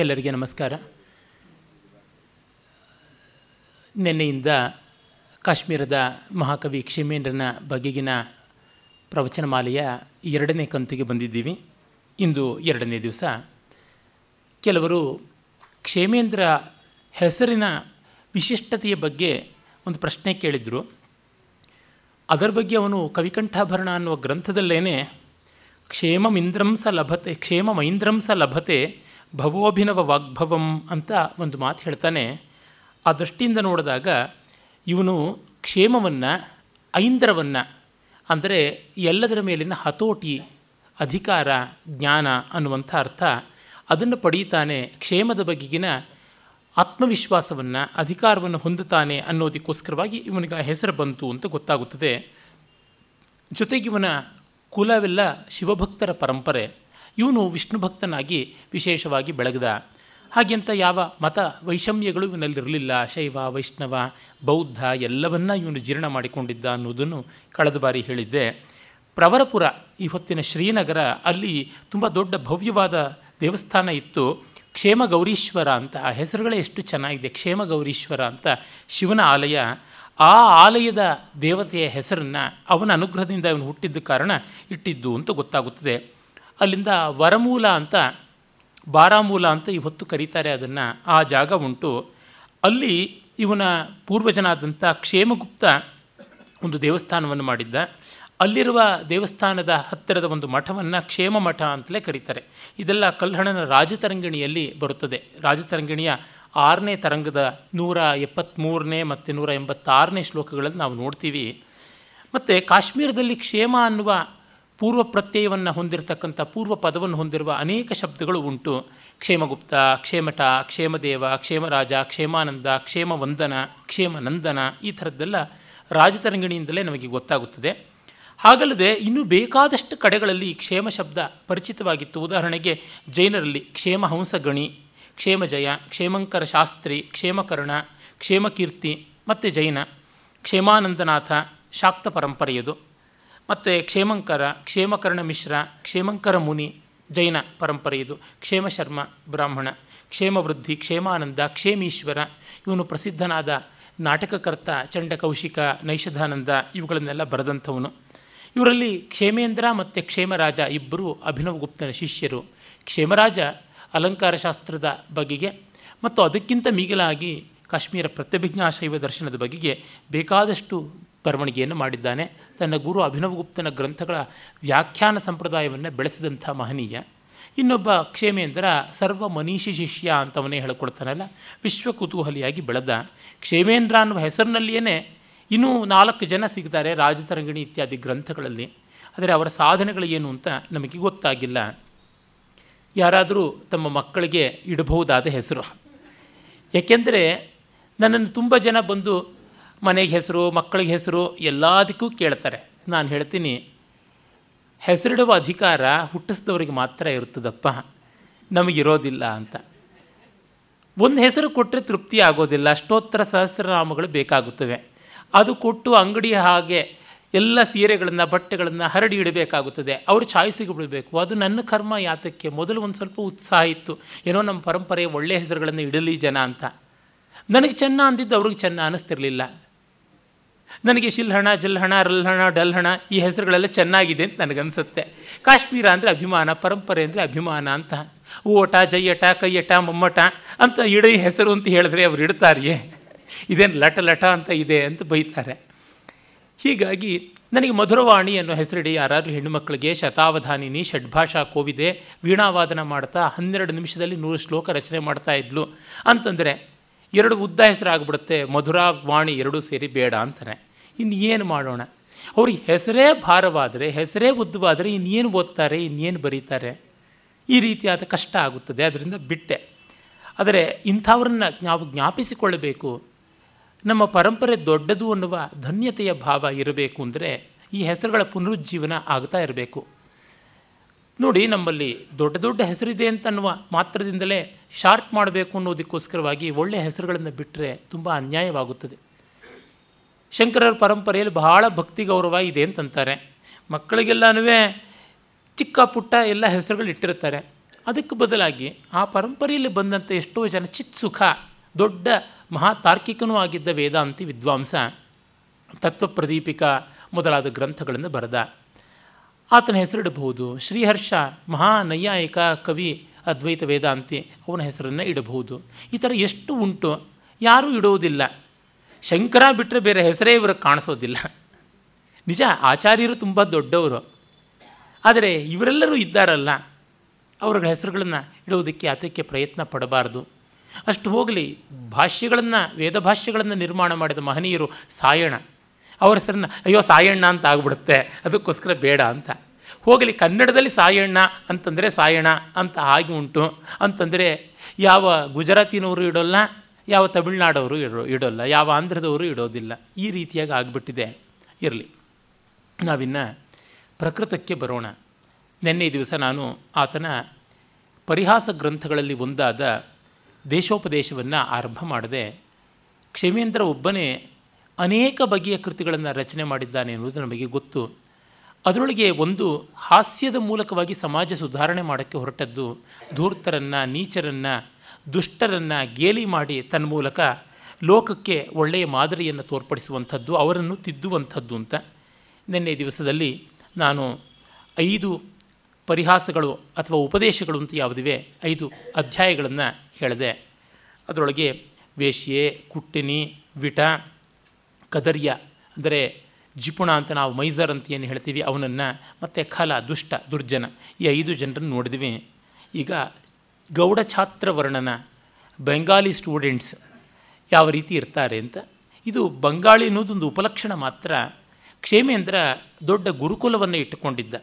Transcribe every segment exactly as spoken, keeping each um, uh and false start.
ಎಲ್ಲರಿಗೆ ನಮಸ್ಕಾರ. ನಿನ್ನೆಯಿಂದ ಕಾಶ್ಮೀರದ ಮಹಾಕವಿ ಕ್ಷೇಮೇಂದ್ರನ ಬಗೆಗಿನ ಪ್ರವಚನಮಾಲೆಯ ಎರಡನೇ ಕಂತಿಗೆ ಬಂದಿದ್ದೀವಿ. ಇಂದು ಎರಡನೇ ದಿವಸ. ಕೆಲವರು ಕ್ಷೇಮೇಂದ್ರ ಹೆಸರಿನ ವಿಶಿಷ್ಟತೆಯ ಬಗ್ಗೆ ಒಂದು ಪ್ರಶ್ನೆ ಕೇಳಿದರು. ಅದರ ಬಗ್ಗೆ ಅವನು ಕವಿಕಂಠಾಭರಣ ಅನ್ನುವ ಗ್ರಂಥದಲ್ಲೇ ಕ್ಷೇಮಮಿಂದ್ರಂಸ ಲಭತೆ ಕ್ಷೇಮಮೈಂದ್ರಂಸ ಲಭತೆ ಭವೋಭಿನವ ವಾಗ್ಭವಂ ಅಂತ ಒಂದು ಮಾತು ಹೇಳ್ತಾನೆ. ಆ ದೃಷ್ಟಿಯಿಂದ ನೋಡಿದಾಗ ಇವನು ಕ್ಷೇಮವನ್ನು, ಐಂದ್ರವನ್ನು ಅಂದರೆ ಎಲ್ಲದರ ಮೇಲಿನ ಹತೋಟಿ, ಅಧಿಕಾರ, ಜ್ಞಾನ ಅನ್ನುವಂಥ ಅರ್ಥ, ಅದನ್ನು ಪಡೀತಾನೆ, ಕ್ಷೇಮದ ಬಗೆಗಿನ ಆತ್ಮವಿಶ್ವಾಸವನ್ನು, ಅಧಿಕಾರವನ್ನು ಹೊಂದುತ್ತಾನೆ ಅನ್ನೋದಕ್ಕೋಸ್ಕರವಾಗಿ ಇವನಿಗೆ ಆ ಹೆಸರು ಬಂತು ಅಂತ ಗೊತ್ತಾಗುತ್ತದೆ. ಜೊತೆಗೆ ಇವನ ಕುಲವೆಲ್ಲ ಶಿವಭಕ್ತರ ಪರಂಪರೆ. ಇವನು ವಿಷ್ಣು ಭಕ್ತನಾಗಿ ವಿಶೇಷವಾಗಿ ಬೆಳಗಿದ. ಹಾಗೆಂತ ಯಾವ ಮತ ವೈಷಮ್ಯಗಳು ಇವನಲ್ಲಿರಲಿಲ್ಲ. ಶೈವ, ವೈಷ್ಣವ, ಬೌದ್ಧ ಎಲ್ಲವನ್ನ ಇವನು ಜೀರ್ಣ ಮಾಡಿಕೊಂಡಿದ್ದ ಅನ್ನೋದನ್ನು ಕಳೆದ ಬಾರಿ ಹೇಳಿದ್ದೆ. ಪ್ರವರಪುರ, ಈ ಹೊತ್ತಿನ ಶ್ರೀನಗರ, ಅಲ್ಲಿ ತುಂಬ ದೊಡ್ಡ ಭವ್ಯವಾದ ದೇವಸ್ಥಾನ ಇತ್ತು, ಕ್ಷೇಮ ಗೌರೀಶ್ವರ ಅಂತ. ಆ ಹೆಸರುಗಳೇ ಎಷ್ಟು ಚೆನ್ನಾಗಿದೆ, ಕ್ಷೇಮ ಗೌರೀಶ್ವರ ಅಂತ ಶಿವನ ಆಲಯ. ಆ ಆಲಯದ ದೇವತೆಯ ಹೆಸರನ್ನು ಅವನ ಅನುಗ್ರಹದಿಂದ ಇವನು ಹುಟ್ಟಿದ್ದ ಕಾರಣ ಇಟ್ಟಿದ್ದು ಅಂತ ಗೊತ್ತಾಗುತ್ತದೆ. ಅಲ್ಲಿಂದ ವರಮೂಲ ಅಂತ, ಬಾರಾಮೂಲ ಅಂತ ಇವತ್ತು ಕರೀತಾರೆ ಅದನ್ನು, ಆ ಜಾಗ ಉಂಟು. ಅಲ್ಲಿ ಇವನ ಪೂರ್ವಜನಾದಂಥ ಕ್ಷೇಮಗುಪ್ತ ಒಂದು ದೇವಸ್ಥಾನವನ್ನು ಮಾಡಿದ್ದ. ಅಲ್ಲಿರುವ ದೇವಸ್ಥಾನದ ಹತ್ತಿರದ ಒಂದು ಮಠವನ್ನು ಕ್ಷೇಮ ಮಠ ಅಂತಲೇ ಕರೀತಾರೆ. ಇದೆಲ್ಲ ಕಲ್ಹಣನ ರಾಜತರಂಗಿಣಿಯಲ್ಲಿ ಬರುತ್ತದೆ. ರಾಜತರಂಗಿಣಿಯ ಆರನೇ ತರಂಗದ ನೂರ ಎಪ್ಪತ್ತ್ಮೂರನೇ ಮತ್ತು ನೂರ ಎಂಬತ್ತಾರನೇ ಶ್ಲೋಕಗಳಲ್ಲಿ ನಾವು ನೋಡ್ತೀವಿ. ಮತ್ತು ಕಾಶ್ಮೀರದಲ್ಲಿ ಕ್ಷೇಮ ಅನ್ನುವ ಪೂರ್ವ ಪ್ರತ್ಯಯವನ್ನು ಹೊಂದಿರತಕ್ಕಂಥ, ಪೂರ್ವ ಪದವನ್ನು ಹೊಂದಿರುವ ಅನೇಕ ಶಬ್ದಗಳು ಉಂಟು. ಕ್ಷೇಮಗುಪ್ತ, ಕ್ಷೇಮಠ, ಕ್ಷೇಮದೇವ, ಕ್ಷೇಮರಾಜ, ಕ್ಷೇಮಾನಂದ, ಕ್ಷೇಮವಂದನ, ಕ್ಷೇಮನಂದನ, ಈ ಥರದ್ದೆಲ್ಲ ರಾಜತರಂಗಿಣಿಯಿಂದಲೇ ನಮಗೆ ಗೊತ್ತಾಗುತ್ತದೆ. ಹಾಗಲ್ಲದೆ ಇನ್ನೂ ಬೇಕಾದಷ್ಟು ಕಡೆಗಳಲ್ಲಿ ಕ್ಷೇಮ ಶಬ್ದ ಪರಿಚಿತವಾಗಿತ್ತು. ಉದಾಹರಣೆಗೆ ಜೈನರಲ್ಲಿ ಕ್ಷೇಮ ಹಂಸಗಣಿ, ಕ್ಷೇಮಜಯ, ಕ್ಷೇಮಂಕರ ಶಾಸ್ತ್ರಿ, ಕ್ಷೇಮಕರ್ಣ, ಕ್ಷೇಮಕೀರ್ತಿ, ಮತ್ತು ಜೈನ ಕ್ಷೇಮಾನಂದನಾಥ, ಶಾಕ್ತ ಪರಂಪರೆಯದು, ಮತ್ತು ಕ್ಷೇಮಂಕರ, ಕ್ಷೇಮಕರ್ಣ ಮಿಶ್ರ, ಕ್ಷೇಮಂಕರ ಮುನಿ, ಜೈನ ಪರಂಪರೆಯದು, ಕ್ಷೇಮ ಶರ್ಮ ಬ್ರಾಹ್ಮಣ, ಕ್ಷೇಮವೃದ್ಧಿ, ಕ್ಷೇಮಾನಂದ, ಕ್ಷೇಮೀಶ್ವರ, ಇವನು ಪ್ರಸಿದ್ಧನಾದ ನಾಟಕಕರ್ತ ಚಂಡ ಕೌಶಿಕ, ನೈಷಧಾನಂದ ಇವುಗಳನ್ನೆಲ್ಲ ಬರೆದಂಥವನು. ಇವರಲ್ಲಿ ಕ್ಷೇಮೇಂದ್ರ ಮತ್ತು ಕ್ಷೇಮರಾಜ ಇಬ್ಬರು ಅಭಿನವಗುಪ್ತನ ಶಿಷ್ಯರು. ಕ್ಷೇಮರಾಜ ಅಲಂಕಾರಶಾಸ್ತ್ರದ ಬಗೆಗೆ ಮತ್ತು ಅದಕ್ಕಿಂತ ಮಿಗಿಲಾಗಿ ಕಾಶ್ಮೀರ ಪ್ರತ್ಯಭಿಜ್ಞಾಶೈವ ದರ್ಶನದ ಬಗೆಗೆ ಬೇಕಾದಷ್ಟು ಬರವಣಿಗೆಯನ್ನು ಮಾಡಿದ್ದಾನೆ. ತನ್ನ ಗುರು ಅಭಿನವಗುಪ್ತನ ಗ್ರಂಥಗಳ ವ್ಯಾಖ್ಯಾನ ಸಂಪ್ರದಾಯವನ್ನು ಬೆಳೆಸಿದಂಥ ಮಹನೀಯ. ಇನ್ನೊಬ್ಬ ಕ್ಷೇಮೇಂದ್ರ ಸರ್ವ ಮನೀಷಿ ಶಿಷ್ಯ ಅಂತವನ್ನೇ ಹೇಳಿಕೊಡ್ತಾನಲ್ಲ, ವಿಶ್ವ ಕುತೂಹಲಿಯಾಗಿ ಬೆಳೆದ. ಕ್ಷೇಮೇಂದ್ರ ಅನ್ನುವ ಹೆಸರಿನಲ್ಲಿಯೇ ಇನ್ನೂ ನಾಲ್ಕು ಜನ ಸಿಗ್ತಾರೆ ರಾಜತರಂಗಿಣಿ ಇತ್ಯಾದಿ ಗ್ರಂಥಗಳಲ್ಲಿ. ಆದರೆ ಅವರ ಸಾಧನೆಗಳೇನು ಅಂತ ನಮಗೆ ಗೊತ್ತಾಗಿಲ್ಲ. ಯಾರಾದರೂ ತಮ್ಮ ಮಕ್ಕಳಿಗೆ ಇಡಬಹುದಾದ ಹೆಸರು, ಏಕೆಂದರೆ ನನ್ನನ್ನು ತುಂಬ ಜನ ಬಂದು ಮನೆಗೆ ಹೆಸರು, ಮಕ್ಕಳಿಗೆ ಹೆಸರು ಎಲ್ಲದಕ್ಕೂ ಕೇಳ್ತಾರೆ. ನಾನು ಹೇಳ್ತೀನಿ, ಹೆಸರಿಡುವ ಅಧಿಕಾರ ಹುಟ್ಟಿಸಿದವರಿಗೆ ಮಾತ್ರ ಇರ್ತದಪ್ಪ, ನಮಗಿರೋದಿಲ್ಲ ಅಂತ. ಒಂದು ಹೆಸರು ಕೊಟ್ಟರೆ ತೃಪ್ತಿ ಆಗೋದಿಲ್ಲ, ಅಷ್ಟೋತ್ತರ ಸಹಸ್ರನಾಮಗಳು ಬೇಕಾಗುತ್ತವೆ. ಅದು ಕೊಟ್ಟು ಅಂಗಡಿಯ ಹಾಗೆ ಎಲ್ಲ ಸೀರೆಗಳನ್ನು, ಬಟ್ಟೆಗಳನ್ನು ಹರಡಿ ಇಡಬೇಕಾಗುತ್ತದೆ, ಅವರು ಚಾಯ್ಸಿಗೆ ಬಿಡಬೇಕು. ಅದು ನನ್ನ ಕರ್ಮ ಯಾತಕ್ಕೆ. ಮೊದಲು ಒಂದು ಸ್ವಲ್ಪ ಉತ್ಸಾಹ ಇತ್ತು, ಏನೋ ನಮ್ಮ ಪರಂಪರೆಯ ಒಳ್ಳೆಯ ಹೆಸರುಗಳನ್ನು ಇಡಲಿ ಜನ ಅಂತ. ನನಗೆ ಚೆನ್ನ ಅಂದಿದ್ದು ಅವ್ರಿಗೆ ಚೆನ್ನ ಅನ್ನಿಸ್ತಿರ್ಲಿಲ್ಲ. ನನಗೆ ಶಿಲ್ಹಣ, ಜಲ್ಹಣ, ರಲ್ಹಣ, ಡಲ್ಹಣ ಈ ಹೆಸರುಗಳೆಲ್ಲ ಚೆನ್ನಾಗಿದೆ ಅಂತ ನನಗನ್ಸುತ್ತೆ. ಕಾಶ್ಮೀರ ಅಂದರೆ ಅಭಿಮಾನ, ಪರಂಪರೆ ಅಂದರೆ ಅಭಿಮಾನ ಅಂತ. ಓಟ, ಜಯ್ಯಟ, ಕೈಯಟ, ಮಮ್ಮಟ ಅಂತ ಇಡೀ ಹೆಸರು ಅಂತ ಹೇಳಿದ್ರೆ ಅವ್ರು ಇಡ್ತಾರಿಯೇ? ಇದೇನು ಲಟ ಲಟ ಅಂತ ಇದೆ ಅಂತ ಬೈತಾರೆ. ಹೀಗಾಗಿ ನನಗೆ ಮಧುರವಾಣಿ ಅನ್ನೋ ಹೆಸರಿಡಿ ಯಾರಾದರೂ ಹೆಣ್ಣುಮಕ್ಕಳಿಗೆ. ಶತಾವಧಾನಿನಿ, ಷಡ್ಭಾಷಾ ಕೋವಿದೆ, ವೀಣಾವಾದನ ಮಾಡ್ತಾ ಹನ್ನೆರಡು ನಿಮಿಷದಲ್ಲಿ ನೂರು ಶ್ಲೋಕ ರಚನೆ ಮಾಡ್ತಾ ಇದ್ಲು ಅಂತಂದರೆ ಎರಡು ಉದ್ದ ಹೆಸರಾಗ್ಬಿಡುತ್ತೆ, ಮಧುರಾ ವಾಣಿ ಎರಡೂ ಸೇರಿ ಬೇಡ ಅಂತಾರೆ. ಇನ್ನೇನು ಮಾಡೋಣ, ಅವ್ರಿಗೆ ಹೆಸರೇ ಭಾರವಾದರೆ, ಹೆಸರೇ ಉದ್ದವಾದರೆ ಇನ್ನೇನು ಓದ್ತಾರೆ, ಇನ್ನೇನು ಬರೀತಾರೆ? ಈ ರೀತಿಯಾದ ಕಷ್ಟ ಆಗುತ್ತದೆ, ಅದರಿಂದ ಬಿಟ್ಟೆ. ಆದರೆ ಇಂಥವ್ರನ್ನ ನಾವು ಜ್ಞಾಪಿಸಿಕೊಳ್ಳಬೇಕು. ನಮ್ಮ ಪರಂಪರೆ ದೊಡ್ಡದು ಅನ್ನುವ ಧನ್ಯತೆಯ ಭಾವ ಇರಬೇಕು ಅಂದರೆ ಈ ಹೆಸರುಗಳ ಪುನರುಜ್ಜೀವನ ಆಗ್ತಾ ಇರಬೇಕು. ನೋಡಿ, ನಮ್ಮಲ್ಲಿ ದೊಡ್ಡ ದೊಡ್ಡ ಹೆಸರಿದೆ ಅಂತನ್ನುವ ಮಾತ್ರದಿಂದಲೇ ಶಾರ್ಟ್ ಮಾಡಬೇಕು ಅನ್ನೋದಕ್ಕೋಸ್ಕರವಾಗಿ ಒಳ್ಳೆಯ ಹೆಸರುಗಳನ್ನು ಬಿಟ್ಟರೆ ತುಂಬ ಅನ್ಯಾಯವಾಗುತ್ತದೆ. ಶಂಕರರ ಪರಂಪರೆಯಲ್ಲಿ ಬಹಳ ಭಕ್ತಿ ಗೌರವ ಇದೆ ಅಂತಂತಾರೆ. ಮಕ್ಕಳಿಗೆಲ್ಲನೂ ಚಿಕ್ಕ ಪುಟ್ಟ ಎಲ್ಲ ಹೆಸರುಗಳು ಇಟ್ಟಿರ್ತಾರೆ. ಅದಕ್ಕೆ ಬದಲಾಗಿ ಆ ಪರಂಪರೆಯಲ್ಲಿ ಬಂದಂಥ ಎಷ್ಟೋ ಜನ ಚಿತ್ಸುಖ, ದೊಡ್ಡ ಮಹಾ ತಾರ್ಕಿಕನೂ ಆಗಿದ್ದ ವೇದಾಂತಿ ವಿದ್ವಾಂಸ, ತತ್ವಪ್ರದೀಪಿಕಾ ಮೊದಲಾದ ಗ್ರಂಥಗಳನ್ನು ಬರೆದ. ಆತನ ಹೆಸರಿಡಬಹುದು. ಶ್ರೀಹರ್ಷ ಮಹಾನೈಯಾಯಿಕ ಕವಿ, ಅದ್ವೈತ ವೇದಾಂತಿ, ಅವನ ಹೆಸರನ್ನು ಇಡಬಹುದು. ಈ ಥರ ಎಷ್ಟು ಉಂಟು, ಯಾರೂ ಇಡೋದಿಲ್ಲ. ಶಂಕರ ಬಿಟ್ಟರೆ ಬೇರೆ ಹೆಸರೇ ಇವ್ರಿಗೆ ಕಾಣಿಸೋದಿಲ್ಲ. ನಿಜ, ಆಚಾರ್ಯರು ತುಂಬ ದೊಡ್ಡವರು, ಆದರೆ ಇವರೆಲ್ಲರೂ ಇದ್ದಾರಲ್ಲ, ಅವ್ರ ಹೆಸರುಗಳನ್ನು ಇಡುವುದಕ್ಕೆ ಅದಕ್ಕೆ ಪ್ರಯತ್ನ ಪಡಬಾರ್ದು. ಅಷ್ಟು ಹೋಗಲಿ, ಭಾಷ್ಯಗಳನ್ನು, ವೇದ ಭಾಷ್ಯಗಳನ್ನು ನಿರ್ಮಾಣ ಮಾಡಿದ ಮಹನೀಯರು ಸಾಯಣ, ಅವರ ಹೆಸರನ್ನು ಅಯ್ಯೋ ಸಾಯಣ್ಣ ಅಂತ ಆಗ್ಬಿಡುತ್ತೆ, ಅದಕ್ಕೋಸ್ಕರ ಬೇಡ ಅಂತ. ಹೋಗಲಿ, ಕನ್ನಡದಲ್ಲಿ ಸಾಯಣ್ಣ ಅಂತಂದರೆ ಸಾಯಣ ಅಂತ ಆಗಿ ಉಂಟು, ಅಂತಂದರೆ ಯಾವ ಗುಜರಾತಿನವರು ಇಡೋಲ್ಲ, ಯಾವ ತಮಿಳ್ನಾಡವರು ಇಡೋ ಇಡೋಲ್ಲ ಯಾವ ಆಂಧ್ರದವರು ಇಡೋದಿಲ್ಲ. ಈ ರೀತಿಯಾಗಿ ಆಗಿಬಿಟ್ಟಿದೆ. ಇರಲಿ, ನಾವಿನ್ನು ಪ್ರಕೃತಕ್ಕೆ ಬರೋಣ. ನಿನ್ನೆ ದಿವಸ ನಾನು ಆತನ ಪರಿಹಾಸ ಗ್ರಂಥಗಳಲ್ಲಿ ಒಂದಾದ ದೇಶೋಪದೇಶವನ್ನು ಆರಂಭ ಮಾಡದೆ, ಕ್ಷೇಮೇಂದ್ರ ಒಬ್ಬನೇ ಅನೇಕ ಬಗೆಯ ಕೃತಿಗಳನ್ನು ರಚನೆ ಮಾಡಿದ್ದಾನೆ ಎನ್ನುವುದು ನಮಗೆ ಗೊತ್ತು. ಅದರೊಳಗೆ ಒಂದು ಹಾಸ್ಯದ ಮೂಲಕವಾಗಿ ಸಮಾಜ ಸುಧಾರಣೆ ಮಾಡೋಕ್ಕೆ ಹೊರಟದ್ದು, ಧೂರ್ತರನ್ನು, ನೀಚರನ್ನು, ದುಷ್ಟರನ್ನು ಗೇಲಿ ಮಾಡಿ ತನ್ಮೂಲಕ ಲೋಕಕ್ಕೆ ಒಳ್ಳೆಯ ಮಾದರಿಯನ್ನು ತೋರ್ಪಡಿಸುವಂಥದ್ದು, ಅವರನ್ನು ತಿದ್ದುವಂಥದ್ದು ಅಂತ. ನಿನ್ನೆ ದಿವಸದಲ್ಲಿ ನಾನು ಐದು ಪರಿಹಾಸಗಳು ಅಥವಾ ಉಪದೇಶಗಳು ಅಂತ ಯಾವುದಿವೆ, ಐದು ಅಧ್ಯಾಯಗಳನ್ನು ಹೇಳಿದೆ. ಅದರೊಳಗೆ ವೇಶ್ಯೆ, ಕುಟ್ಟಿನಿ, ವಿಟ, ಕದರ್ಯ ಅಂದರೆ ಜಿಪುಣ ಅಂತ ನಾವು ಮೈಸರ್ ಅಂತ ಏನು ಹೇಳ್ತೀವಿ ಅವನನ್ನು, ಮತ್ತು ಖಲ, ದುಷ್ಟ, ದುರ್ಜನ, ಈ ಐದು ಜನರನ್ನು ನೋಡಿದ್ವಿ. ಈಗ ಗೌಡ ಛಾತ್ರ ವರ್ಣನ, ಬೆಂಗಾಲಿ ಸ್ಟೂಡೆಂಟ್ಸ್ ಯಾವ ರೀತಿ ಇರ್ತಾರೆ ಅಂತ. ಇದು ಬಂಗಾಳಿ ಅನ್ನೋದೊಂದು ಉಪಲಕ್ಷಣ ಮಾತ್ರ. ಕ್ಷೇಮೇಂದ್ರ ದೊಡ್ಡ ಗುರುಕುಲವನ್ನು ಇಟ್ಟುಕೊಂಡಿದ್ದ,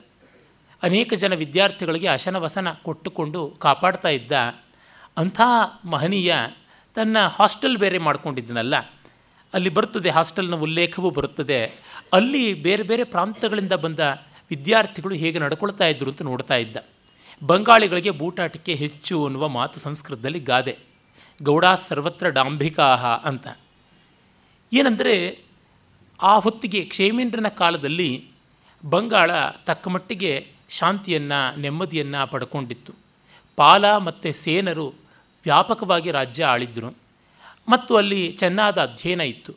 ಅನೇಕ ಜನ ವಿದ್ಯಾರ್ಥಿಗಳಿಗೆ ಅಶನವಸನ ಕೊಟ್ಟುಕೊಂಡು ಕಾಪಾಡ್ತಾ ಇದ್ದ. ಅಂಥ ಮಹನೀಯ ತನ್ನ ಹಾಸ್ಟೆಲ್ ಬೇರೆ ಮಾಡ್ಕೊಂಡಿದ್ದನಲ್ಲ, ಅಲ್ಲಿ ಬರ್ತದೆ, ಹಾಸ್ಟೆಲ್ನ ಉಲ್ಲೇಖವೂ ಬರುತ್ತದೆ. ಅಲ್ಲಿ ಬೇರೆ ಬೇರೆ ಪ್ರಾಂತಗಳಿಂದ ಬಂದ ವಿದ್ಯಾರ್ಥಿಗಳು ಹೇಗೆ ನಡ್ಕೊಳ್ತಾ ಇದ್ದರು ಅಂತ ನೋಡ್ತಾ ಇದ್ದ. ಬಂಗಾಳಿಗಳಿಗೆ ಬೂಟಾಟಿಕೆ ಹೆಚ್ಚು ಅನ್ನುವ ಮಾತು ಸಂಸ್ಕೃತದಲ್ಲಿ ಗಾದೆ, ಗೌಡಾ ಸರ್ವತ್ರ ಡಾಂಭಿಕಾಹ ಅಂತ. ಏನಂದರೆ, ಆ ಹೊತ್ತಿಗೆ ಕ್ಷೇಮೇಂದ್ರನ ಕಾಲದಲ್ಲಿ ಬಂಗಾಳ ತಕ್ಕ ಮಟ್ಟಿಗೆ ಶಾಂತಿಯನ್ನು, ನೆಮ್ಮದಿಯನ್ನು ಪಡ್ಕೊಂಡಿತ್ತು. ಪಾಲ ಮತ್ತು ಸೇನರು ವ್ಯಾಪಕವಾಗಿ ರಾಜ್ಯ ಆಳಿದ್ರು ಮತ್ತು ಅಲ್ಲಿ ಚೆನ್ನಾದ ಅಧ್ಯಯನ ಇತ್ತು.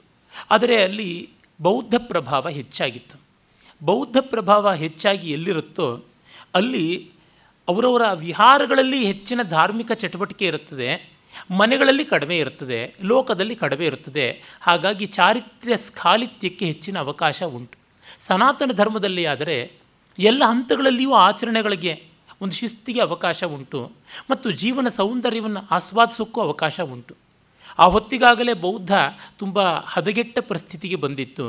ಆದರೆ ಅಲ್ಲಿ ಬೌದ್ಧ ಪ್ರಭಾವ ಹೆಚ್ಚಾಗಿತ್ತು. ಬೌದ್ಧ ಪ್ರಭಾವ ಹೆಚ್ಚಾಗಿ ಎಲ್ಲಿರುತ್ತೋ ಅಲ್ಲಿ ಅವರವರ ವಿಹಾರಗಳಲ್ಲಿ ಹೆಚ್ಚಿನ ಧಾರ್ಮಿಕ ಚಟುವಟಿಕೆ ಇರುತ್ತದೆ, ಮನೆಗಳಲ್ಲಿ ಕಡಿಮೆ ಇರುತ್ತದೆ, ಲೋಕದಲ್ಲಿ ಕಡಿಮೆ ಇರುತ್ತದೆ. ಹಾಗಾಗಿ ಚಾರಿತ್ರ್ಯ ಸ್ಖಾಲಿತ್ಯಕ್ಕೆ ಹೆಚ್ಚಿನ ಅವಕಾಶ ಉಂಟು. ಸನಾತನ ಧರ್ಮದಲ್ಲಿ ಆದರೆ ಎಲ್ಲ ಹಂತಗಳಲ್ಲಿಯೂ ಆಚರಣೆಗಳಿಗೆ ಒಂದು ಶಿಸ್ತಿಗೆ ಅವಕಾಶ ಉಂಟು ಮತ್ತು ಜೀವನ ಸೌಂದರ್ಯವನ್ನು ಆಸ್ವಾದಿಸೋಕ್ಕೂ ಅವಕಾಶ ಉಂಟು. ಆ ಹೊತ್ತಿಗಾಗಲೇ ಬೌದ್ಧ ತುಂಬ ಹದಗೆಟ್ಟ ಪರಿಸ್ಥಿತಿಗೆ ಬಂದಿತ್ತು.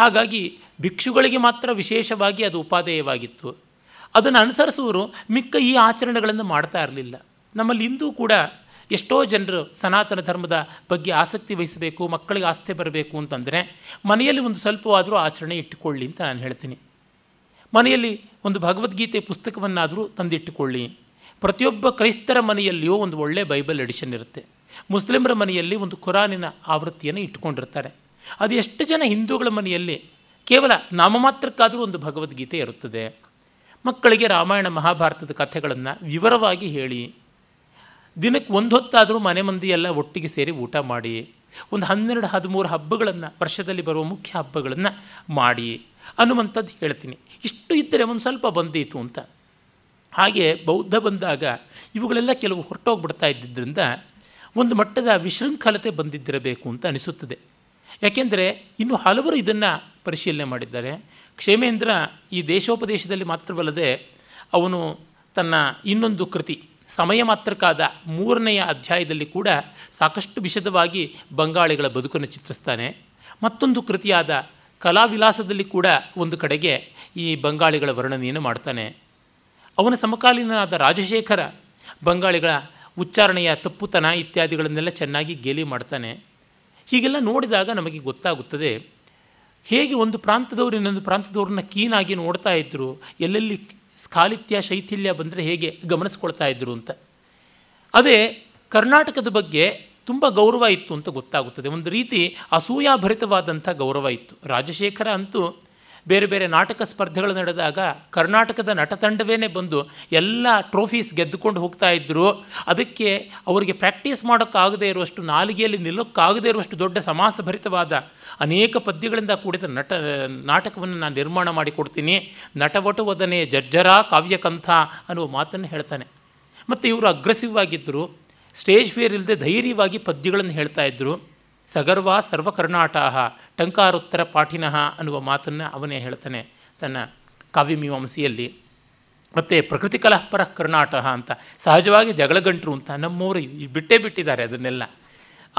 ಹಾಗಾಗಿ ಭಿಕ್ಷುಗಳಿಗೆ ಮಾತ್ರ ವಿಶೇಷವಾಗಿ ಅದು ಉಪಾದೇಯವಾಗಿತ್ತು. ಅದನ್ನು ಅನುಸರಿಸುವರು ಮಿಕ್ಕ ಈ ಆಚರಣೆಗಳನ್ನು ಮಾಡ್ತಾ ಇರಲಿಲ್ಲ. ನಮ್ಮಲ್ಲಿ ಇಂದೂ ಕೂಡ ಎಷ್ಟೋ ಜನರು ಸನಾತನ ಧರ್ಮದ ಬಗ್ಗೆ ಆಸಕ್ತಿ ವಹಿಸಬೇಕು, ಮಕ್ಕಳಿಗೆ ಆಸ್ಥೆ ಬರಬೇಕು ಅಂತಂದರೆ ಮನೆಯಲ್ಲಿ ಒಂದು ಸ್ವಲ್ಪವಾದರೂ ಆಚರಣೆ ಇಟ್ಟುಕೊಳ್ಳಿ ಅಂತ ನಾನು ಹೇಳ್ತೀನಿ. ಮನೆಯಲ್ಲಿ ಒಂದು ಭಗವದ್ಗೀತೆ ಪುಸ್ತಕವನ್ನಾದರೂ ತಂದಿಟ್ಟುಕೊಳ್ಳಿ. ಪ್ರತಿಯೊಬ್ಬ ಕ್ರೈಸ್ತರ ಮನೆಯಲ್ಲಿಯೂ ಒಂದು ಒಳ್ಳೆಯ ಬೈಬಲ್ ಎಡಿಷನ್ ಇರುತ್ತೆ. ಮುಸ್ಲಿಮರ ಮನೆಯಲ್ಲಿ ಒಂದು ಕುರಾನಿನ ಆವೃತ್ತಿಯನ್ನು ಇಟ್ಟುಕೊಂಡಿರ್ತಾರೆ. ಅದು ಎಷ್ಟು ಜನ ಹಿಂದೂಗಳ ಮನೆಯಲ್ಲಿ ಕೇವಲ ನಾಮಮಾತ್ರಕ್ಕಾದರೂ ಒಂದು ಭಗವದ್ಗೀತೆ ಇರುತ್ತದೆ. ಮಕ್ಕಳಿಗೆ ರಾಮಾಯಣ ಮಹಾಭಾರತದ ಕಥೆಗಳನ್ನು ವಿವರವಾಗಿ ಹೇಳಿ. ದಿನಕ್ಕೆ ಒಂದು ಹೊತ್ತಾದರೂ ಮನೆ ಮಂದಿ ಎಲ್ಲ ಒಟ್ಟಿಗೆ ಸೇರಿ ಊಟ ಮಾಡಿ. ಒಂದು ಹನ್ನೆರಡು ಹದಿಮೂರು ಹಬ್ಬಗಳನ್ನು, ವರ್ಷದಲ್ಲಿ ಬರುವ ಮುಖ್ಯ ಹಬ್ಬಗಳನ್ನು ಮಾಡಿ ಅನ್ನುವಂಥದ್ದು ಹೇಳ್ತೀನಿ. ಇಷ್ಟು ಇದ್ದರೆ ಒಂದು ಸ್ವಲ್ಪ ಬಂದಿತ್ತು ಅಂತ. ಹಾಗೆ ಬೌದ್ಧ ಬಂದಾಗ ಇವುಗಳೆಲ್ಲ ಕೆಲವು ಹೊರಟೋಗ್ಬಿಡ್ತಾ ಇದ್ದಿದ್ದರಿಂದ ಒಂದು ಮಟ್ಟದ ವಿಶೃಂಖಲತೆ ಬಂದಿದ್ದಿರಬೇಕು ಅಂತ ಅನಿಸುತ್ತದೆ. ಯಾಕೆಂದರೆ ಇನ್ನು ಹಲವರು ಇದನ್ನು ಪರಿಶೀಲನೆ ಮಾಡಿದ್ದಾರೆ. ಕ್ಷೇಮೇಂದ್ರ ಈ ದೇಶೋಪದೇಶದಲ್ಲಿ ಮಾತ್ರವಲ್ಲದೆ ಅವನು ತನ್ನ ಇನ್ನೊಂದು ಕೃತಿ ಸಮಯ ಮಾತ್ರಕ್ಕಾದ ಮೂರನೆಯ ಅಧ್ಯಾಯದಲ್ಲಿ ಕೂಡ ಸಾಕಷ್ಟು ವಿಶದವಾಗಿ ಬಂಗಾಳಿಗಳ ಬದುಕನ್ನು ಚಿತ್ರಿಸ್ತಾನೆ. ಮತ್ತೊಂದು ಕೃತಿಯಾದ ಕಲಾವಿಲಾಸದಲ್ಲಿ ಕೂಡ ಒಂದು ಕಡೆಗೆ ಈ ಬಂಗಾಳಿಗಳ ವರ್ಣನೆಯನ್ನು ಮಾಡ್ತಾನೆ. ಅವನ ಸಮಕಾಲೀನನಾದ ರಾಜಶೇಖರ ಬಂಗಾಳಿಗಳ ಉಚ್ಚಾರಣೆಯ ತಪ್ಪುತನ ಇತ್ಯಾದಿಗಳನ್ನೆಲ್ಲ ಚೆನ್ನಾಗಿ ಗೇಲಿ ಮಾಡ್ತಾನೆ. ಹೀಗೆಲ್ಲ ನೋಡಿದಾಗ ನಮಗೆ ಗೊತ್ತಾಗುತ್ತದೆ ಹೇಗೆ ಒಂದು ಪ್ರಾಂತದವರು ಇನ್ನೊಂದು ಪ್ರಾಂತದವ್ರನ್ನ ಕೀನಾಗಿ ನೋಡ್ತಾ ಇದ್ದರು, ಎಲ್ಲೆಲ್ಲಿ ಸ್ಖಾಲಿತ್ಯ ಶೈಥಿಲ್ಯ ಬಂದರೆ ಹೇಗೆ ಗಮನಿಸ್ಕೊಳ್ತಾ ಇದ್ದರು ಅಂತ. ಅದೇ ಕರ್ನಾಟಕದ ಬಗ್ಗೆ ತುಂಬ ಗೌರವ ಇತ್ತು ಅಂತ ಗೊತ್ತಾಗುತ್ತದೆ. ಒಂದು ರೀತಿ ಅಸೂಯಾಭರಿತವಾದಂಥ ಗೌರವ ಇತ್ತು. ರಾಜಶೇಖರ ಅಂತೂ ಬೇರೆ ಬೇರೆ ನಾಟಕ ಸ್ಪರ್ಧೆಗಳು ನಡೆದಾಗ ಕರ್ನಾಟಕದ ನಟತಂಡವೇ ಬಂದು ಎಲ್ಲ ಟ್ರೋಫೀಸ್ ಗೆದ್ದುಕೊಂಡು ಹೋಗ್ತಾ ಇದ್ದರು. ಅದಕ್ಕೆ ಅವರಿಗೆ ಪ್ರಾಕ್ಟೀಸ್ ಮಾಡೋಕ್ಕಾಗದೇ ಇರುವಷ್ಟು, ನಾಲಿಗೆಯಲ್ಲಿ ನಿಲ್ಲೋಕ್ಕಾಗದೇ ಇರುವಷ್ಟು ದೊಡ್ಡ ಸಮಾಸಭರಿತವಾದ ಅನೇಕ ಪದ್ಯಗಳಿಂದ ಕೂಡಿದ ನಟ ನಾಟಕವನ್ನು ನಾನು ನಿರ್ಮಾಣ ಮಾಡಿಕೊಡ್ತೀನಿ. ನಟವಟುವದನೆ ಜರ್ಜರ ಕಾವ್ಯಕಂಥ ಅನ್ನುವ ಮಾತನ್ನು ಹೇಳ್ತಾನೆ. ಮತ್ತು ಇವರು ಅಗ್ರೆಸಿವ್ ಆಗಿದ್ದರು, ಸ್ಟೇಜ್ ಫಿಯರ್ ಇಲ್ಲದೆ ಧೈರ್ಯವಾಗಿ ಪದ್ಯಗಳನ್ನು ಹೇಳ್ತಾ ಇದ್ದರು. ಸಗರ್ವ ಸರ್ವ ಕರ್ನಾಟಕ ಟಂಕಾರೋತ್ತರ ಪಾಠಿನಃ ಅನ್ನುವ ಮಾತನ್ನು ಅವನೇ ಹೇಳ್ತಾನೆ ತನ್ನ ಕಾವ್ಯಮೀಮಾಂಸೆಯಲ್ಲಿ. ಮತ್ತು ಪ್ರಕೃತಿ ಕಲಹಪರ ಕರ್ನಾಟಕ ಅಂತ, ಸಹಜವಾಗಿ ಜಗಳಗಂಟರು ಅಂತ ನಮ್ಮವರು ಬಿಟ್ಟೇ ಬಿಟ್ಟಿದ್ದಾರೆ ಅದನ್ನೆಲ್ಲ.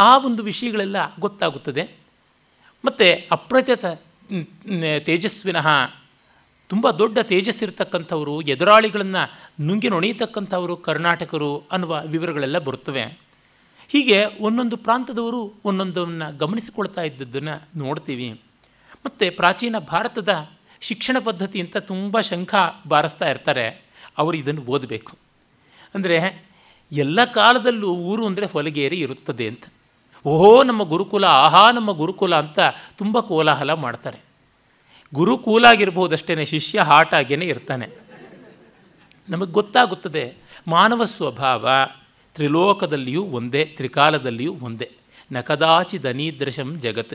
ಆ ಒಂದು ವಿಷಯಗಳೆಲ್ಲ ಗೊತ್ತಾಗುತ್ತದೆ. ಮತ್ತು ಅಪ್ರಚತ ತೇಜಸ್ವಿನಃ, ತುಂಬ ದೊಡ್ಡ ತೇಜಸ್ಸಿರ್ತಕ್ಕಂಥವರು, ಎದುರಾಳಿಗಳನ್ನು ನುಂಗಿ ನೊಣೀತಕ್ಕಂಥವರು ಕರ್ನಾಟಕರು ಅನ್ನುವ ವಿವರಗಳೆಲ್ಲ ಬರುತ್ತವೆ. ಹೀಗೆ ಒಂದೊಂದು ಪ್ರಾಂತದವರು ಒಂದೊಂದನ್ನು ಗಮನಿಸಿಕೊಳ್ತಾ ಇದ್ದದ್ದನ್ನು ನೋಡ್ತೀವಿ. ಮತ್ತು ಪ್ರಾಚೀನ ಭಾರತದ ಶಿಕ್ಷಣ ಪದ್ಧತಿ ಅಂತ ತುಂಬ ಶಂಖ ಬಾರಿಸ್ತಾ ಇರ್ತಾರೆ ಅವರು, ಇದನ್ನು ಓದಬೇಕು. ಅಂದರೆ ಎಲ್ಲ ಕಾಲದಲ್ಲೂ ಊರು ಅಂದರೆ ಹೊಲಗೇರಿ ಇರುತ್ತದೆ ಅಂತ. ಓಹೋ ನಮ್ಮ ಗುರುಕುಲ, ಆಹಾ ನಮ್ಮ ಗುರುಕುಲ ಅಂತ ತುಂಬ ಕೋಲಾಹಲ ಮಾಡ್ತಾರೆ. ಗುರುಕೂಲಾಗಿರ್ಬೋದಷ್ಟೇ, ಶಿಷ್ಯ ಹಾಟಾಗೇ ಇರ್ತಾನೆ. ನಮಗೆ ಗೊತ್ತಾಗುತ್ತದೆ ಮಾನವ ಸ್ವಭಾವ ತ್ರಿಲೋಕದಲ್ಲಿಯೂ ಒಂದೇ, ತ್ರಿಕಾಲದಲ್ಲಿಯೂ ಒಂದೇ. ನಕದಾಚಿ ದನೀದೃಶಂ ಜಗತ್.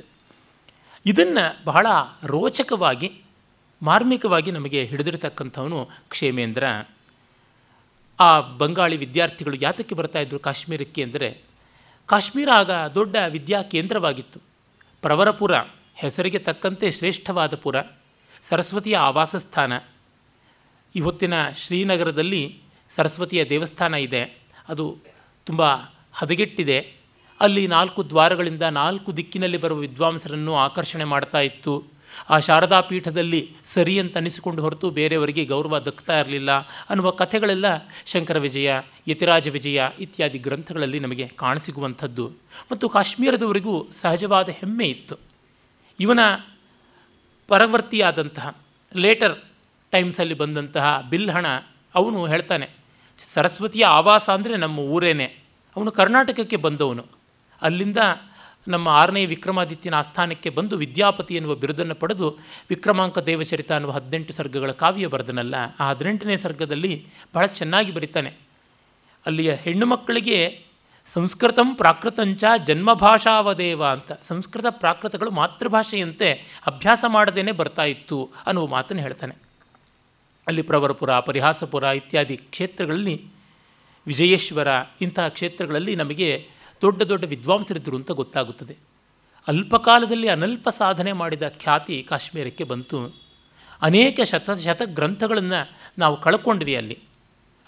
ಇದನ್ನು ಬಹಳ ರೋಚಕವಾಗಿ ಮಾರ್ಮಿಕವಾಗಿ ನಮಗೆ ಹಿಡಿದಿರ್ತಕ್ಕಂಥವನು ಕ್ಷೇಮೇಂದ್ರ. ಆ ಬಂಗಾಳಿ ವಿದ್ಯಾರ್ಥಿಗಳು ಯಾತಕ್ಕೆ ಬರ್ತಾಯಿದ್ರು ಕಾಶ್ಮೀರಕ್ಕೆ ಅಂದರೆ, ಕಾಶ್ಮೀರ ಆಗ ದೊಡ್ಡ ವಿದ್ಯಾ ಕೇಂದ್ರವಾಗಿತ್ತು. ಪ್ರವರಪುರ ಹೆಸರಿಗೆ ತಕ್ಕಂತೆ ಶ್ರೇಷ್ಠವಾದ ಪುರ, ಸರಸ್ವತಿಯ ಆವಾಸ ಸ್ಥಾನ. ಇವತ್ತಿನ ಶ್ರೀನಗರದಲ್ಲಿ ಸರಸ್ವತಿಯ ದೇವಸ್ಥಾನ ಇದೆ, ಅದು ತುಂಬ ಹದಗೆಟ್ಟಿದೆ. ಅಲ್ಲಿ ನಾಲ್ಕು ದ್ವಾರಗಳಿಂದ ನಾಲ್ಕು ದಿಕ್ಕಿನಲ್ಲಿ ಬರುವ ವಿದ್ವಾಂಸರನ್ನು ಆಕರ್ಷಣೆ ಮಾಡ್ತಾ ಇತ್ತು. ಆ ಶಾರದಾ ಪೀಠದಲ್ಲಿ ಸರಿ ಅಂತ ಅನಿಸಿಕೊಂಡು ಹೊರತು ಬೇರೆಯವರಿಗೆ ಗೌರವ ದಕ್ತಾ ಇರಲಿಲ್ಲ ಅನ್ನುವ ಕಥೆಗಳೆಲ್ಲ ಶಂಕರ ವಿಜಯ, ಯತಿರಾಜ ವಿಜಯ ಇತ್ಯಾದಿ ಗ್ರಂಥಗಳಲ್ಲಿ ನಮಗೆ ಕಾಣಸಿಗುವಂಥದ್ದು. ಮತ್ತು ಕಾಶ್ಮೀರದವರಿಗೂ ಸಹಜವಾದ ಹೆಮ್ಮೆ ಇತ್ತು. ಇವನ ಪರವರ್ತಿಯಾದಂತಹ ಲೇಟರ್ ಟೈಮ್ಸಲ್ಲಿ ಬಂದಂತಹ ಬಿಲ್ಹಣ ಅವನು ಹೇಳ್ತಾನೆ, ಸರಸ್ವತಿಯ ಆವಾಸ ಅಂದರೆ ನಮ್ಮ ಊರೇನೆ. ಅವನು ಕರ್ನಾಟಕಕ್ಕೆ ಬಂದವನು, ಅಲ್ಲಿಂದ ನಮ್ಮ ಆರನೇ ವಿಕ್ರಮಾದಿತ್ಯನ ಆಸ್ಥಾನಕ್ಕೆ ಬಂದು ವಿದ್ಯಾಪತಿ ಎನ್ನುವ ಬಿರುದನ್ನು ಪಡೆದು ವಿಕ್ರಮಾಂಕ ದೇವಚರಿತ ಅನ್ನುವ ಹದಿನೆಂಟು ಸರ್ಗಗಳ ಕಾವ್ಯ ಬರೆದನಲ್ಲ, ಆ ಹದಿನೆಂಟನೇ ಸರ್ಗದಲ್ಲಿ ಬಹಳ ಚೆನ್ನಾಗಿ ಬರೀತಾನೆ. ಅಲ್ಲಿಯ ಹೆಣ್ಣು ಮಕ್ಕಳಿಗೆ ಸಂಸ್ಕೃತಂ ಪ್ರಾಕೃತಂಚ ಜನ್ಮಭಾಷಾವದೇವ ಅಂತ, ಸಂಸ್ಕೃತ ಪ್ರಾಕೃತಗಳು ಮಾತೃಭಾಷೆಯಂತೆ ಅಭ್ಯಾಸ ಮಾಡದೇನೆ ಬರ್ತಾ ಇತ್ತು ಅನ್ನುವ ಮಾತನ್ನು ಹೇಳ್ತಾನೆ. ಅಲ್ಲಿ ಪ್ರವರಪುರ, ಪರಿಹಾಸಪುರ ಇತ್ಯಾದಿ ಕ್ಷೇತ್ರಗಳಲ್ಲಿ, ವಿಜಯೇಶ್ವರ ಇಂತಹ ಕ್ಷೇತ್ರಗಳಲ್ಲಿ ನಮಗೆ ದೊಡ್ಡ ದೊಡ್ಡ ವಿದ್ವಾಂಸರಿದ್ದರು ಅಂತ ಗೊತ್ತಾಗುತ್ತದೆ. ಅಲ್ಪಕಾಲದಲ್ಲಿ ಅನಲ್ಪ ಸಾಧನೆ ಮಾಡಿದ ಖ್ಯಾತಿ ಕಾಶ್ಮೀರಕ್ಕೆ ಬಂತು. ಅನೇಕ ಶತ ಶತ ಗ್ರಂಥಗಳನ್ನು ನಾವು ಕಳ್ಕೊಂಡ್ವಿ ಅಲ್ಲಿ.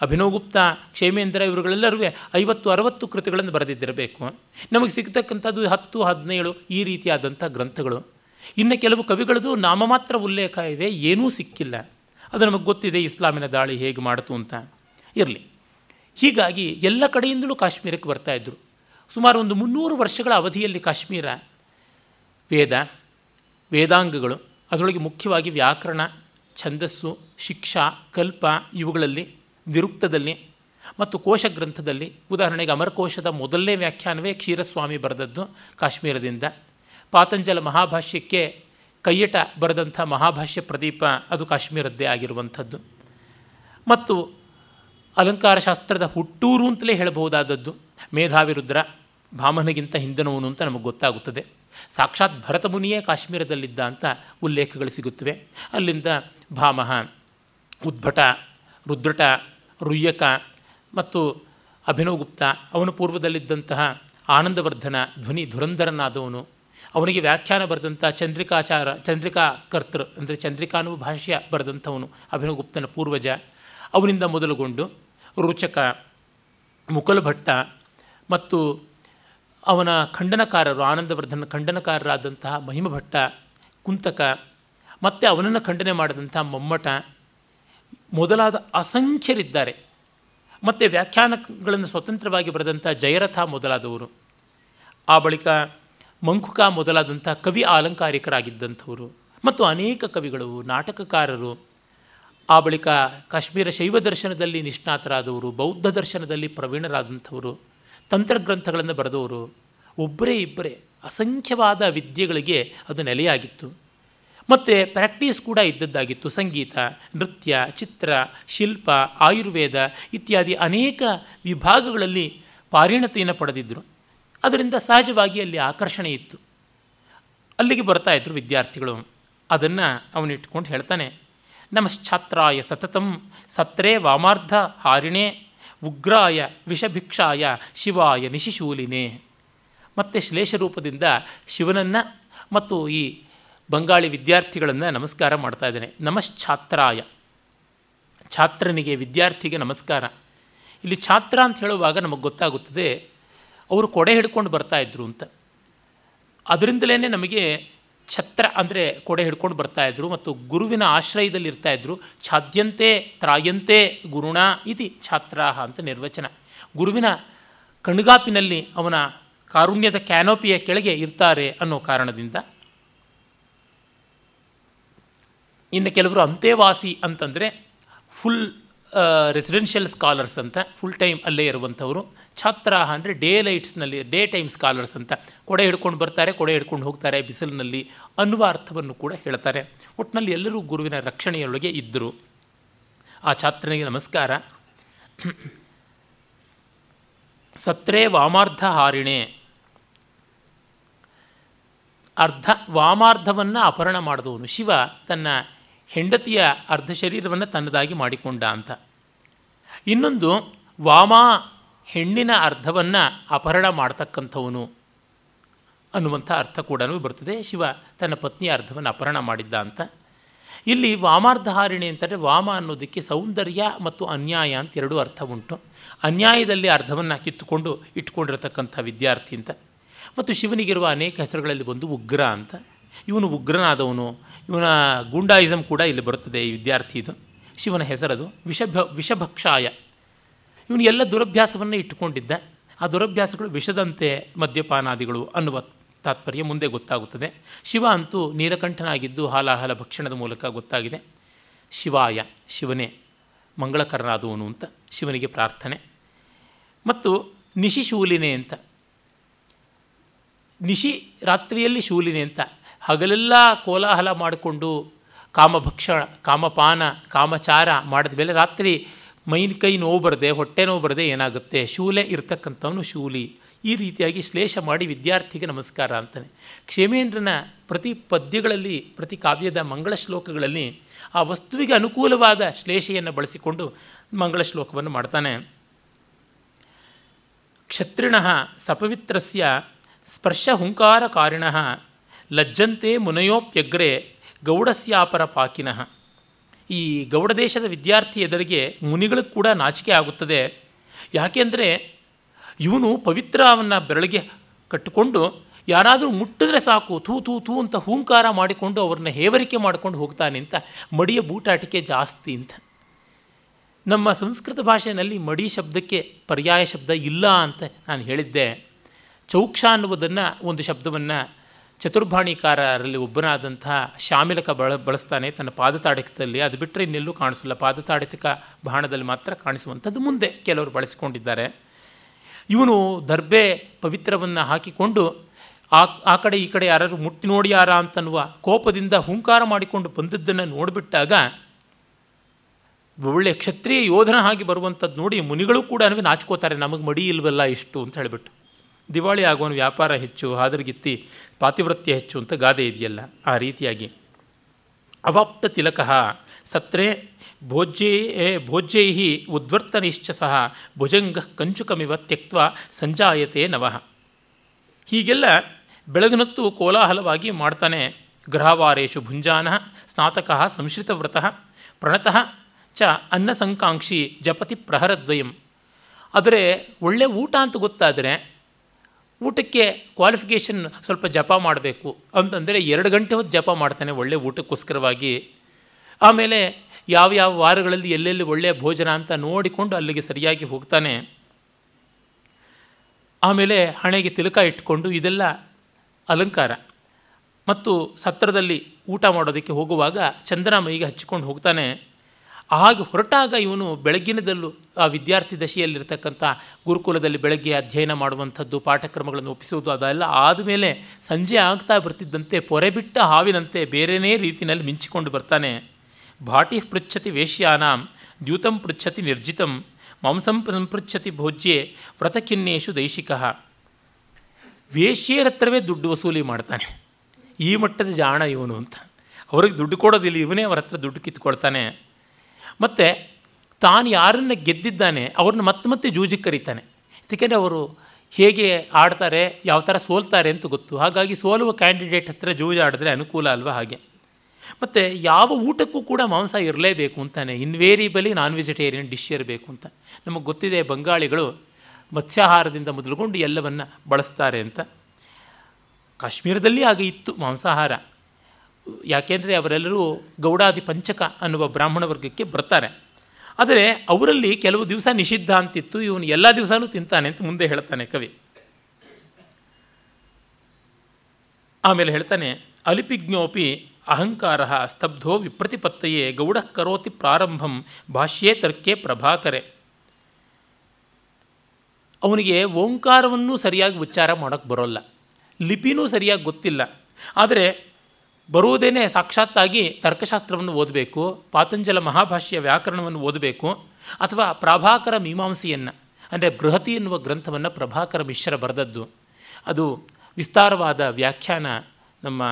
ಅಭಿನವಗುಪ್ತ, ಕ್ಷೇಮೇಂದ್ರ ಇವರುಗಳೆಲ್ಲರೂ ಐವತ್ತು ಅರವತ್ತು ಕೃತಿಗಳನ್ನು ಬರೆದಿದ್ದಿರಬೇಕು. ನಮಗೆ ಸಿಗ್ತಕ್ಕಂಥದ್ದು ಹತ್ತು ಹದಿನೇಳು ಈ ರೀತಿಯಾದಂಥ ಗ್ರಂಥಗಳು. ಇನ್ನು ಕೆಲವು ಕವಿಗಳದು ನಾಮಮಾತ್ರ ಉಲ್ಲೇಖ ಇವೆ, ಏನೂ ಸಿಕ್ಕಿಲ್ಲ. ಅದು ನಮಗೆ ಗೊತ್ತಿದೆ ಇಸ್ಲಾಮಿನ ದಾಳಿ ಹೇಗೆ ಮಾಡ್ತು ಅಂತ. ಇರಲಿ, ಹೀಗಾಗಿ ಎಲ್ಲ ಕಡೆಯಿಂದಲೂ ಕಾಶ್ಮೀರಕ್ಕೆ ಬರ್ತಾಯಿದ್ರು. ಸುಮಾರು ಒಂದು ಮುನ್ನೂರು ವರ್ಷಗಳ ಅವಧಿಯಲ್ಲಿ ಕಾಶ್ಮೀರ ವೇದ, ವೇದಾಂಗಗಳು, ಅದರೊಳಗೆ ಮುಖ್ಯವಾಗಿ ವ್ಯಾಕರಣ, ಛಂದಸ್ಸು, ಶಿಕ್ಷಾ, ಕಲ್ಪ ಇವುಗಳಲ್ಲಿ, ನಿರುಕ್ತದಲ್ಲಿ ಮತ್ತು ಕೋಶ ಗ್ರಂಥದಲ್ಲಿ, ಉದಾಹರಣೆಗೆ ಅಮರಕೋಶದ ಮೊದಲನೇ ವ್ಯಾಖ್ಯಾನವೇ ಕ್ಷೀರಸ್ವಾಮಿ ಬರೆದದ್ದು ಕಾಶ್ಮೀರದಿಂದ. ಪಾತಂಜಲ ಮಹಾಭಾಷ್ಯಕ್ಕೆ ಕೈಯಟ ಬರೆದಂಥ ಮಹಾಭಾಷ್ಯ ಪ್ರದೀಪ ಅದು ಕಾಶ್ಮೀರದ್ದೇ ಆಗಿರುವಂಥದ್ದು. ಮತ್ತು ಅಲಂಕಾರಶಾಸ್ತ್ರದ ಹುಟ್ಟೂರು ಅಂತಲೇ ಹೇಳಬಹುದಾದದ್ದು ಮೇಧಾವಿ ರುದ್ರ, ಭಾಮನಿಗಿಂತ ಹಿಂದನವನು ಅಂತ ನಮಗೆ ಗೊತ್ತಾಗುತ್ತದೆ. ಸಾಕ್ಷಾತ್ ಭರತ ಮುನಿಯೇ ಕಾಶ್ಮೀರದಲ್ಲಿದ್ದ ಅಂತ ಉಲ್ಲೇಖಗಳು ಸಿಗುತ್ತವೆ. ಅಲ್ಲಿಂದ ಭಾಮಹ, ಉದ್ಭಟ, ರುದ್ರಟ, ರುಯ್ಯಕ ಮತ್ತು ಅಭಿನವಗುಪ್ತ, ಅವನ ಪೂರ್ವದಲ್ಲಿದ್ದಂತಹ ಆನಂದವರ್ಧನ, ಧ್ವನಿ ಧುರಂಧರನಾದವನು, ಅವನಿಗೆ ವ್ಯಾಖ್ಯಾನ ಬರೆದಂಥ ಚಂದ್ರಿಕಾಚಾರ, ಚಂದ್ರಿಕಾ ಕರ್ತೃ ಅಂದರೆ ಚಂದ್ರಿಕಾನು ಭಾಷ್ಯ ಬರೆದಂಥವನು ಅಭಿನವಗುಪ್ತನ ಪೂರ್ವಜ, ಅವನಿಂದ ಮೊದಲುಗೊಂಡು ರೋಚಕ, ಮುಕುಲಭಟ್ಟ ಮತ್ತು ಅವನ ಖಂಡನಕಾರರು, ಆನಂದವರ್ಧನ ಖಂಡನಕಾರರಾದಂತಹ ಮಹಿಮಭಟ್ಟ, ಕುಂತಕ, ಮತ್ತು ಅವನನ್ನು ಖಂಡನೆ ಮಾಡಿದಂಥ ಮಮ್ಮಟ ಮೊದಲಾದ ಅಸಂಖ್ಯರಿದ್ದಾರೆ. ಮತ್ತು ವ್ಯಾಖ್ಯಾನಗಳನ್ನು ಸ್ವತಂತ್ರವಾಗಿ ಬರೆದಂಥ ಜಯರಥ ಮೊದಲಾದವರು, ಆ ಬಳಿಕ ಮಂಕುಕ ಮೊದಲಾದಂಥ ಕವಿ ಆಲಂಕಾರಿಕರಾಗಿದ್ದಂಥವರು ಮತ್ತು ಅನೇಕ ಕವಿಗಳು, ನಾಟಕಕಾರರು, ಆ ಬಳಿಕ ಕಾಶ್ಮೀರ ಶೈವ ದರ್ಶನದಲ್ಲಿ ನಿಷ್ಣಾತರಾದವರು, ಬೌದ್ಧ ದರ್ಶನದಲ್ಲಿ ಪ್ರವೀಣರಾದಂಥವರು, ತಂತ್ರಗ್ರಂಥಗಳನ್ನು ಬರೆದವರು, ಒಬ್ಬರೇ ಇಬ್ಬರೇ ಅಸಂಖ್ಯವಾದ ವಿದ್ಯೆಗಳಿಗೆ ಅದು ನೆಲೆಯಾಗಿತ್ತು. ಮತ್ತು ಪ್ರಾಕ್ಟೀಸ್ ಕೂಡ ಇದ್ದದ್ದಾಗಿತ್ತು. ಸಂಗೀತ, ನೃತ್ಯ, ಚಿತ್ರ, ಶಿಲ್ಪ, ಆಯುರ್ವೇದ ಇತ್ಯಾದಿ ಅನೇಕ ವಿಭಾಗಗಳಲ್ಲಿ ಪರಿಣತಿಯನ್ನು ಪಡೆದಿದ್ದರು. ಅದರಿಂದ ಸಹಜವಾಗಿ ಅಲ್ಲಿ ಆಕರ್ಷಣೆ ಇತ್ತು. ಅಲ್ಲಿಗೆ ಬರ್ತಾ ಇದ್ದರು ವಿದ್ಯಾರ್ಥಿಗಳು. ಅದನ್ನು ಅವನಿಟ್ಕೊಂಡು ಹೇಳ್ತಾನೆ, ನಮಶ್ಚಾತ್ರಾಯ ಸತತಂ ಸತ್ರೇ ವಾಮಾರ್ಧ ಹಾರಿಣೆ ಉಗ್ರಾಯ ವಿಷಭಿಕ್ಷಾಯ ಶಿವಾಯ ನಿಶಿಶೂಲಿನೇ. ಮತ್ತು ಶ್ಲೇಷರೂಪದಿಂದ ಶಿವನನ್ನು ಮತ್ತು ಈ ಬಂಗಾಳಿ ವಿದ್ಯಾರ್ಥಿಗಳನ್ನು ನಮಸ್ಕಾರ ಮಾಡ್ತಾ ಇದ್ದಾನೆ. ನಮಶ್ಚಾತ್ರಾಯ, ಛಾತ್ರನಿಗೆ, ವಿದ್ಯಾರ್ಥಿಗೆ ನಮಸ್ಕಾರ. ಇಲ್ಲಿ ಛಾತ್ರ ಅಂತ ಹೇಳುವಾಗ ನಮಗೆ ಗೊತ್ತಾಗುತ್ತದೆ ಅವರು ಕೊಡೆ ಹಿಡ್ಕೊಂಡು ಬರ್ತಾಯಿದ್ರು ಅಂತ. ಅದರಿಂದಲೇ ನಮಗೆ ಛತ್ರ ಅಂದರೆ ಕೊಡೆ ಹಿಡ್ಕೊಂಡು ಬರ್ತಾಯಿದ್ರು ಮತ್ತು ಗುರುವಿನ ಆಶ್ರಯದಲ್ಲಿ ಇರ್ತಾಯಿದ್ರು. ಛಾದ್ಯಂತೆ ತ್ರಾಯಂತೆ ಗುರುಣ ಇತಿ ಛಾತ್ರಾಹ ಅಂತ ನಿರ್ವಚನ. ಗುರುವಿನ ಕಣ್ಗಾಪಿನಲ್ಲಿ, ಅವನ ಕಾರುಣ್ಯದ ಕ್ಯಾನೋಪಿಯ ಕೆಳಗೆ ಇರ್ತಾರೆ ಅನ್ನೋ ಕಾರಣದಿಂದ. ಇನ್ನು ಕೆಲವರು ಅಂತೇವಾಸಿ ಅಂತಂದರೆ ಫುಲ್ ರೆಸಿಡೆನ್ಷಿಯಲ್ ಸ್ಕಾಲರ್ಸ್ ಅಂತ, ಫುಲ್ ಟೈಮ್ ಅಲ್ಲೇ ಇರುವಂಥವರು. ಛಾತ್ರ ಅಂದರೆ ಡೇ ಲೈಟ್ಸ್ನಲ್ಲಿ ಡೇ ಟೈಮ್ ಸ್ಕಾಲರ್ಸ್ ಅಂತ, ಕೊಡೆ ಹಿಡ್ಕೊಂಡು ಬರ್ತಾರೆ, ಕೊಡೆ ಹಿಡ್ಕೊಂಡು ಹೋಗ್ತಾರೆ ಬಿಸಿಲಿನಲ್ಲಿ ಅನ್ನುವ ಅರ್ಥವನ್ನು ಕೂಡ ಹೇಳ್ತಾರೆ. ಒಟ್ಟಿನಲ್ಲಿ ಎಲ್ಲರೂ ಗುರುವಿನ ರಕ್ಷಣೆಯೊಳಗೆ ಇದ್ದರು. ಆ ಛಾತ್ರನಿಗೆ ನಮಸ್ಕಾರ. ಸತ್ರೇ ವಾಮಾರ್ಧ ಹಾರಿಣೆ, ಅರ್ಧ ವಾಮಾರ್ಧವನ್ನು ಅಪಹರಣ ಮಾಡಿದವನು ಶಿವ ತನ್ನ ಹೆಂಡತಿಯ ಅರ್ಧ ಶರೀರವನ್ನು ತನ್ನದಾಗಿ ಮಾಡಿಕೊಂಡ ಅಂತ. ಇನ್ನೊಂದು ವಾಮ, ಹೆಣ್ಣಿನ ಅರ್ಧವನ್ನು ಅಪಹರಣ ಮಾಡ್ತಕ್ಕಂಥವನು ಅನ್ನುವಂಥ ಅರ್ಥ ಕೂಡ ಬರ್ತದೆ. ಶಿವ ತನ್ನ ಪತ್ನಿಯ ಅರ್ಧವನ್ನು ಅಪಹರಣ ಮಾಡಿದ್ದ ಅಂತ. ಇಲ್ಲಿ ವಾಮಾರ್ಧ ಹಾರಿಣಿ ಅಂತಂದರೆ ವಾಮ ಅನ್ನೋದಕ್ಕೆ ಸೌಂದರ್ಯ ಮತ್ತು ಅನ್ಯಾಯ ಅಂತ ಎರಡೂ ಅರ್ಥ ಉಂಟು. ಅನ್ಯಾಯದಲ್ಲಿ ಅರ್ಧವನ್ನು ಕಿತ್ತುಕೊಂಡು ಇಟ್ಕೊಂಡಿರತಕ್ಕಂಥ ವಿದ್ಯಾರ್ಥಿ ಅಂತ. ಮತ್ತು ಶಿವನಿಗಿರುವ ಅನೇಕ ಹೆಸರುಗಳಲ್ಲಿ ಒಂದು ಉಗ್ರ ಅಂತ. ಇವನು ಉಗ್ರನಾದವನು, ಇವನ ಗೂಂಡಾಯಿಸಮ್ ಕೂಡ ಇಲ್ಲಿ ಬರುತ್ತದೆ ಈ ವಿದ್ಯಾರ್ಥಿ. ಇದು ಶಿವನ ಹೆಸರದು. ವಿಷಭ ವಿಷಭಕ್ಷಾಯ, ಇವನಿಗೆಲ್ಲ ದುರಭ್ಯಾಸವನ್ನು ಇಟ್ಟುಕೊಂಡಿದ್ದ. ಆ ದುರಭ್ಯಾಸಗಳು ವಿಷದಂತೆ ಮದ್ಯಪಾನಾದಿಗಳು ಅನ್ನುವ ತಾತ್ಪರ್ಯ ಮುಂದೆ ಗೊತ್ತಾಗುತ್ತದೆ. ಶಿವ ಅಂತೂ ನೀಲಕಂಠನಾಗಿದ್ದು ಹಾಲಾಹಲ ಭಕ್ಷಣದ ಮೂಲಕ ಗೊತ್ತಾಗಿದೆ. ಶಿವಾಯ, ಶಿವನೇ ಮಂಗಳಕರನಾದವನು ಅಂತ ಶಿವನಿಗೆ ಪ್ರಾರ್ಥನೆ. ಮತ್ತು ನಿಶಿಶೂಲಿನೇ ಅಂತ, ನಿಶಿ ರಾತ್ರಿಯಲ್ಲಿ, ಶೂಲಿನೇ ಅಂತ. ಹಗಲೆಲ್ಲ ಕೋಲಾಹಲ ಮಾಡಿಕೊಂಡು ಕಾಮಭಕ್ಷ, ಕಾಮಪಾನ, ಕಾಮಚಾರ ಮಾಡಿದ ಮೇಲೆ ರಾತ್ರಿ ಮೈನ್ ಕೈ ನೋವು ಬರದೆ, ಹೊಟ್ಟೆ ನೋವು ಬರದೆ ಏನಾಗುತ್ತೆ, ಶೂಲೆ ಇರ್ತಕ್ಕಂಥವನು ಶೂಲಿ. ಈ ರೀತಿಯಾಗಿ ಶ್ಲೇಷ ಮಾಡಿ ವಿದ್ಯಾರ್ಥಿಗೆ ನಮಸ್ಕಾರ ಅಂತಾನೆ. ಕ್ಷೇಮೇಂದ್ರನ ಪ್ರತಿ ಪದ್ಯಗಳಲ್ಲಿ, ಪ್ರತಿ ಕಾವ್ಯದ ಮಂಗಳ ಶ್ಲೋಕಗಳಲ್ಲಿ ಆ ವಸ್ತುವಿಗೆ ಅನುಕೂಲವಾದ ಶ್ಲೇಷೆಯನ್ನು ಬಳಸಿಕೊಂಡು ಮಂಗಳ ಶ್ಲೋಕವನ್ನು ಮಾಡ್ತಾನೆ. ಕ್ಷತ್ರಿಣಃ ಸಪವಿತ್ರಸ್ಯ ಸ್ಪರ್ಶ ಹುಂಕಾರ ಕಾರಿಣಃ ಲಜ್ಜಂತೆ ಮುನಯೋಪ್ಯಗ್ರೆ ಗೌಡಸ್ಯಾಪರ ಪಾಕಿನಃ. ಈ ಗೌಡ ದೇಶದ ವಿದ್ಯಾರ್ಥಿ ಎದುರಿಗೆ ಮುನಿಗಳಿಗೆ ಕೂಡ ನಾಚಿಕೆ ಆಗುತ್ತದೆ. ಯಾಕೆಂದರೆ ಇವನು ಪವಿತ್ರವನ್ನು ಬೆರಳಿಗೆ ಕಟ್ಟಿಕೊಂಡು ಯಾರಾದರೂ ಮುಟ್ಟಿದ್ರೆ ಸಾಕು ಥೂ ಥೂ ಥೂ ಅಂತ ಹೂಂಕಾರ ಮಾಡಿಕೊಂಡು ಅವ್ರನ್ನ ಹೇವರಿಕೆ ಮಾಡಿಕೊಂಡು ಹೋಗ್ತಾನೆ ಅಂತ. ಮಡಿಯ ಬೂಟಾಟಿಕೆ ಜಾಸ್ತಿ ಅಂತ. ನಮ್ಮ ಸಂಸ್ಕೃತ ಭಾಷೆಯಲ್ಲಿ ಮಡಿ ಶಬ್ದಕ್ಕೆ ಪರ್ಯಾಯ ಶಬ್ದ ಇಲ್ಲ ಅಂತ ನಾನು ಹೇಳಿದ್ದೆ. ಚೌಕ್ಷ ಅನ್ನುವುದನ್ನು, ಒಂದು ಶಬ್ದವನ್ನು ಚತುರ್ಭಾಣಿಕಾರರಲ್ಲಿ ಒಬ್ಬನಾದಂಥ ಶಾಮಿಲಕ ಬಳ ಬಳಸ್ತಾನೆ ತನ್ನ ಪಾದತಾಡಕದಲ್ಲಿ. ಅದು ಬಿಟ್ಟರೆ ಇನ್ನೆಲ್ಲೂ ಕಾಣಿಸಲ್ಲ. ಪಾದತಾಡಕ ಬಾಣದಲ್ಲಿ ಮಾತ್ರ ಕಾಣಿಸುವಂಥದ್ದು ಮುಂದೆ ಕೆಲವರು ಬಳಸಿಕೊಂಡಿದ್ದಾರೆ. ಇವನು ದರ್ಬೆ ಪವಿತ್ರವನ್ನು ಹಾಕಿಕೊಂಡು ಆ ಆ ಕಡೆ ಈ ಕಡೆ ಯಾರು ಮುಟ್ಟಿ ನೋಡಿಯಾರ ಅಂತನ್ನುವ ಕೋಪದಿಂದ ಹುಂಕಾರ ಮಾಡಿಕೊಂಡು ಬಂದದ್ದನ್ನು ನೋಡಿಬಿಟ್ಟಾಗ, ಒಳ್ಳೆಯ ಕ್ಷತ್ರಿಯ ಯೋಧನ ಹಾಗೆ ಬರುವಂಥದ್ದು ನೋಡಿ ಮುನಿಗಳು ಕೂಡ ನಾಚ್ಕೋತಾರೆ, ನಮಗೆ ಮಡಿ ಇಲ್ವಲ್ಲ ಇಷ್ಟು ಅಂತ ಹೇಳಿಬಿಟ್ಟು. ದಿವಾಳಿ ಆಗೋನು ವ್ಯಾಪಾರ ಹೆಚ್ಚು, ಹಾದರಗಿತ್ತಿ ಪಾತಿವ್ರತ್ಯ ಹೆಚ್ಚು ಅಂತ ಗಾದೆ ಇದೆಯಲ್ಲ, ಆ ರೀತಿಯಾಗಿ. ಅವಾಪ್ತ ತಿಲಕ ಸತ್ರೇ ಭೋಜ್ಯೇ ಭೋಜ್ಯೈ ಉದ್ವರ್ತನಿಶ್ಚ ಸಹ ಭುಜಂಗ ಕಂಚುಕಮಿವ ತ್ಯಕ್ತ ಸಂಜಾಯತೆ ನವಃ. ಹೀಗೆಲ್ಲ ಬೆಳಗಿನೊತ್ತು ಕೋಲಾಹಲವಾಗಿ ಮಾಡ್ತಾನೆ. ಗೃಹವಾರೇಶು ಭುಂಜಾನಃ ಸ್ನಾತಕಃ ಸಂಶ್ರಿತವ್ರತಃ ಪ್ರಣತಃ ಚ ಅನ್ನಸಂಕಾಂಕ್ಷಿ ಜಪತಿ ಪ್ರಹರದ್ವಯಂ. ಆದರೆ ಒಳ್ಳೆಯ ಊಟ ಅಂತ ಗೊತ್ತಾದರೆ ಊಟಕ್ಕೆ ಕ್ವಾಲಿಫಿಕೇಷನ್ ಸ್ವಲ್ಪ ಜಪ ಮಾಡಬೇಕು ಅಂತಂದರೆ ಎರಡು ಗಂಟೆ ಹೊತ್ತು ಜಪ ಮಾಡ್ತಾನೆ ಒಳ್ಳೆಯ ಊಟಕ್ಕೋಸ್ಕರವಾಗಿ. ಆಮೇಲೆ ಯಾವ್ಯಾವ ವಾರಗಳಲ್ಲಿ ಎಲ್ಲೆಲ್ಲಿ ಒಳ್ಳೆಯ ಭೋಜನ ಅಂತ ನೋಡಿಕೊಂಡು ಅಲ್ಲಿಗೆ ಸರಿಯಾಗಿ ಹೋಗ್ತಾನೆ. ಆಮೇಲೆ ಹಣೆಗೆ ತಿಲಕ ಇಟ್ಕೊಂಡು, ಇದೆಲ್ಲ ಅಲಂಕಾರ. ಮತ್ತು ಸತ್ರದಲ್ಲಿ ಊಟ ಮಾಡೋದಕ್ಕೆ ಹೋಗುವಾಗ ಚಂದನ ಮೈಗೆ ಹಚ್ಚಿಕೊಂಡು ಹೋಗ್ತಾನೆ. ಹಾಗೆ ಹೊರಟಾಗ ಇವನು ಬೆಳಗ್ಗಿನದಲ್ಲೂ ಆ ವಿದ್ಯಾರ್ಥಿ ದಶೆಯಲ್ಲಿರ್ತಕ್ಕಂಥ ಗುರುಕುಲದಲ್ಲಿ ಬೆಳಗ್ಗೆ ಅಧ್ಯಯನ ಮಾಡುವಂಥದ್ದು, ಪಾಠಕ್ರಮಗಳನ್ನು ಒಪ್ಪಿಸುವುದು, ಅದೆಲ್ಲ ಆದಮೇಲೆ ಸಂಜೆ ಆಗ್ತಾ ಬರ್ತಿದ್ದಂತೆ ಪೊರೆ ಬಿಟ್ಟ ಹಾವಿನಂತೆ ಬೇರೆಯೇ ರೀತಿಯಲ್ಲಿ ಮಿಂಚಿಕೊಂಡು ಬರ್ತಾನೆ. ಭಾಟಿ ಪೃಚ್ಛತಿ ವೇಶ್ಯಾನಾಂ ದ್ಯೂತಂ ಪೃಚ್ಛತಿ ನಿರ್ಜಿತಂ ಮಾಂಸಂ ಸಂಪೃಚ್ಛತಿ ಭೋಜ್ಯೆ ವ್ರತಖಿನ್ನೇಶು ದೈಶಿಕಃ. ವೇಶ್ಯೇರತ್ರವೇ ದುಡ್ಡು ವಸೂಲಿ ಮಾಡ್ತಾನೆ, ಈ ಮಟ್ಟದ ಜಾಣ ಇವನು ಅಂತ. ಅವ್ರಿಗೆ ದುಡ್ಡು ಕೊಡೋದಿಲ್ಲ, ಇವನೇ ಅವರ ಹತ್ರ ದುಡ್ಡು ಕಿತ್ಕೊಳ್ತಾನೆ. ಮತ್ತು ತಾನು ಯಾರನ್ನು ಗೆದ್ದಿದ್ದಾನೆ ಅವ್ರನ್ನ ಮತ್ತೆ ಮತ್ತೆ ಜೂಜಿಗೆ ಕರೀತಾನೆ. ಯಾಕೆಂದರೆ ಅವರು ಹೇಗೆ ಆಡ್ತಾರೆ, ಯಾವ ಥರ ಸೋಲ್ತಾರೆ ಅಂತ ಗೊತ್ತು. ಹಾಗಾಗಿ ಸೋಲುವ ಕ್ಯಾಂಡಿಡೇಟ್ ಹತ್ರ ಜೂಜಾಡಿದ್ರೆ ಅನುಕೂಲ ಅಲ್ವಾ. ಹಾಗೆ ಮತ್ತು ಯಾವ ಊಟಕ್ಕೂ ಕೂಡ ಮಾಂಸ ಇರಲೇಬೇಕು ಅಂತಾನೆ, ಇನ್ವೇರಿಯಬಲಿ ನಾನ್ ವೆಜಿಟೇರಿಯನ್ ಡಿಶ್ ಇರಬೇಕು ಅಂತ. ನಮಗೆ ಗೊತ್ತಿದೆ ಬಂಗಾಳಿಗಳು ಮತ್ಸ್ಯಾಹಾರದಿಂದ ಮೊದಲುಗೊಂಡು ಎಲ್ಲವನ್ನು ಬಳಸ್ತಾರೆ ಅಂತ. ಕಾಶ್ಮೀರದಲ್ಲಿ ಹಾಗೆ ಇತ್ತು ಮಾಂಸಾಹಾರ. ಯಾಕೆಂದರೆ ಅವರೆಲ್ಲರೂ ಗೌಡಾದಿ ಪಂಚಕ ಅನ್ನುವ ಬ್ರಾಹ್ಮಣ ವರ್ಗಕ್ಕೆ ಬರ್ತಾರೆ. ಆದರೆ ಅವರಲ್ಲಿ ಕೆಲವು ದಿವಸ ನಿಷಿದ್ಧ ಅಂತಿತ್ತು, ಇವನು ಎಲ್ಲ ದಿವಸನೂ ತಿಂತಾನೆ ಅಂತ ಮುಂದೆ ಹೇಳ್ತಾನೆ ಕವಿ. ಆಮೇಲೆ ಹೇಳ್ತಾನೆ, ಅಲಿಪಿಜ್ಞೋಪಿ ಅಹಂಕಾರ ಸ್ತಬ್ಧೋ ವಿಪ್ರತಿಪತ್ತಯೇ ಗೌಡ ಕರೋತಿ ಪ್ರಾರಂಭಂ ಭಾಷ್ಯೇ ತರ್ಕೆ ಪ್ರಭಾಕರೆ. ಅವನಿಗೆ ಓಂಕಾರವನ್ನು ಸರಿಯಾಗಿ ಉಚ್ಚಾರ ಮಾಡೋಕ್ಕೆ ಬರೋಲ್ಲ, ಲಿಪಿನೂ ಸರಿಯಾಗಿ ಗೊತ್ತಿಲ್ಲ. ಆದರೆ ಬರುವುದೇನೆ ಸಾಕ್ಷಾತ್ತಾಗಿ ತರ್ಕಶಾಸ್ತ್ರವನ್ನು ಓದಬೇಕು, ಪಾತಂಜಲ ಮಹಾಭಾಷ್ಯ ವ್ಯಾಕರಣವನ್ನು ಓದಬೇಕು, ಅಥವಾ ಪ್ರಭಾಕರ ಮೀಮಾಂಸೆಯನ್ನು, ಅಂದರೆ ಬೃಹತಿ ಎನ್ನುವ ಗ್ರಂಥವನ್ನು ಪ್ರಭಾಕರ ಮಿಶ್ರ ಬರೆದದ್ದು. ಅದು ವಿಸ್ತಾರವಾದ ವ್ಯಾಖ್ಯಾನ ನಮ್ಮ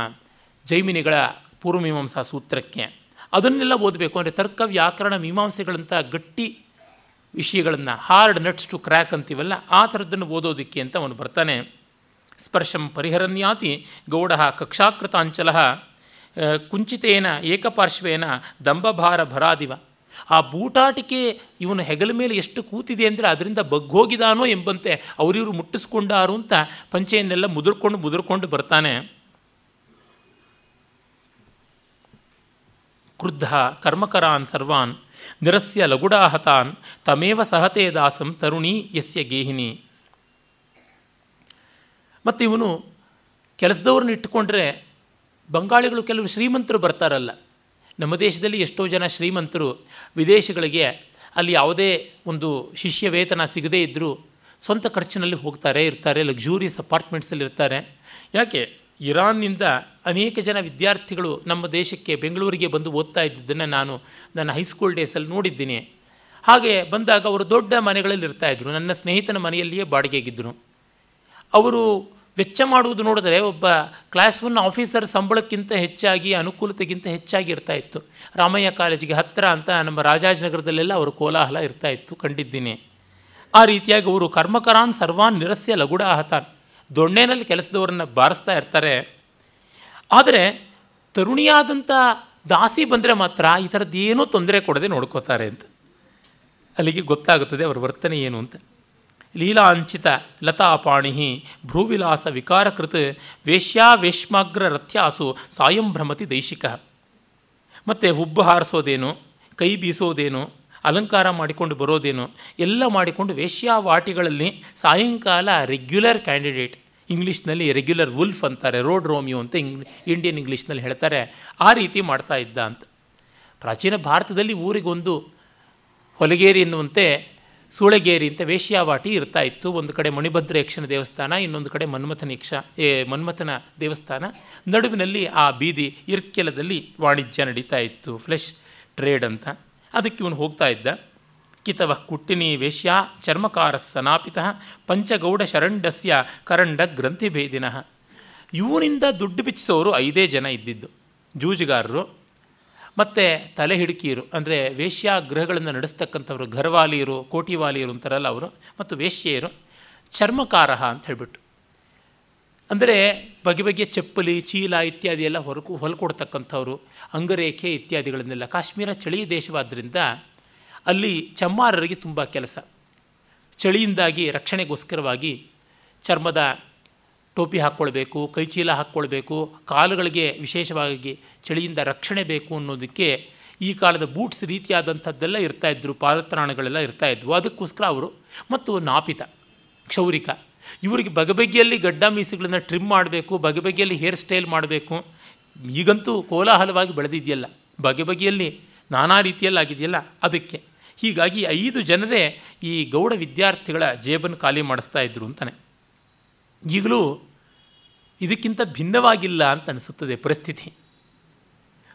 ಜೈಮಿನಿಗಳ ಪೂರ್ವಮೀಮಾಂಸಾ ಸೂತ್ರಕ್ಕೆ. ಅದನ್ನೆಲ್ಲ ಓದಬೇಕು. ಅಂದರೆ ತರ್ಕ ವ್ಯಾಕರಣ ಮೀಮಾಂಸೆಗಳಂಥ ಗಟ್ಟಿ ವಿಷಯಗಳನ್ನು, ಹಾರ್ಡ್ ನಟ್ಸ್ ಟು ಕ್ರ್ಯಾಕ್ ಅಂತೀವಲ್ಲ, ಆ ಥರದ್ದನ್ನು ಓದೋದಕ್ಕೆ ಅಂತ ಅವನು ಬರ್ತಾನೆ. ಸ್ಪರ್ಶಂ ಪರಿಹರನ್ಯಾತಿ ಗೌಡ ಕಕ್ಷಾಕೃತಾಂಚಲ ಕುಂಚಿತೇನ ಏಕಪಾರ್ಶ್ವೇನ ದಂಭಭಾರ ಭರಾದಿವ. ಆ ಬೂಟಾಟಿಕೆ ಇವನು ಹೆಗಲ ಮೇಲೆ ಎಷ್ಟು ಕೂತಿದೆ ಅಂದರೆ ಅದರಿಂದ ಬಗ್ಗೋಗಿದಾನೋ ಎಂಬಂತೆ ಅವರಿವರು ಮುಟ್ಟಿಸ್ಕೊಂಡಾರು ಅಂತ ಪಂಚೆಯನ್ನೆಲ್ಲ ಮುದುರ್ಕೊಂಡು ಮುದುರ್ಕೊಂಡು ಬರ್ತಾನೆ. ಕ್ರುದ್ಧ ಕರ್ಮಕರಾನ್ ಸರ್ವಾನ್ ನಿರಸ್ಯ ಲಗುಡಾಹತಾನ್ ತಮೇವ ಸಹತೆ ದಾಸಂ ತರುಣಿ ಯಸ್ಯ ಗೇಹಿನಿ. ಮತ್ತು ಇವನು ಕೆಲಸದವ್ರನ್ನ ಇಟ್ಟುಕೊಂಡ್ರೆ, ಬಂಗಾಳಿಗಳು ಕೆಲವರು ಶ್ರೀಮಂತರು ಬರ್ತಾರಲ್ಲ, ನಮ್ಮ ದೇಶದಲ್ಲಿ ಎಷ್ಟೋ ಜನ ಶ್ರೀಮಂತರು ವಿದೇಶಗಳಿಗೆ ಅಲ್ಲಿ ಯಾವುದೇ ಒಂದು ಶಿಷ್ಯ ವೇತನ ಸಿಗದೇ ಇದ್ದರೂ ಸ್ವಂತ ಖರ್ಚಿನಲ್ಲಿ ಹೋಗ್ತಾರೆ, ಇರ್ತಾರೆ, ಲಕ್ಸುರಿಯಸ್ ಅಪಾರ್ಟ್ಮೆಂಟ್ಸಲ್ಲಿ ಇರ್ತಾರೆ. ಯಾಕೆ ಇರಾನ್ನಿಂದ ಅನೇಕ ಜನ ವಿದ್ಯಾರ್ಥಿಗಳು ನಮ್ಮ ದೇಶಕ್ಕೆ ಬೆಂಗಳೂರಿಗೆ ಬಂದು ಓದ್ತಾ ಇದ್ದಿದ್ದನ್ನು ನಾನು ನನ್ನ ಹೈಸ್ಕೂಲ್ ಡೇಸಲ್ಲಿ ನೋಡಿದ್ದೀನಿ. ಹಾಗೆ ಬಂದಾಗ ಅವರು ದೊಡ್ಡ ಮನೆಗಳಲ್ಲಿ ಇರ್ತಾಯಿದ್ರು, ನನ್ನ ಸ್ನೇಹಿತನ ಮನೆಯಲ್ಲಿಯೇ ಬಾಡಿಗೆಗಿದ್ದರು. ಅವರು ವೆಚ್ಚ ಮಾಡುವುದು ನೋಡಿದರೆ ಒಬ್ಬ ಕ್ಲಾಸ್ ಒನ್ ಆಫೀಸರ್ ಸಂಬಳಕ್ಕಿಂತ ಹೆಚ್ಚಾಗಿ, ಅನುಕೂಲತೆಗಿಂತ ಹೆಚ್ಚಾಗಿ ಇರ್ತಾಯಿತ್ತು. ರಾಮಯ್ಯ ಕಾಲೇಜಿಗೆ ಹತ್ತಿರ ಅಂತ ನಮ್ಮ ರಾಜಾಜನಗರದಲ್ಲೆಲ್ಲ ಅವರು ಕೋಲಾಹಲ ಇರ್ತಾಯಿತ್ತು, ಕಂಡಿದ್ದೀನಿ. ಆ ರೀತಿಯಾಗಿ ಅವರು ಕರ್ಮಕರಾನ್ ಸರ್ವಾನ್ ನಿರಸ್ಯ ಲಗುಡಾಹತಾನ್, ದೊಣ್ಣೆನಲ್ಲಿ ಕೆಲಸದವರನ್ನು ಬಾರಿಸ್ತಾ ಇರ್ತಾರೆ. ಆದರೆ ತರುಣಿಯಾದಂಥ ದಾಸಿ ಬಂದರೆ ಮಾತ್ರ ಈ ಥರದ್ದೇನೂ ತೊಂದರೆ ಕೊಡದೆ ನೋಡ್ಕೋತಾರೆ ಅಂತ. ಅಲ್ಲಿಗೆ ಗೊತ್ತಾಗುತ್ತದೆ ಅವರ ವರ್ತನೆ ಏನು ಅಂತ. ಲೀಲಾಂಚಿತ ಲತಾಪಾಣಿಹಿ ಭ್ರೂವಿಲಾಸ ವಿಕಾರಕೃತ್ ವೇಶ್ಯಾ ವೇಶ್ಮಾಗ್ರ ರಥ್ಯಾಸು ಸಾಯಂ ಭ್ರಮತಿ ದೈಶಿಕ. ಮತ್ತು ಹುಬ್ಬು ಹಾರಿಸೋದೇನು, ಕೈ ಬೀಸೋದೇನು, ಅಲಂಕಾರ ಮಾಡಿಕೊಂಡು ಬರೋದೇನು, ಎಲ್ಲ ಮಾಡಿಕೊಂಡು ವೇಶ್ಯಾವಾಟಿಗಳಲ್ಲಿ ಸಾಯಂಕಾಲ ರೆಗ್ಯುಲರ್ ಕ್ಯಾಂಡಿಡೇಟ್, ಇಂಗ್ಲೀಷ್ನಲ್ಲಿ ರೆಗ್ಯುಲರ್ ವುಲ್ಫ್ ಅಂತಾರೆ, ರೋಡ್ ರೋಮಿಯೋ ಅಂತ ಇಂಗ್ ಇಂಡಿಯನ್ ಇಂಗ್ಲೀಷ್ನಲ್ಲಿ ಹೇಳ್ತಾರೆ, ಆ ರೀತಿ ಮಾಡ್ತಾ ಇದ್ದ ಅಂತ. ಪ್ರಾಚೀನ ಭಾರತದಲ್ಲಿ ಊರಿಗೊಂದು ಹೊಲಗೇರಿ ಎನ್ನುವಂತೆ ಸೂಳೆಗೇರಿ ಅಂತ ವೇಶ್ಯಾವಾಟಿ ಇರ್ತಾ ಇತ್ತು. ಒಂದು ಕಡೆ ಮಣಿಭದ್ರ ಯಕ್ಷನ ದೇವಸ್ಥಾನ, ಇನ್ನೊಂದು ಕಡೆ ಮನ್ಮಥನ ಯಕ್ಷ ಏ ಮನ್ಮಥನ ದೇವಸ್ಥಾನ, ನಡುವಿನಲ್ಲಿ ಆ ಬೀದಿ ಇರ್ಕೆಲದಲ್ಲಿ ವಾಣಿಜ್ಯ ನಡೀತಾ ಇತ್ತು, ಫ್ಲೆಶ್ ಟ್ರೇಡ್ ಅಂತ. ಅದಕ್ಕೆ ಇವನು ಹೋಗ್ತಾ ಇದ್ದ. ಕಿತವ ಕುಟ್ಟಿನಿ ವೇಶ್ಯ ಚರ್ಮಕಾರ ಸನಾಪಿತ ಪಂಚಗೌಡ ಶರಂಡಸ್ಯ ಕರಂಡ ಗ್ರಂಥಿಭೇದಿನಃ. ಇವನಿಂದ ದುಡ್ಡು ಬಿಚ್ಚಿಸೋರು ಐದೇ ಜನ ಇದ್ದಿದ್ದು, ಜೂಜುಗಾರರು ಮತ್ತು ತಲೆ ಹಿಡುಕಿಯರು, ಅಂದರೆ ವೇಶ್ಯಾಗೃಹಗಳನ್ನು ನಡೆಸ್ತಕ್ಕಂಥವ್ರು, ಘರವಾಲಿಯರು, ಕೋಟಿವಾಲಿಯರು ಅಂತಾರಲ್ಲ ಅವರು, ಮತ್ತು ವೇಶ್ಯೆಯರು. ಚರ್ಮಕಾರ ಅಂತ ಹೇಳಿಬಿಟ್ಟು ಅಂದರೆ ಬಗೆ ಬಗೆಯ ಚಪ್ಪಲಿ, ಚೀಲ ಇತ್ಯಾದಿ ಎಲ್ಲ ಹೊರಕು ಹೊಲ್ಕೊಡ್ತಕ್ಕಂಥವ್ರು, ಅಂಗರೇಖೆ ಇತ್ಯಾದಿಗಳನ್ನೆಲ್ಲ. ಕಾಶ್ಮೀರ ಚಳಿ ದೇಶವಾದ್ದರಿಂದ ಅಲ್ಲಿ ಚಮ್ಮಾರರಿಗೆ ತುಂಬ ಕೆಲಸ. ಚಳಿಯಿಂದಾಗಿ ರಕ್ಷಣೆಗೋಸ್ಕರವಾಗಿ ಚರ್ಮದ ಟೋಪಿ ಹಾಕ್ಕೊಳ್ಬೇಕು, ಕೈಚೀಲ ಹಾಕ್ಕೊಳ್ಬೇಕು, ಕಾಲುಗಳಿಗೆ ವಿಶೇಷವಾಗಿ ಚಳಿಯಿಂದ ರಕ್ಷಣೆ ಬೇಕು ಅನ್ನೋದಕ್ಕೆ ಈ ಕಾಲದ ಬೂಟ್ಸ್ ರೀತಿಯಾದಂಥದ್ದೆಲ್ಲ ಇರ್ತಾಯಿದ್ರು, ಪಾದತ್ರಾಣಗಳೆಲ್ಲ ಇರ್ತಾಯಿದ್ವು. ಅದಕ್ಕೋಸ್ಕರ ಅವರು ಮತ್ತು ನಾಪಿತ ಕ್ಷೌರಿಕ, ಇವರಿಗೆ ಬಗೆಬಗೆಯಲ್ಲಿ ಗಡ್ಡ ಮೀಸೆಗಳನ್ನು ಟ್ರಿಮ್ ಮಾಡಬೇಕು, ಬಗೆಬಗೆಯಲ್ಲಿ ಹೇರ್ ಸ್ಟೈಲ್ ಮಾಡಬೇಕು. ಈಗಂತೂ ಕೋಲಾಹಲವಾಗಿ ಬೆಳೆದಿದೆಯಲ್ಲ, ಬಗೆಬಗೆಯಲ್ಲಿ ನಾನಾ ರೀತಿಯಲ್ಲಾಗಿದೆಯಲ್ಲ ಅದಕ್ಕೆ. ಹೀಗಾಗಿ ಐದು ಜನರೇ ಈ ಗೌಡ ವಿದ್ಯಾರ್ಥಿಗಳ ಜೇಬನ್ನು ಖಾಲಿ ಮಾಡಿಸ್ತಾ ಇದ್ರು ಅಂತಾನೆ. ಈಗಲೂ ಇದಕ್ಕಿಂತ ಭಿನ್ನವಾಗಿಲ್ಲ ಅಂತ ಅನಿಸುತ್ತದೆ ಪರಿಸ್ಥಿತಿ.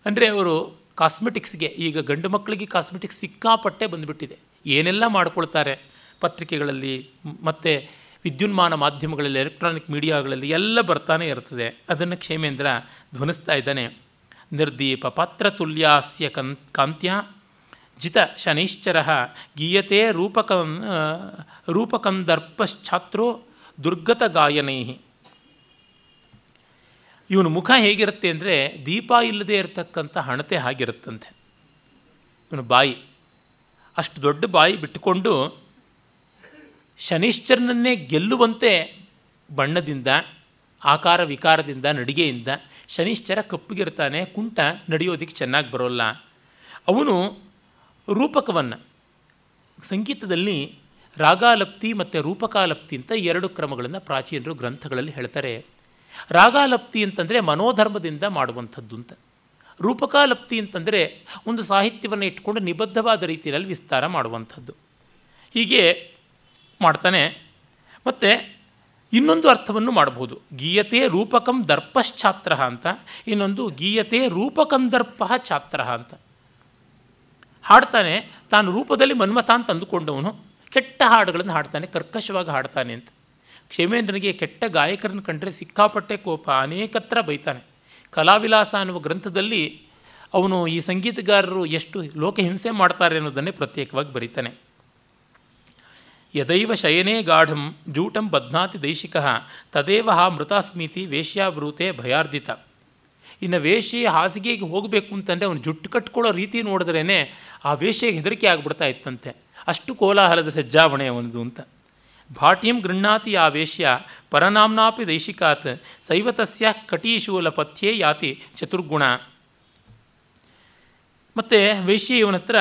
ಅಂದರೆ ಅವರು ಕಾಸ್ಮೆಟಿಕ್ಸ್ಗೆ, ಈಗ ಗಂಡು ಮಕ್ಕಳಿಗೆ ಕಾಸ್ಮೆಟಿಕ್ಸ್ ಸಿಕ್ಕಾಪಟ್ಟೆ ಬಂದುಬಿಟ್ಟಿದೆ, ಏನೆಲ್ಲ ಮಾಡ್ಕೊಳ್ತಾರೆ ಪತ್ರಿಕೆಗಳಲ್ಲಿ ಮತ್ತು ವಿದ್ಯುನ್ಮಾನ ಮಾಧ್ಯಮಗಳಲ್ಲಿ, ಎಲೆಕ್ಟ್ರಾನಿಕ್ ಮೀಡಿಯಾಗಳಲ್ಲಿ ಎಲ್ಲ ಬರ್ತಾನೆ ಇರ್ತದೆ. ಅದನ್ನು ಕ್ಷೇಮೇಂದ್ರ ಧ್ವನಿಸ್ತಾ ಇದ್ದಾನೆ. ನಿರ್ದೀಪ ಪಾತ್ರ ತುಲ್ಯಾಸ್ಯ ಕನ್ ಕಾಂತ್ಯ ಜಿತ ಶನೈಶ್ಚರ ಗೀಯತೆ ರೂಪಕ ರೂಪಕಂದರ್ಪಶ್ಚಾತ್ರೋ ದುರ್ಗತ ಗಾಯನೈ. ಇವನ ಮುಖ ಹೇಗಿರುತ್ತೆ ಅಂದರೆ ದೀಪ ಇಲ್ಲದೆ ಇರತಕ್ಕಂಥ ಹಣತೆ ಹಾಗಿರುತ್ತಂತೆ ಇವನು ಬಾಯಿ. ಅಷ್ಟು ದೊಡ್ಡ ಬಾಯಿ ಬಿಟ್ಟುಕೊಂಡು ಶನಿಶ್ಚರನನ್ನೇ ಗೆಲ್ಲುವಂತೆ ಬಣ್ಣದಿಂದ, ಆಕಾರ ವಿಕಾರದಿಂದ, ನಡಿಗೆಯಿಂದ. ಶನಿಶ್ಚರ ಕಪ್ಪಗಿರ್ತಾನೆ, ಕುಂಟ, ನಡೆಯೋದಕ್ಕೆ ಚೆನ್ನಾಗಿ ಬರೋಲ್ಲ. ಅವನು ರೂಪಕವನ್ನು, ಸಂಗೀತದಲ್ಲಿ ರಾಗಾಲಪ್ತಿ ಮತ್ತು ರೂಪಕಾಲಪ್ತಿ ಅಂತ ಎರಡು ಕ್ರಮಗಳನ್ನು ಪ್ರಾಚೀನರು ಗ್ರಂಥಗಳಲ್ಲಿ ಹೇಳ್ತಾರೆ. ರಾಗಾಲಪ್ತಿ ಅಂತಂದರೆ ಮನೋಧರ್ಮದಿಂದ ಮಾಡುವಂಥದ್ದು ಅಂತ, ರೂಪಕಾಲಪ್ತಿ ಅಂತಂದರೆ ಒಂದು ಸಾಹಿತ್ಯವನ್ನು ಇಟ್ಕೊಂಡು ನಿಬದ್ಧವಾದ ರೀತಿಯಲ್ಲಿ ವಿಸ್ತಾರ ಮಾಡುವಂಥದ್ದು. ಹೀಗೆ ಮಾಡ್ತಾನೆ. ಮತ್ತು ಇನ್ನೊಂದು ಅರ್ಥವನ್ನು ಮಾಡ್ಬೋದು, ಗೀಯತೆ ರೂಪಕಂ ದರ್ಪಶ್ಚಾತ್ರ ಅಂತ, ಇನ್ನೊಂದು ಗೀಯತೆ ರೂಪಕಂದರ್ಪ ಛಾತ್ರ ಅಂತ. ಹಾಡ್ತಾನೆ, ತಾನು ರೂಪದಲ್ಲಿ ಮನ್ಮಥ ಅಂತ ಅಂದುಕೊಂಡವನು ಕೆಟ್ಟ ಹಾಡುಗಳನ್ನು ಹಾಡ್ತಾನೆ, ಕರ್ಕಶವಾಗಿ ಹಾಡ್ತಾನೆ ಅಂತ. ಕ್ಷೇಮೇಂದ್ರನಿಗೆ ಕೆಟ್ಟ ಗಾಯಕರನ್ನು ಕಂಡರೆ ಸಿಕ್ಕಾಪಟ್ಟೆ ಕೋಪ, ಅನೇಕತ್ರ ಬೈತಾನೆ. ಕಲಾವಿಲಾಸ ಅನ್ನುವ ಗ್ರಂಥದಲ್ಲಿ ಅವನು ಈ ಸಂಗೀತಗಾರರು ಎಷ್ಟು ಲೋಕಹಿಂಸೆ ಮಾಡ್ತಾರೆ ಅನ್ನೋದನ್ನೇ ಪ್ರತ್ಯೇಕವಾಗಿ ಬರೀತಾನೆ. ಯದೈವ ಶಯನೇ ಗಾಢಂ ಜೂಟಂ ಬಧ್ನಾತಿ ದೈಶಿಕಃ ತದೇವ ಹಾ ಮೃತಾಸ್ಮೀತಿ ವೇಶ್ಯಾಭ್ರೂತೆ ಭಯಾರ್ಧಿತ. ಇನ್ನು ವೇಶ್ಯೆ ಹಾಸಿಗೆಗೆ ಹೋಗಬೇಕು ಅಂತಂದರೆ ಅವನು ಜುಟ್ಟು ಕಟ್ಕೊಳ್ಳೋ ರೀತಿ ನೋಡಿದ್ರೇ ಆ ವೇಶ್ಯೆಗೆ ಹೆದರಿಕೆ ಆಗಿಬಿಡ್ತಾ ಇತ್ತಂತೆ, ಅಷ್ಟು ಕೋಲಾಹಲದ ಸಜ್ಜಾವಣೆ ಅವನದು ಅಂತ. ಭಾಟ್ಯಂ ಗೃಹ್ಣಾತಿ ಯಾ ವೇಶ್ಯ ಪರನಾಮ್ನಾಪಿ ದೈಶಿಕಾತ್ ಸೈವ ತಸ್ಯ ಕಟೀಶೂಲ ಪಥ್ಯೇ ಯಾತಿ ಚತುರ್ಗುಣ. ಮತ್ತು ವೇಶ್ಯೆ ಇವನ ಹತ್ರ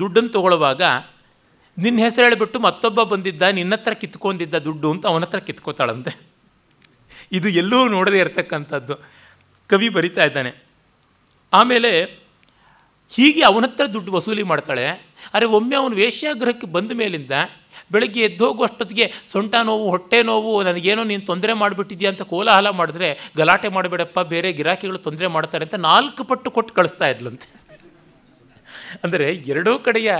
ದುಡ್ಡನ್ನು ತೊಗೊಳ್ಳುವಾಗ ನಿನ್ನ ಹೆಸರು ಹೇಳಿಬಿಟ್ಟು ಮತ್ತೊಬ್ಬ ಬಂದಿದ್ದ ನಿನ್ನ ಹತ್ರ ಕಿತ್ಕೊಂಡಿದ್ದ ದುಡ್ಡು ಅಂತ ಅವನ ಹತ್ರ ಕಿತ್ಕೋತಾಳಂತೆ. ಇದು ಎಲ್ಲೂ ನೋಡದೇ ಇರತಕ್ಕಂಥದ್ದು ಕವಿ ಬರಿತಾ ಇದ್ದಾನೆ. ಆಮೇಲೆ ಹೀಗೆ ಅವನ ಹತ್ರ ದುಡ್ಡು ವಸೂಲಿ ಮಾಡ್ತಾಳೆ. ಅರೆ, ಒಮ್ಮೆ ಅವನು ವೇಶ್ಯಾಗ್ರಹಕ್ಕೆ ಬಂದ ಮೇಲಿಂದ ಬೆಳಗ್ಗೆ ಎದ್ದೋಗುವಷ್ಟೊತ್ತಿಗೆ ಸೊಂಟ ನೋವು, ಹೊಟ್ಟೆ ನೋವು, ನನಗೇನೋ ನೀನು ತೊಂದರೆ ಮಾಡಿಬಿಟ್ಟಿದ್ಯಾ ಅಂತ ಕೋಲಾಹಲ ಮಾಡಿದ್ರೆ, ಗಲಾಟೆ ಮಾಡಬೇಡಪ್ಪ, ಬೇರೆ ಗಿರಾಕಿಗಳು ತೊಂದರೆ ಮಾಡ್ತಾರೆ ಅಂತ ನಾಲ್ಕು ಪಟ್ಟು ಕೊಟ್ಟು ಕಳಿಸ್ತಾ ಇದ್ಲಂತೆ. ಅಂದರೆ ಎರಡೂ ಕಡೆಯ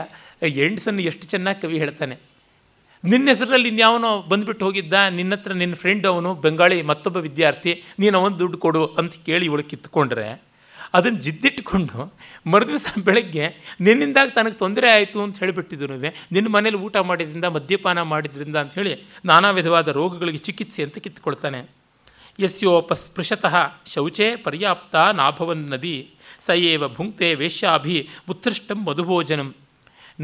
ಎಂಡ್ಸನ್ನು ಎಷ್ಟು ಚೆನ್ನಾಗಿ ಕವಿ ಹೇಳ್ತಾನೆ. ನಿನ್ನ ಹೆಸರಲ್ಲಿ ಇನ್ಯಾವನೋ ಬಂದುಬಿಟ್ಟು ಹೋಗಿದ್ದ, ನಿನ್ನ ಹತ್ರ ನಿನ್ನ ಫ್ರೆಂಡ್ ಅವನು ಬೆಂಗಾಳಿ ಮತ್ತೊಬ್ಬ ವಿದ್ಯಾರ್ಥಿ, ನೀನು ಅವನ ದುಡ್ಡು ಕೊಡು ಅಂತ ಕೇಳಿ ಇವಳು ಕಿತ್ಕೊಂಡ್ರೆ ಅದನ್ನು ಜಿದ್ದಿಟ್ಕೊಂಡು ಮರುದಿವಸ ಬೆಳಗ್ಗೆ ನಿನ್ನಿಂದಾಗ ತನಗೆ ತೊಂದರೆ ಆಯಿತು ಅಂತ ಹೇಳಿಬಿಟ್ಟಿದ್ರು, ನಿನ್ನ ಮನೇಲಿ ಊಟ ಮಾಡಿದ್ರಿಂದ, ಮದ್ಯಪಾನ ಮಾಡಿದ್ರಿಂದ ಅಂಥೇಳಿ ನಾನಾ ವಿಧವಾದ ರೋಗಗಳಿಗೆ ಚಿಕಿತ್ಸೆ ಅಂತ ಕಿತ್ಕೊಳ್ತಾನೆ. ಯಸ್ಯೋಪಸ್ಪೃಶತಃ ಶೌಚೇ ಪರ್ಯಾಪ್ತ ನಾಭವನ್ ನದಿ ಸಯೇವ ಭುಂಕ್ತೆ ವೇಶ್ಯಾಭಿ ಉತ್ಸೃಷ್ಟಂ ಮಧುಭೋಜನಂ.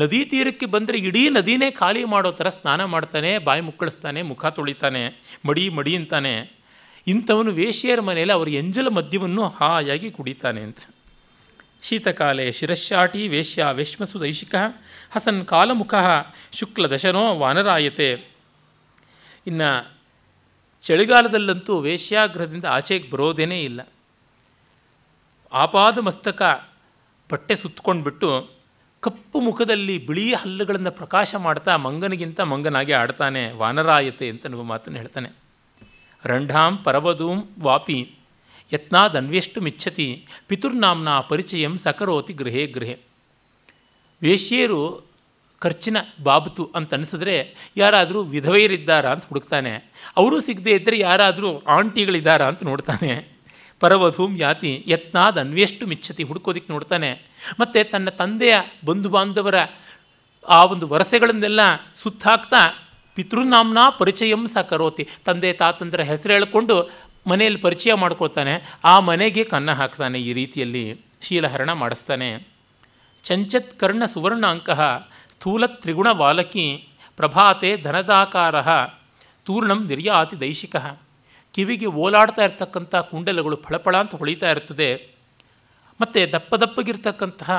ನದಿ ತೀರಕ್ಕೆ ಬಂದರೆ ಇಡೀ ನದಿನೇ ಖಾಲಿ ಮಾಡೋ ಥರ ಸ್ನಾನ ಮಾಡ್ತಾನೆ, ಬಾಯಿ ಮುಕ್ಕಳಿಸ್ತಾನೆ, ಮುಖ ತೊಳಿತಾನೆ, ಮಡಿ ಮಡಿ ಅಂತಾನೆ. ಇಂಥವನು ವೇಶ್ಯರ ಮನೆಯಲ್ಲಿ ಅವರ ಎಂಜಲ ಮದ್ಯವನ್ನು ಹಾಯಾಗಿ ಕುಡಿತಾನೆ ಅಂತ. ಶೀತಕಾಲೇ ಶಿರಶಾಟಿ ವೇಶ್ಯ ವೇಶ್ಮಸು ದೈಶಿಕ ಹಸನ್ ಕಾಲಮುಖ ಶುಕ್ಲದಶನೋ ವಾನರಾಯತೆ. ಇನ್ನು ಚಳಿಗಾಲದಲ್ಲಂತೂ ವೇಶ್ಯಾಗ್ರಹದಿಂದ ಆಚೆಗೆ ಬರೋದೇನೇ ಇಲ್ಲ. ಆಪಾದ ಮಸ್ತಕ ಬಟ್ಟೆ ಸುತ್ತಕೊಂಡ್ಬಿಟ್ಟು ಕಪ್ಪು ಮುಖದಲ್ಲಿ ಬಿಳಿ ಹಲ್ಲುಗಳನ್ನು ಪ್ರಕಾಶ ಮಾಡ್ತಾ ಮಂಗನಿಗಿಂತ ಮಂಗನಾಗೆ ಆಡ್ತಾನೆ, ವಾನರಾಯತೆ ಅಂತ ಅನ್ನುವ ಮಾತನ್ನು ಹೇಳ್ತಾನೆ. ರಂಢಾಂ ಪರವಧೂಂ ವಾಪಿ ಯತ್ನಾದನ್ವೇಷ್ಟುಮಿಚ್ಛತಿ ಪಿತುರ್ನಾಮ್ನ ಪರಿಚಯಂ ಸಕರೋತಿ ಗೃಹೇ ಗೃಹೆ. ವೇಶ್ಯರು ಖರ್ಚಿನ ಬಾಬತು ಅಂತ ಅನಿಸಿದ್ರೆ ಯಾರಾದರೂ ವಿಧವೆಯರಿದ್ದಾರಾ ಅಂತ ಹುಡುಕ್ತಾನೆ, ಅವರು ಸಿಗದೇ ಇದ್ದರೆ ಯಾರಾದರೂ ಆಂಟಿಗಳಿದ್ದಾರಾ ಅಂತ ನೋಡ್ತಾನೆ. ಪರವಧೂಂ ಯಾತಿ ಯತ್ನಾದನ್ವೇಷ್ಟುಮಿಚ್ಛತಿ, ಹುಡುಕೋದಿಕ್ಕೆ ನೋಡ್ತಾನೆ. ಮತ್ತು ತನ್ನ ತಂದೆಯ ಬಂಧು ಬಾಂಧವರ ಆ ಒಂದು ವರಸೆಗಳನ್ನೆಲ್ಲ ಸುತ್ತಾಕ್ತಾ ಪಿತೃನಾಮ್ನ ಪರಿಚಯಂ ಸಹ ಕರೋತಿ, ತಂದೆ ತಾತಂದ್ರ ಹೆಸರು ಹೇಳಿಕೊಂಡು ಮನೆಯಲ್ಲಿ ಪರಿಚಯ ಮಾಡ್ಕೊಳ್ತಾನೆ, ಆ ಮನೆಗೆ ಕನ್ನ ಹಾಕ್ತಾನೆ. ಈ ರೀತಿಯಲ್ಲಿ ಶೀಲಹರಣ ಮಾಡಿಸ್ತಾನೆ. ಚಂಚತ್ ಕರ್ಣ ಸುವರ್ಣಾಂಕ ಸ್ಥೂಲ ತ್ರಿಗುಣ ಬಾಲಕಿ ಪ್ರಭಾತೆ ಧನದಾಕಾರ ತೂರ್ಣಂ ನಿರ್ಯಾತಿ ದೈಶಿಕ. ಕಿವಿಗೆ ಓಲಾಡ್ತಾ ಇರ್ತಕ್ಕಂಥ ಕುಂಡಲಗಳು ಫಳಫಳ ಅಂತ ಹೊಳಿತಾ ಇರ್ತದೆ. ಮತ್ತು ದಪ್ಪ ದಪ್ಪಗಿರ್ತಕ್ಕಂತಹ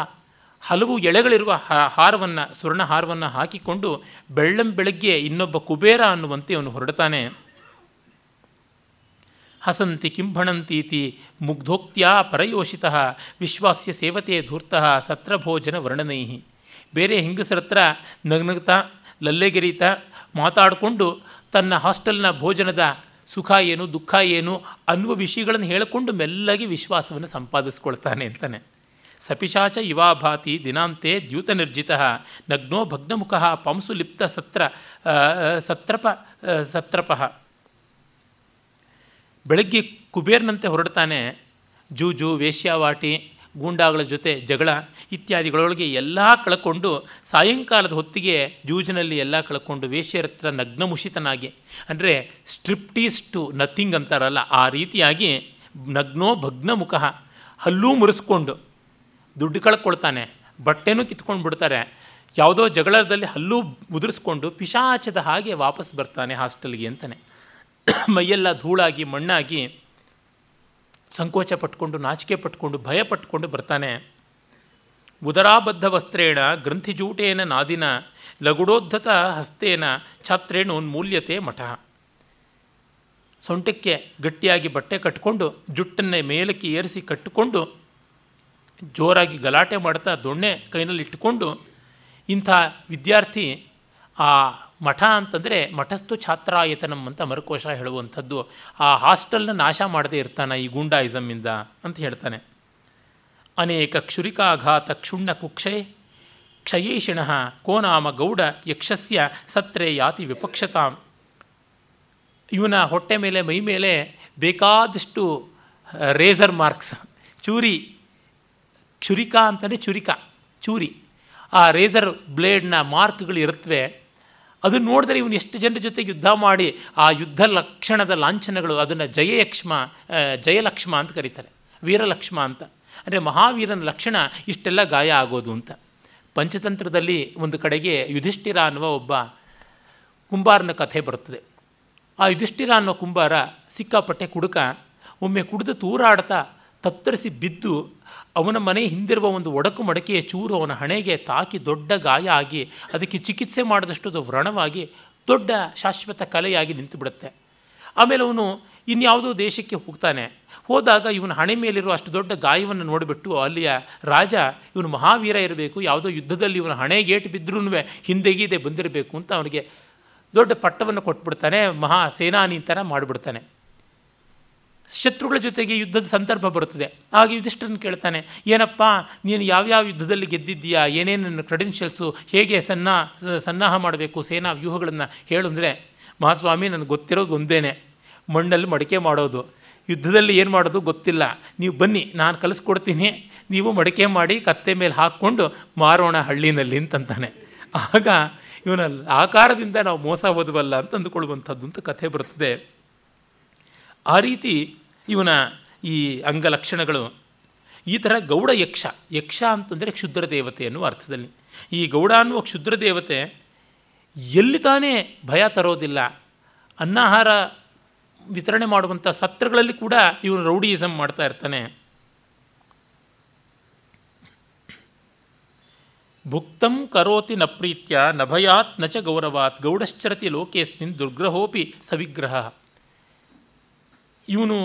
ಹಲವು ಎಳೆಗಳಿರುವ ಹಾರವನ್ನು, ಸುವರ್ಣ ಹಾರವನ್ನು ಹಾಕಿಕೊಂಡು ಬೆಳ್ಳಂ ಬೆಳಗ್ಗೆ ಇನ್ನೊಬ್ಬ ಕುಬೇರ ಅನ್ನುವಂತೆ ಅವನು ಹೊರಡ್ತಾನೆ. ಹಸಂತಿ ಕಿಂಭಣಂತೀತಿ ಮುಗ್ಧೋಕ್ತಿಯ ಪರಯೋಷಿತಃ ವಿಶ್ವಾಸ್ಯ ಸೇವತೆ ಧೂರ್ತಃ ಸತ್ರ ಭೋಜನ ವರ್ಣನೈ. ಬೇರೆ ಹೆಂಗಸರ ಹತ್ರ ನಗ್ನಗ್ತಾ ಲಲ್ಲೆಗೆರಿತಾ ಮಾತಾಡಿಕೊಂಡು ತನ್ನ ಹಾಸ್ಟೆಲ್ನ ಭೋಜನದ ಸುಖ ಏನು ದುಃಖ ಏನು ಅನ್ನುವ ವಿಷಯಗಳನ್ನು ಹೇಳಿಕೊಂಡು ಮೆಲ್ಲಗಿ ವಿಶ್ವಾಸವನ್ನು ಸಂಪಾದಿಸ್ಕೊಳ್ತಾನೆ ಅಂತಾನೆ. ಸಪಿಶಾಚ ಯುವಾಭಾತಿ ದಿನಾಂತೆ ದ್ಯೂತನಿರ್ಜಿತಃ ನಗ್ನೋ ಭಗ್ನಮುಖಃ ಪಂಸುಲಿಪ್ತ ಸತ್ರ ಸತ್ರಪ ಸತ್ರಪಃ. ಬೆಳಗ್ಗೆ ಕುಬೇರ್ನಂತೆ ಹೊರಡ್ತಾನೆ, ಜೂಜು ವೇಶ್ಯಾವಾಟಿ ಗೂಂಡಾಗಳ ಜೊತೆ ಜಗಳ ಇತ್ಯಾದಿಗಳೊಳಗೆ ಎಲ್ಲ ಕಳ್ಕೊಂಡು ಸಾಯಂಕಾಲದ ಹೊತ್ತಿಗೆ ಜೂಜಿನಲ್ಲಿ ಎಲ್ಲ ಕಳ್ಕೊಂಡು ವೇಶ್ಯರ ಹತ್ರ ನಗ್ನಮುಷಿತನಾಗಿ, ಅಂದರೆ ಸ್ಟ್ರಿಪ್ಟೀಸ್ ಟು ನಥಿಂಗ್ ಅಂತಾರಲ್ಲ ಆ ರೀತಿಯಾಗಿ ನಗ್ನೋ ಭಗ್ನಮುಖ ಹಲ್ಲೂ ಮುರಿಸ್ಕೊಂಡು ದುಡ್ಡು ಕಳ್ಕೊಳ್ತಾನೆ, ಬಟ್ಟೆನೂ ಕಿತ್ಕೊಂಡು ಬಿಡ್ತಾರೆ, ಯಾವುದೋ ಜಗಳದಲ್ಲಿ ಹಲ್ಲೂ ಮುದುರಿಸ್ಕೊಂಡು ಪಿಶಾಚದ ಹಾಗೆ ವಾಪಸ್ ಬರ್ತಾನೆ ಹಾಸ್ಟೆಲ್ಗೆ ಅಂತಾನೆ. ಮೈಯೆಲ್ಲ ಧೂಳಾಗಿ ಮಣ್ಣಾಗಿ ಸಂಕೋಚ ಪಟ್ಕೊಂಡು ನಾಚಿಕೆ ಪಟ್ಕೊಂಡು ಭಯ ಪಟ್ಕೊಂಡು ಬರ್ತಾನೆ. ಉದರಾಬದ್ಧ ವಸ್ತ್ರೇಣ ಗ್ರಂಥಿಜೂಟೇನ ನಾದಿನ ಲಗುಡೋದ್ಧತ ಹಸ್ತೇನ ಛಾತ್ರೇಣೋನ್ಮೂಲ್ಯತೆ ಮಠಃ. ಸೊಂಟಕ್ಕೆ ಗಟ್ಟಿಯಾಗಿ ಬಟ್ಟೆ ಕಟ್ಕೊಂಡು ಜುಟ್ಟನ್ನೇ ಮೇಲಕ್ಕೆ ಏರಿಸಿ ಕಟ್ಟಿಕೊಂಡು ಜೋರಾಗಿ ಗಲಾಟೆ ಮಾಡ್ತಾ ದೊಣ್ಣೆ ಕೈನಲ್ಲಿ ಇಟ್ಟುಕೊಂಡು ಇಂಥ ವಿದ್ಯಾರ್ಥಿ ಆ ಮಠ ಅಂತಂದರೆ ಮಠಸ್ತು ಛಾತ್ರಾಯತನಂ ಅಂತ ಮರುಕೋಶ ಹೇಳುವಂಥದ್ದು. ಆ ಹಾಸ್ಟೆಲ್ನ ನಾಶ ಮಾಡದೇ ಇರ್ತಾನೆ ಈ ಗೂಂಡಾಯಿಸಮ್ಮಿಂದ ಅಂತ ಹೇಳ್ತಾನೆ. ಅನೇಕ ಕ್ಷುರಿಕಾಘಾತ ಕ್ಷುಣ್ಣ ಕುಕ್ಷೇ ಕ್ಷಯೇಷಿಣಃ ಕೋ ನಾಮ ಗೌಡ ಯಕ್ಷಸ್ಯ ಸತ್ರೇ ಯಾತಿ ವಿಪಕ್ಷತಾಂ. ಇವನ ಹೊಟ್ಟೆ ಮೇಲೆ ಮೈ ಮೇಲೆ ಬೇಕಾದಷ್ಟು ರೇಸರ್ ಮಾರ್ಕ್ಸ್, ಚೂರಿ ಕ್ಷುರಿಕಾ ಅಂತಂದರೆ ಚುರಿಕಾ ಚೂರಿ, ಆ ರೇಸರ್ ಬ್ಲೇಡ್ನ ಮಾರ್ಕ್ಗಳು ಇರುತ್ತವೆ. ಅದನ್ನು ನೋಡಿದ್ರೆ ಇವನು ಎಷ್ಟು ಜನರ ಜೊತೆಗೆ ಯುದ್ಧ ಮಾಡಿ ಆ ಯುದ್ಧ ಲಕ್ಷಣದ ಲಾಂಛನಗಳು, ಅದನ್ನು ಜಯಯಕ್ಷ್ಮ ಜಯಲಕ್ಷ್ಮ ಅಂತ ಕರೀತಾರೆ, ವೀರಲಕ್ಷ್ಮ ಅಂತ. ಅಂದರೆ ಮಹಾವೀರನ ಲಕ್ಷಣ ಇಷ್ಟೆಲ್ಲ ಗಾಯ ಆಗೋದು ಅಂತ. ಪಂಚತಂತ್ರದಲ್ಲಿ ಒಂದು ಕಡೆಗೆ ಯುಧಿಷ್ಠಿರ ಅನ್ನುವ ಒಬ್ಬ ಕುಂಬಾರನ ಕಥೆ ಬರುತ್ತದೆ. ಆ ಯುಧಿಷ್ಠಿರ ಅನ್ನೋ ಕುಂಬಾರ ಸಿಕ್ಕಾಪಟ್ಟೆ ಕುಡುಕ. ಒಮ್ಮೆ ಕುಡಿದು ತೂರಾಡ್ತಾ ತತ್ತರಿಸಿ ಬಿದ್ದು ಅವನ ಮನೆ ಹಿಂದಿರುವ ಒಂದು ಒಡಕು ಮಡಕೆಯ ಚೂರು ಅವನ ಹಣೆಗೆ ತಾಕಿ ದೊಡ್ಡ ಗಾಯ ಆಗಿ ಅದಕ್ಕೆ ಚಿಕಿತ್ಸೆ ಮಾಡಿದಷ್ಟು ಅದು ವ್ರಣವಾಗಿ ದೊಡ್ಡ ಶಾಶ್ವತ ಕಲೆಯಾಗಿ ನಿಂತುಬಿಡುತ್ತೆ. ಆಮೇಲೆ ಅವನು ಇನ್ಯಾವುದೋ ದೇಶಕ್ಕೆ ಹೋಗ್ತಾನೆ. ಹೋದಾಗ ಇವನ ಹಣೆ ಮೇಲಿರುವ ಅಷ್ಟು ದೊಡ್ಡ ಗಾಯವನ್ನು ನೋಡಿಬಿಟ್ಟು ಅಲ್ಲಿಯ ರಾಜ ಇವನು ಮಹಾವೀರ ಇರಬೇಕು, ಯಾವುದೋ ಯುದ್ಧದಲ್ಲಿ ಇವನ ಹಣೆಗೇಟು ಬಿದ್ದರೂ ಹಿಂದೆಗೀದೆ ಬಂದಿರಬೇಕು ಅಂತ ಅವನಿಗೆ ದೊಡ್ಡ ಪಟ್ಟವನ್ನು ಕೊಟ್ಬಿಡ್ತಾನೆ, ಮಹಾ ಸೇನಾನಿ ಥರ ಮಾಡಿಬಿಡ್ತಾನೆ. ಶತ್ರುಗಳ ಜೊತೆಗೆ ಯುದ್ಧದ ಸಂದರ್ಭ ಬರುತ್ತದೆ. ಆಗ ಯುಧಿಷ್ಠರನ್ನು ಕೇಳ್ತಾನೆ, ಏನಪ್ಪ ನೀನು ಯಾವ್ಯಾವ ಯುದ್ಧದಲ್ಲಿ ಗೆದ್ದಿದ್ದೀಯಾ, ಏನೇನು ಕ್ರೆಡೆನ್ಷಿಯಲ್ಸು, ಹೇಗೆ ಸನ್ನ ಸನ್ನಾಹ ಮಾಡಬೇಕು, ಸೇನಾ ವ್ಯೂಹಗಳನ್ನು ಹೇಳು ಅಂದರೆ, ಮಹಾಸ್ವಾಮಿ ನನಗೆ ಗೊತ್ತಿರೋದು ಒಂದೇನೆ, ಮಣ್ಣಲ್ಲಿ ಮಡಿಕೆ ಮಾಡೋದು, ಯುದ್ಧದಲ್ಲಿ ಏನು ಮಾಡೋದು ಗೊತ್ತಿಲ್ಲ, ನೀವು ಬನ್ನಿ ನಾನು ಕಲಿಸ್ಕೊಡ್ತೀನಿ, ನೀವು ಮಡಿಕೆ ಮಾಡಿ ಕತ್ತೆ ಮೇಲೆ ಹಾಕ್ಕೊಂಡು ಮಾರೋಣ ಹಳ್ಳಿನಲ್ಲಿ ಅಂತಂತಾನೆ. ಆಗ ಇವನ ಆಕಾರದಿಂದ ನಾವು ಮೋಸ ಓದುವಲ್ಲ ಅಂತ ಅಂದುಕೊಳ್ಳುವಂಥದ್ದು ಅಂತ ಕಥೆ ಬರುತ್ತದೆ. ಆ ರೀತಿ ಇವನ ಈ ಅಂಗಲಕ್ಷಣಗಳು ಈ ಥರ. ಗೌಡ ಯಕ್ಷ, ಯಕ್ಷ ಅಂತಂದರೆ ಕ್ಷುದ್ರ ದೇವತೆ ಅನ್ನುವ ಅರ್ಥದಲ್ಲಿ. ಈ ಗೌಡ ಅನ್ನುವ ಕ್ಷುದ್ರ ದೇವತೆ ಎಲ್ಲಿ ತಾನೇ ಭಯ ತರೋದಿಲ್ಲ. ಅನ್ನಾಹಾರ ವಿತರಣೆ ಮಾಡುವಂಥ ಸತ್ರಗಳಲ್ಲಿ ಕೂಡ ಇವನು ರೌಡಿಯಿಸಮ್ ಮಾಡ್ತಾ ಇರ್ತಾನೆ. ಭುಕ್ತಂ ಕರೋತಿ ನ ಪ್ರೀತ್ಯ ನ ಭಯಾತ್ ನ ಚ ಗೌರವಾತ್ ಗೌಡಶ್ಚರತಿ ಲೋಕೇಸ್ಮಿನ್ ದುರ್ಗ್ರಹೋಪಿ ಸವಿಗ್ರಹ. ಇವನು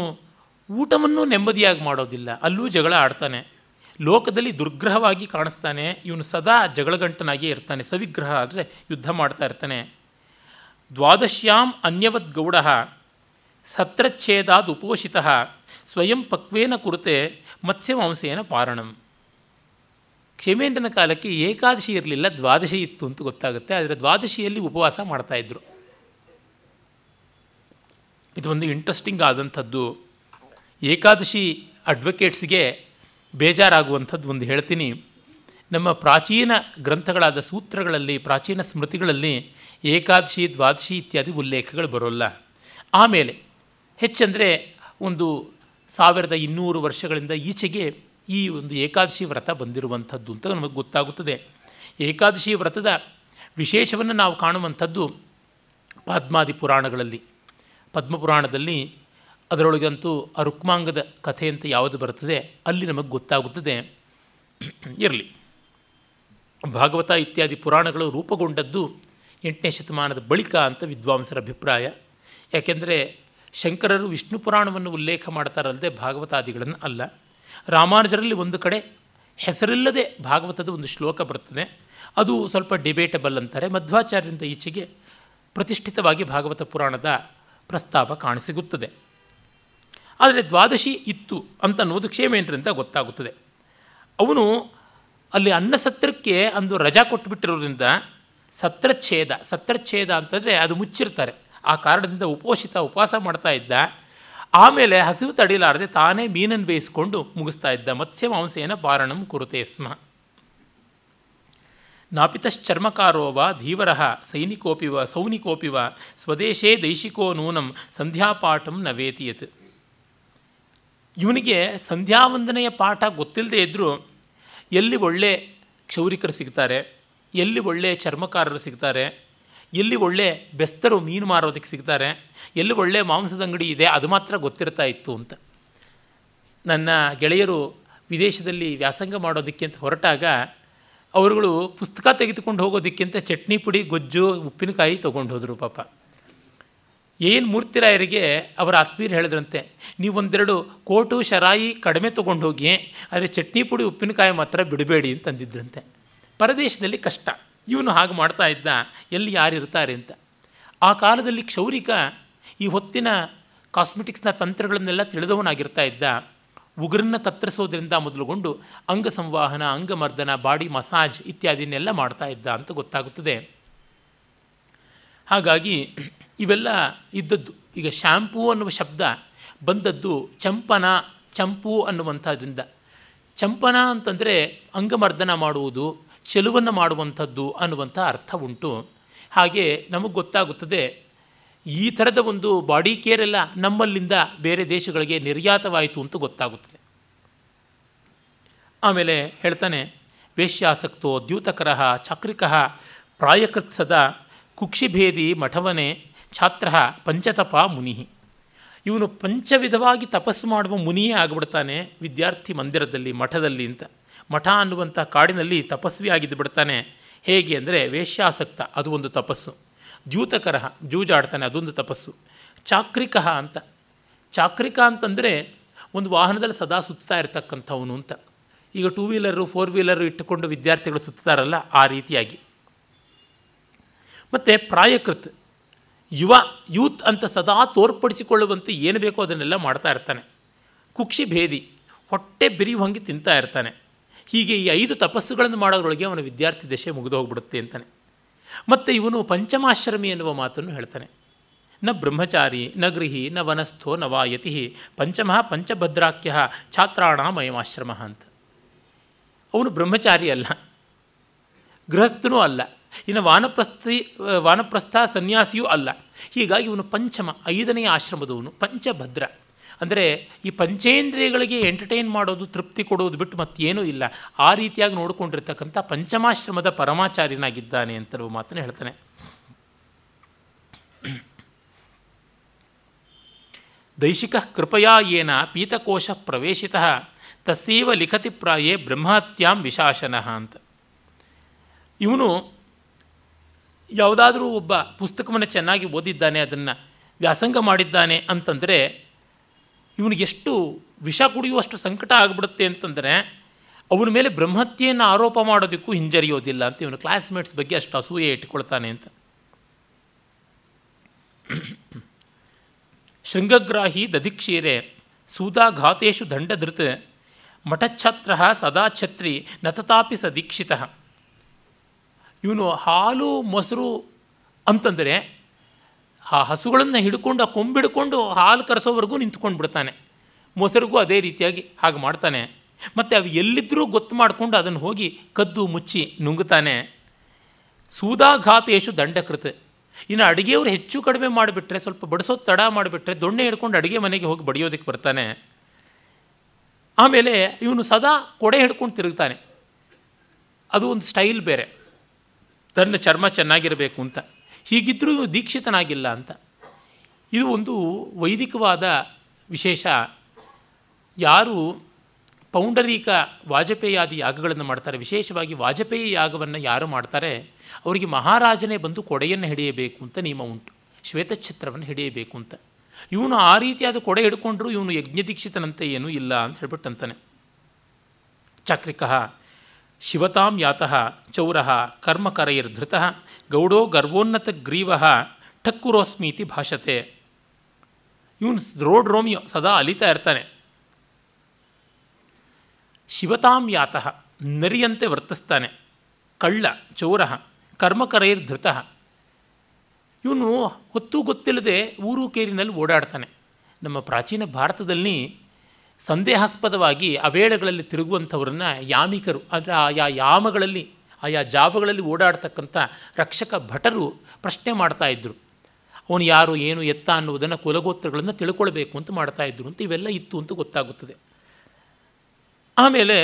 ಊಟವನ್ನು ನೆಮ್ಮದಿಯಾಗಿ ಮಾಡೋದಿಲ್ಲ, ಅಲ್ಲೂ ಜಗಳ ಆಡ್ತಾನೆ, ಲೋಕದಲ್ಲಿ ದುರ್ಗ್ರಹವಾಗಿ ಕಾಣಿಸ್ತಾನೆ, ಇವನು ಸದಾ ಜಗಳಗಂಟನಾಗಿಯೇ ಇರ್ತಾನೆ. ಸವಿಗ್ರಹ ಅಂದರೆ ಯುದ್ಧ ಮಾಡ್ತಾ ಇರ್ತಾನೆ. ದ್ವಾದಶ್ಯಾಂ ಅನ್ಯವದ್ ಗೌಡ ಸತ್ರಚ್ಛೇದಾದ್ ಉಪೋಷಿತಃ ಸ್ವಯಂ ಪಕ್ವೇನ ಕುರುತೆ ಮತ್ಸ್ಯಮಾಂಸೇನ ಪಾರಣಂ. ಕ್ಷೇಮೇಂದ್ರನ ಕಾಲಕ್ಕೆ ಏಕಾದಶಿ ಇರಲಿಲ್ಲ, ದ್ವಾದಶಿ ಇತ್ತು ಅಂತ ಗೊತ್ತಾಗುತ್ತೆ. ಆದರೆ ದ್ವಾದಶಿಯಲ್ಲಿ ಉಪವಾಸ ಮಾಡ್ತಾಯಿದ್ರು. ಇದೊಂದು ಇಂಟ್ರೆಸ್ಟಿಂಗ್ ಆದಂಥದ್ದು. ಏಕಾದಶಿ ಅಡ್ವೊಕೇಟ್ಸ್ಗೆ ಬೇಜಾರಾಗುವಂಥದ್ದು ಒಂದು ಹೇಳ್ತೀನಿ. ನಮ್ಮ ಪ್ರಾಚೀನ ಗ್ರಂಥಗಳಾದ ಸೂತ್ರಗಳಲ್ಲಿ, ಪ್ರಾಚೀನ ಸ್ಮೃತಿಗಳಲ್ಲಿ ಏಕಾದಶಿ, ದ್ವಾದಶಿ ಇತ್ಯಾದಿ ಉಲ್ಲೇಖಗಳು ಬರೋಲ್ಲ. ಆಮೇಲೆ ಹೆಚ್ಚಂದರೆ ಒಂದು ಸಾವಿರದ ಇನ್ನೂರು ವರ್ಷಗಳಿಂದ ಈಚೆಗೆ ಈ ಒಂದು ಏಕಾದಶಿ ವ್ರತ ಬಂದಿರುವಂಥದ್ದು ಅಂತ ನಮಗೆ ಗೊತ್ತಾಗುತ್ತದೆ. ಏಕಾದಶಿ ವ್ರತದ ವಿಶೇಷವನ್ನು ನಾವು ಕಾಣುವಂಥದ್ದು ಪದ್ಮಾದಿ ಪುರಾಣಗಳಲ್ಲಿ. ಪದ್ಮಪುರಾಣದಲ್ಲಿ ಅದರೊಳಗಂತೂ ಆ ರುಕ್ಮಾಂಗದ ಕಥೆ ಅಂತ ಯಾವುದು ಬರ್ತದೆ ಅಲ್ಲಿ ನಮಗೆ ಗೊತ್ತಾಗುತ್ತದೆ. ಇರಲಿ, ಭಾಗವತ ಇತ್ಯಾದಿ ಪುರಾಣಗಳು ರೂಪುಗೊಂಡದ್ದು ಎಂಟನೇ ಶತಮಾನದ ಬಳಿಕ ಅಂತ ವಿದ್ವಾಂಸರ ಅಭಿಪ್ರಾಯ. ಯಾಕೆಂದರೆ ಶಂಕರರು ವಿಷ್ಣು ಪುರಾಣವನ್ನು ಉಲ್ಲೇಖ ಮಾಡ್ತಾರಲ್ಲದೆ ಭಾಗವತಾದಿಗಳನ್ನು ಅಲ್ಲ. ರಾಮಾನುಜರಲ್ಲಿ ಒಂದು ಕಡೆ ಹೆಸರಿಲ್ಲದೆ ಭಾಗವತದ ಒಂದು ಶ್ಲೋಕ ಬರ್ತದೆ, ಅದು ಸ್ವಲ್ಪ ಡಿಬೇಟಬಲ್ ಅಂತಾರೆ. ಮಧ್ವಾಚಾರ್ಯರಿಂದ ಈಚೆಗೆ ಪ್ರತಿಷ್ಠಿತವಾಗಿ ಭಾಗವತ ಪುರಾಣದ ಪ್ರಸ್ತಾಪ ಕಾಣಸಿಗುತ್ತದೆ. ಆದರೆ ದ್ವಾದಶಿ ಇತ್ತು ಅಂತ ಅನ್ನೋದು ಕ್ಷೇಮೇಂದ್ರಿಂದ ಗೊತ್ತಾಗುತ್ತದೆ. ಅವನು ಅಲ್ಲಿ ಅನ್ನಸತ್ರಕ್ಕೆ ಅಂದು ರಜಾ ಕೊಟ್ಟುಬಿಟ್ಟಿರೋದ್ರಿಂದ ಸತ್ರಚ್ಛೇದ ಸತ್ರಚ್ಛೇದ ಅಂತಂದರೆ ಅದು ಮುಚ್ಚಿರ್ತಾರೆ, ಆ ಕಾರಣದಿಂದ ಉಪೋಷಿತ ಉಪವಾಸ ಮಾಡ್ತಾ ಇದ್ದ. ಆಮೇಲೆ ಹಸಿವು ತಡಿಲಾರದೆ ತಾನೇ ಮೀನನ್ನು ಬೇಯಿಸಿಕೊಂಡು ಮುಗಿಸ್ತಾ ಇದ್ದ. ಮತ್ಸ್ಯ ಮಾಂಸೇನ ಪಾರಣಂ ಕುರುತೆ ಸ್ಮ. ನಾಪಿತಶ್ಚರ್ಮಕಾರೋ ವಾ ಧೀವರ ಸೈನಿಕೋಪಿವ ಸೌನಿಕೋಪಿವ ಸ್ವದೇಶೇ ದೈಶಿಕೋ ನೂನಂ ಸಂಧ್ಯಾಪಾಠಂ ನವೇತಿಯತ್. ಇವನಿಗೆ ಸಂಧ್ಯಾವಂದನೆಯ ಪಾಠ ಗೊತ್ತಿಲ್ಲದೆ ಇದ್ದರೂ ಎಲ್ಲಿ ಒಳ್ಳೆ ಕ್ಷೌರಿಕರು ಸಿಗ್ತಾರೆ, ಎಲ್ಲಿ ಒಳ್ಳೆ ಚರ್ಮಕಾರರು ಸಿಗ್ತಾರೆ, ಎಲ್ಲಿ ಒಳ್ಳೆ ಬೆಸ್ತರು ಮೀನು ಮಾರೋದಕ್ಕೆ ಸಿಗ್ತಾರೆ, ಎಲ್ಲಿ ಒಳ್ಳೆ ಮಾಂಸದ ಅಂಗಡಿ ಇದೆ ಅದು ಮಾತ್ರ ಗೊತ್ತಿರ್ತಾ ಇತ್ತು ಅಂತ. ನನ್ನ ಗೆಳೆಯರು ವಿದೇಶದಲ್ಲಿ ವ್ಯಾಸಂಗ ಮಾಡೋದಕ್ಕೆ ಅಂತ ಹೊರಟಾಗ ಅವರುಗಳು ಪುಸ್ತಕ ತೆಗೆದುಕೊಂಡು ಹೋಗೋದಕ್ಕಿಂತ ಚಟ್ನಿ ಪುಡಿ, ಗೊಜ್ಜು, ಉಪ್ಪಿನಕಾಯಿ ತೊಗೊಂಡು ಹೋದರು. ಪಾಪ ಏನು ಮೂರ್ತಿರಾಯರಿಗೆ ಅವರ ಆತ್ಮೀಯರು ಹೇಳಿದ್ರಂತೆ, ನೀವೊಂದೆರಡು ಕೋಟು ಶರಾಯಿ ಕಡಿಮೆ ತೊಗೊಂಡು ಹೋಗಿ, ಆದರೆ ಚಟ್ನಿ ಪುಡಿ ಉಪ್ಪಿನಕಾಯಿ ಮಾತ್ರ ಬಿಡಬೇಡಿ ಅಂತಂದಿದ್ರಂತೆ. ಪರದೇಶದಲ್ಲಿ ಕಷ್ಟ, ಇವನು ಹಾಗೆ ಮಾಡ್ತಾ ಇದ್ದ, ಎಲ್ಲಿ ಯಾರಿರ್ತಾರೆ ಅಂತ. ಆ ಕಾಲದಲ್ಲಿ ಕ್ಷೌರಿಕ ಈ ಹೊತ್ತಿನ ಕಾಸ್ಮೆಟಿಕ್ಸ್ನ ತಂತ್ರಗಳನ್ನೆಲ್ಲ ತಿಳಿದವನಾಗಿರ್ತಾ ಇದ್ದ. ಉಗುರನ್ನ ಕತ್ತರಿಸೋದ್ರಿಂದ ಮೊದಲುಗೊಂಡು ಅಂಗ ಸಂವಹನ, ಅಂಗಮರ್ದನ, ಬಾಡಿ ಮಸಾಜ್ ಇತ್ಯಾದಿನೆಲ್ಲ ಮಾಡ್ತಾ ಇದ್ದ ಅಂತ ಗೊತ್ತಾಗುತ್ತದೆ. ಹಾಗಾಗಿ ಇವೆಲ್ಲ ಇದ್ದದ್ದು. ಈಗ ಶ್ಯಾಂಪೂ ಅನ್ನುವ ಶಬ್ದ ಬಂದದ್ದು ಚಂಪನ, ಚಂಪು ಅನ್ನುವಂಥದ್ರಿಂದ. ಚಂಪನ ಅಂತಂದರೆ ಅಂಗಮರ್ದನ ಮಾಡುವುದು, ಚೆಲುವನ್ನು ಮಾಡುವಂಥದ್ದು ಅನ್ನುವಂಥ ಅರ್ಥ ಉಂಟು. ಹಾಗೆ ನಮಗೆ ಗೊತ್ತಾಗುತ್ತದೆ ಈ ಥರದ ಒಂದು ಬಾಡಿ ಕೇರೆಲ್ಲ ನಮ್ಮಲ್ಲಿಂದ ಬೇರೆ ದೇಶಗಳಿಗೆ ನಿರ್ಯಾತವಾಯಿತು ಅಂತ ಗೊತ್ತಾಗುತ್ತದೆ. ಆಮೇಲೆ ಹೇಳ್ತಾನೆ, ವೇಶ್ಯಾಸಕ್ತೋ ದ್ಯೂತಕರ ಚಾಕ್ರಿಕಃ ಪ್ರಾಯಕೃತ್ಸದ ಕುಕ್ಷಿಭೇದಿ ಮಠವನೇ ಛಾತ್ರ ಪಂಚತಪ ಮುನಿ. ಇವನು ಪಂಚವಿಧವಾಗಿ ತಪಸ್ಸು ಮಾಡುವ ಮುನಿಯೇ ಆಗಿಬಿಡ್ತಾನೆ ವಿದ್ಯಾರ್ಥಿ ಮಂದಿರದಲ್ಲಿ, ಮಠದಲ್ಲಿ ಅಂತ. ಮಠ ಅನ್ನುವಂಥ ಕಾಡಿನಲ್ಲಿ ತಪಸ್ವಿ ಆಗಿದ್ದು ಬಿಡ್ತಾನೆ. ಹೇಗೆ ಅಂದರೆ, ವೇಶ್ಯಾಸಕ್ತ ಅದು ಒಂದು ತಪಸ್ಸು, ದ್ಯೂತಕರಹ ಜೂಜಾಡ್ತಾನೆ ಅದೊಂದು ತಪಸ್ಸು, ಚಾಕ್ರಿಕ ಅಂತ. ಚಾಕ್ರಿಕ ಅಂತಂದರೆ ಒಂದು ವಾಹನದಲ್ಲಿ ಸದಾ ಸುತ್ತಾ ಇರ್ತಕ್ಕಂಥವನು ಅಂತ. ಈಗ ಟೂ ವೀಲರು, ಫೋರ್ ವೀಲರು ಇಟ್ಟುಕೊಂಡು ವಿದ್ಯಾರ್ಥಿಗಳು ಸುತ್ತಾರಲ್ಲ, ಆ ರೀತಿಯಾಗಿ. ಮತ್ತು ಪ್ರಾಯಕೃತ್ ಯುವ, ಯೂತ್ ಅಂತ ಸದಾ ತೋರ್ಪಡಿಸಿಕೊಳ್ಳುವಂತೆ ಏನು ಬೇಕೋ ಅದನ್ನೆಲ್ಲ ಮಾಡ್ತಾ ಇರ್ತಾನೆ. ಕುಕ್ಷಿ ಭೇದಿ, ಹೊಟ್ಟೆ ಬಿರಿವಂಗಿ ತಿಂತಾ ಇರ್ತಾನೆ. ಹೀಗೆ ಈ ಐದು ತಪಸ್ಸುಗಳನ್ನು ಮಾಡೋದ್ರೊಳಗೆ ಅವನ ವಿದ್ಯಾರ್ಥಿ ದಶೆ ಮುಗಿದು ಹೋಗ್ಬಿಡುತ್ತೆ ಅಂತಾನೆ. ಮತ್ತು ಇವನು ಪಂಚಮಾಶ್ರಮಿ ಎನ್ನುವ ಮಾತನ್ನು ಹೇಳ್ತಾನೆ. ನ ಬ್ರಹ್ಮಚಾರಿ ನ ಗೃಹಿ ನ ವನಸ್ಥೋ ನ ವಾಯತಿ ಪಂಚಮಃ ಪಂಚಭದ್ರಾಖ್ಯ ಛಾತ್ರಾಣಾಮಯಮಾಶ್ರಮ ಅಂತ. ಅವನು ಬ್ರಹ್ಮಚಾರಿ ಅಲ್ಲ, ಗೃಹಸ್ಥನೂ ಅಲ್ಲ, ಇನ್ನು ವಾನಪ್ರಸ್ಥಿ ವಾನಪ್ರಸ್ಥ ಸನ್ಯಾಸಿಯೂ ಅಲ್ಲ. ಹೀಗಾಗಿ ಇವನು ಪಂಚಮ, ಐದನೆಯ ಆಶ್ರಮದವನು, ಪಂಚಭದ್ರ. ಅಂದರೆ ಈ ಪಂಚೇಂದ್ರಿಯಗಳಿಗೆ ಎಂಟರ್ಟೈನ್ ಮಾಡೋದು, ತೃಪ್ತಿ ಕೊಡೋದು ಬಿಟ್ಟು ಮತ್ತೇನೂ ಇಲ್ಲ. ಆ ರೀತಿಯಾಗಿ ನೋಡಿಕೊಂಡಿರ್ತಕ್ಕಂಥ ಪಂಚಮಾಶ್ರಮದ ಪರಮಾಚಾರ್ಯನಾಗಿದ್ದಾನೆ ಅಂತಲೂ ಮಾತನ್ನು ಹೇಳ್ತಾನೆ. ದೈಶಿಕ ಕೃಪೆಯ ಏನ ಪೀತಕೋಶ ಪ್ರವೇಶಿತಃ ತಸ್ಸೀವ ಲಿಖತಿ ಪ್ರಾಯೇ ಬ್ರಹ್ಮಹತ್ಯಾಂ ವಿಶಾಸನಃ ಅಂತ. ಇವನು ಯಾವುದಾದ್ರೂ ಒಬ್ಬ ಪುಸ್ತಕವನ್ನು ಚೆನ್ನಾಗಿ ಓದಿದ್ದಾನೆ, ಅದನ್ನು ವ್ಯಾಸಂಗ ಮಾಡಿದ್ದಾನೆ ಅಂತಂದರೆ ಇವನಿಗೆಷ್ಟು ವಿಷ ಕುಡಿಯುವಷ್ಟು ಸಂಕಟ ಆಗಿಬಿಡುತ್ತೆ ಅಂತಂದರೆ ಅವನ ಮೇಲೆ ಬ್ರಹ್ಮಹತ್ಯೆಯನ್ನು ಆರೋಪ ಮಾಡೋದಕ್ಕೂ ಹಿಂಜರಿಯೋದಿಲ್ಲ ಅಂತ. ಇವನು ಕ್ಲಾಸ್ಮೇಟ್ಸ್ ಬಗ್ಗೆ ಅಷ್ಟು ಅಸೂಯೆ ಇಟ್ಕೊಳ್ತಾನೆ ಅಂತ. ಶೃಂಗಗ್ರಾಹಿ ದಧಿಕ್ಷೀರೆ ಸೂದಾಘಾತೇಶು ದಂಡಧೃತ್ ಮಠಚ್ಛತ್ರ ಸದಾ ಛತ್ರಿ ನತತಾಪಿ ಸ ದೀಕ್ಷಿತ. ಇವನು ಹಾಲು ಮೊಸರು ಅಂತಂದರೆ ಆ ಹಸುಗಳನ್ನು ಹಿಡ್ಕೊಂಡು, ಆ ಕೊಂಬಿಡ್ಕೊಂಡು ಹಾಲು ಕರೆಸೋವರೆಗೂ ನಿಂತ್ಕೊಂಡು ಬಿಡ್ತಾನೆ. ಮೊಸರಿಗೂ ಅದೇ ರೀತಿಯಾಗಿ ಹಾಗೆ ಮಾಡ್ತಾನೆ. ಮತ್ತು ಅವು ಎಲ್ಲಿದ್ದರೂ ಗೊತ್ತು ಮಾಡಿಕೊಂಡು ಅದನ್ನು ಹೋಗಿ ಕದ್ದು ಮುಚ್ಚಿ ನುಂಗುತ್ತಾನೆ. ಸೂದಾಘಾತೇಶು ದಂಡಕೃತ. ಇನ್ನು ಅಡುಗೆಯವರು ಹೆಚ್ಚು ಕಡಿಮೆ ಮಾಡಿಬಿಟ್ರೆ, ಸ್ವಲ್ಪ ಬಡಿಸೋದು ತಡ ಮಾಡಿಬಿಟ್ರೆ ದೊಣ್ಣೆ ಹಿಡ್ಕೊಂಡು ಅಡುಗೆ ಮನೆಗೆ ಹೋಗಿ ಬಡಿಯೋದಕ್ಕೆ ಬರ್ತಾನೆ. ಆಮೇಲೆ ಇವನು ಸದಾ ಕೊಡೆ ಹಿಡ್ಕೊಂಡು ತಿರುಗ್ತಾನೆ, ಅದು ಒಂದು ಸ್ಟೈಲ್ ಬೇರೆ, ತನ್ನ ಚರ್ಮ ಚೆನ್ನಾಗಿರಬೇಕು ಅಂತ. ಹೀಗಿದ್ದರೂ ಇವನು ದೀಕ್ಷಿತನಾಗಿಲ್ಲ ಅಂತ. ಇದು ಒಂದು ವೈದಿಕವಾದ ವಿಶೇಷ. ಯಾರು ಪೌಂಡರೀಕ ವಾಜಪೇಯಾದಿ ಯಾಗಗಳನ್ನು ಮಾಡ್ತಾರೆ, ವಿಶೇಷವಾಗಿ ವಾಜಪೇಯಿ ಯಾಗವನ್ನು ಯಾರು ಮಾಡ್ತಾರೆ, ಅವರಿಗೆ ಮಹಾರಾಜನೇ ಬಂದು ಕೊಡೆಯನ್ನು ಹಿಡಿಯಬೇಕು ಅಂತ ನಿಯಮ ಉಂಟು, ಶ್ವೇತಛತ್ರವನ್ನು ಹಿಡಿಯಬೇಕು ಅಂತ. ಇವನು ಆ ರೀತಿಯಾದ ಕೊಡೆ ಹಿಡ್ಕೊಂಡ್ರೂ ಇವನು ಯಜ್ಞದೀಕ್ಷಿತನಂತೆ ಏನೂ ಇಲ್ಲ ಅಂತ ಹೇಳ್ಬಿಟ್ಟಂತಾನೆ. ಚಕ್ರಿಕಃ ಶಿವತಾಂ ಯಾತಃ ಚೌರಃ ಕರ್ಮಕರೈರ್ಧೃತಃ ಗೌಡೋ ಗರ್ವೋನ್ನತ ಗ್ರೀವಃ ಠಕ್ಕುರೋಸ್ಮೀತಿ ಭಾಷತೆ. ಇವನು ರೋಡ್ ರೋಮಿಯೋ, ಸದಾ ಅಲಿತಾ ಇರ್ತಾನೆ. ಶಿವತಾಂ ಯಾತಃ, ನರಿಯಂತೆ ವರ್ತಿಸ್ತಾನೆ. ಕಳ್ಳ ಚೌರಃ ಕರ್ಮಕರೈರ್ಧೃತಃ, ಇವನು ಹೊತ್ತು ಗೊತ್ತಿಲ್ಲದೆ ಊರು ಕೇರಿನಲ್ಲಿ ಓಡಾಡ್ತಾನೆ. ನಮ್ಮ ಪ್ರಾಚೀನ ಭಾರತದಲ್ಲಿ ಸಂದೇಹಾಸ್ಪದವಾಗಿ ಅವೇಳಗಳಲ್ಲಿ ತಿರುಗುವಂಥವ್ರನ್ನು ಯಾಮಿಕರು, ಅಂದರೆ ಆಯಾ ಯಾಮಗಳಲ್ಲಿ ಆಯಾ ಜಾವಗಳಲ್ಲಿ ಓಡಾಡ್ತಕ್ಕಂಥ ರಕ್ಷಕ ಭಟರು ಪ್ರಶ್ನೆ ಮಾಡ್ತಾಯಿದ್ರು. ಅವನು ಯಾರು ಏನು ಎತ್ತ ಅನ್ನುವುದನ್ನು ಕುಲಗೋತ್ರಗಳನ್ನು ತಿಳ್ಕೊಳ್ಬೇಕು ಅಂತ ಮಾಡ್ತಾಯಿದ್ರು ಅಂತ ಇವೆಲ್ಲ ಇತ್ತು ಅಂತ ಗೊತ್ತಾಗುತ್ತದೆ. ಆಮೇಲೆ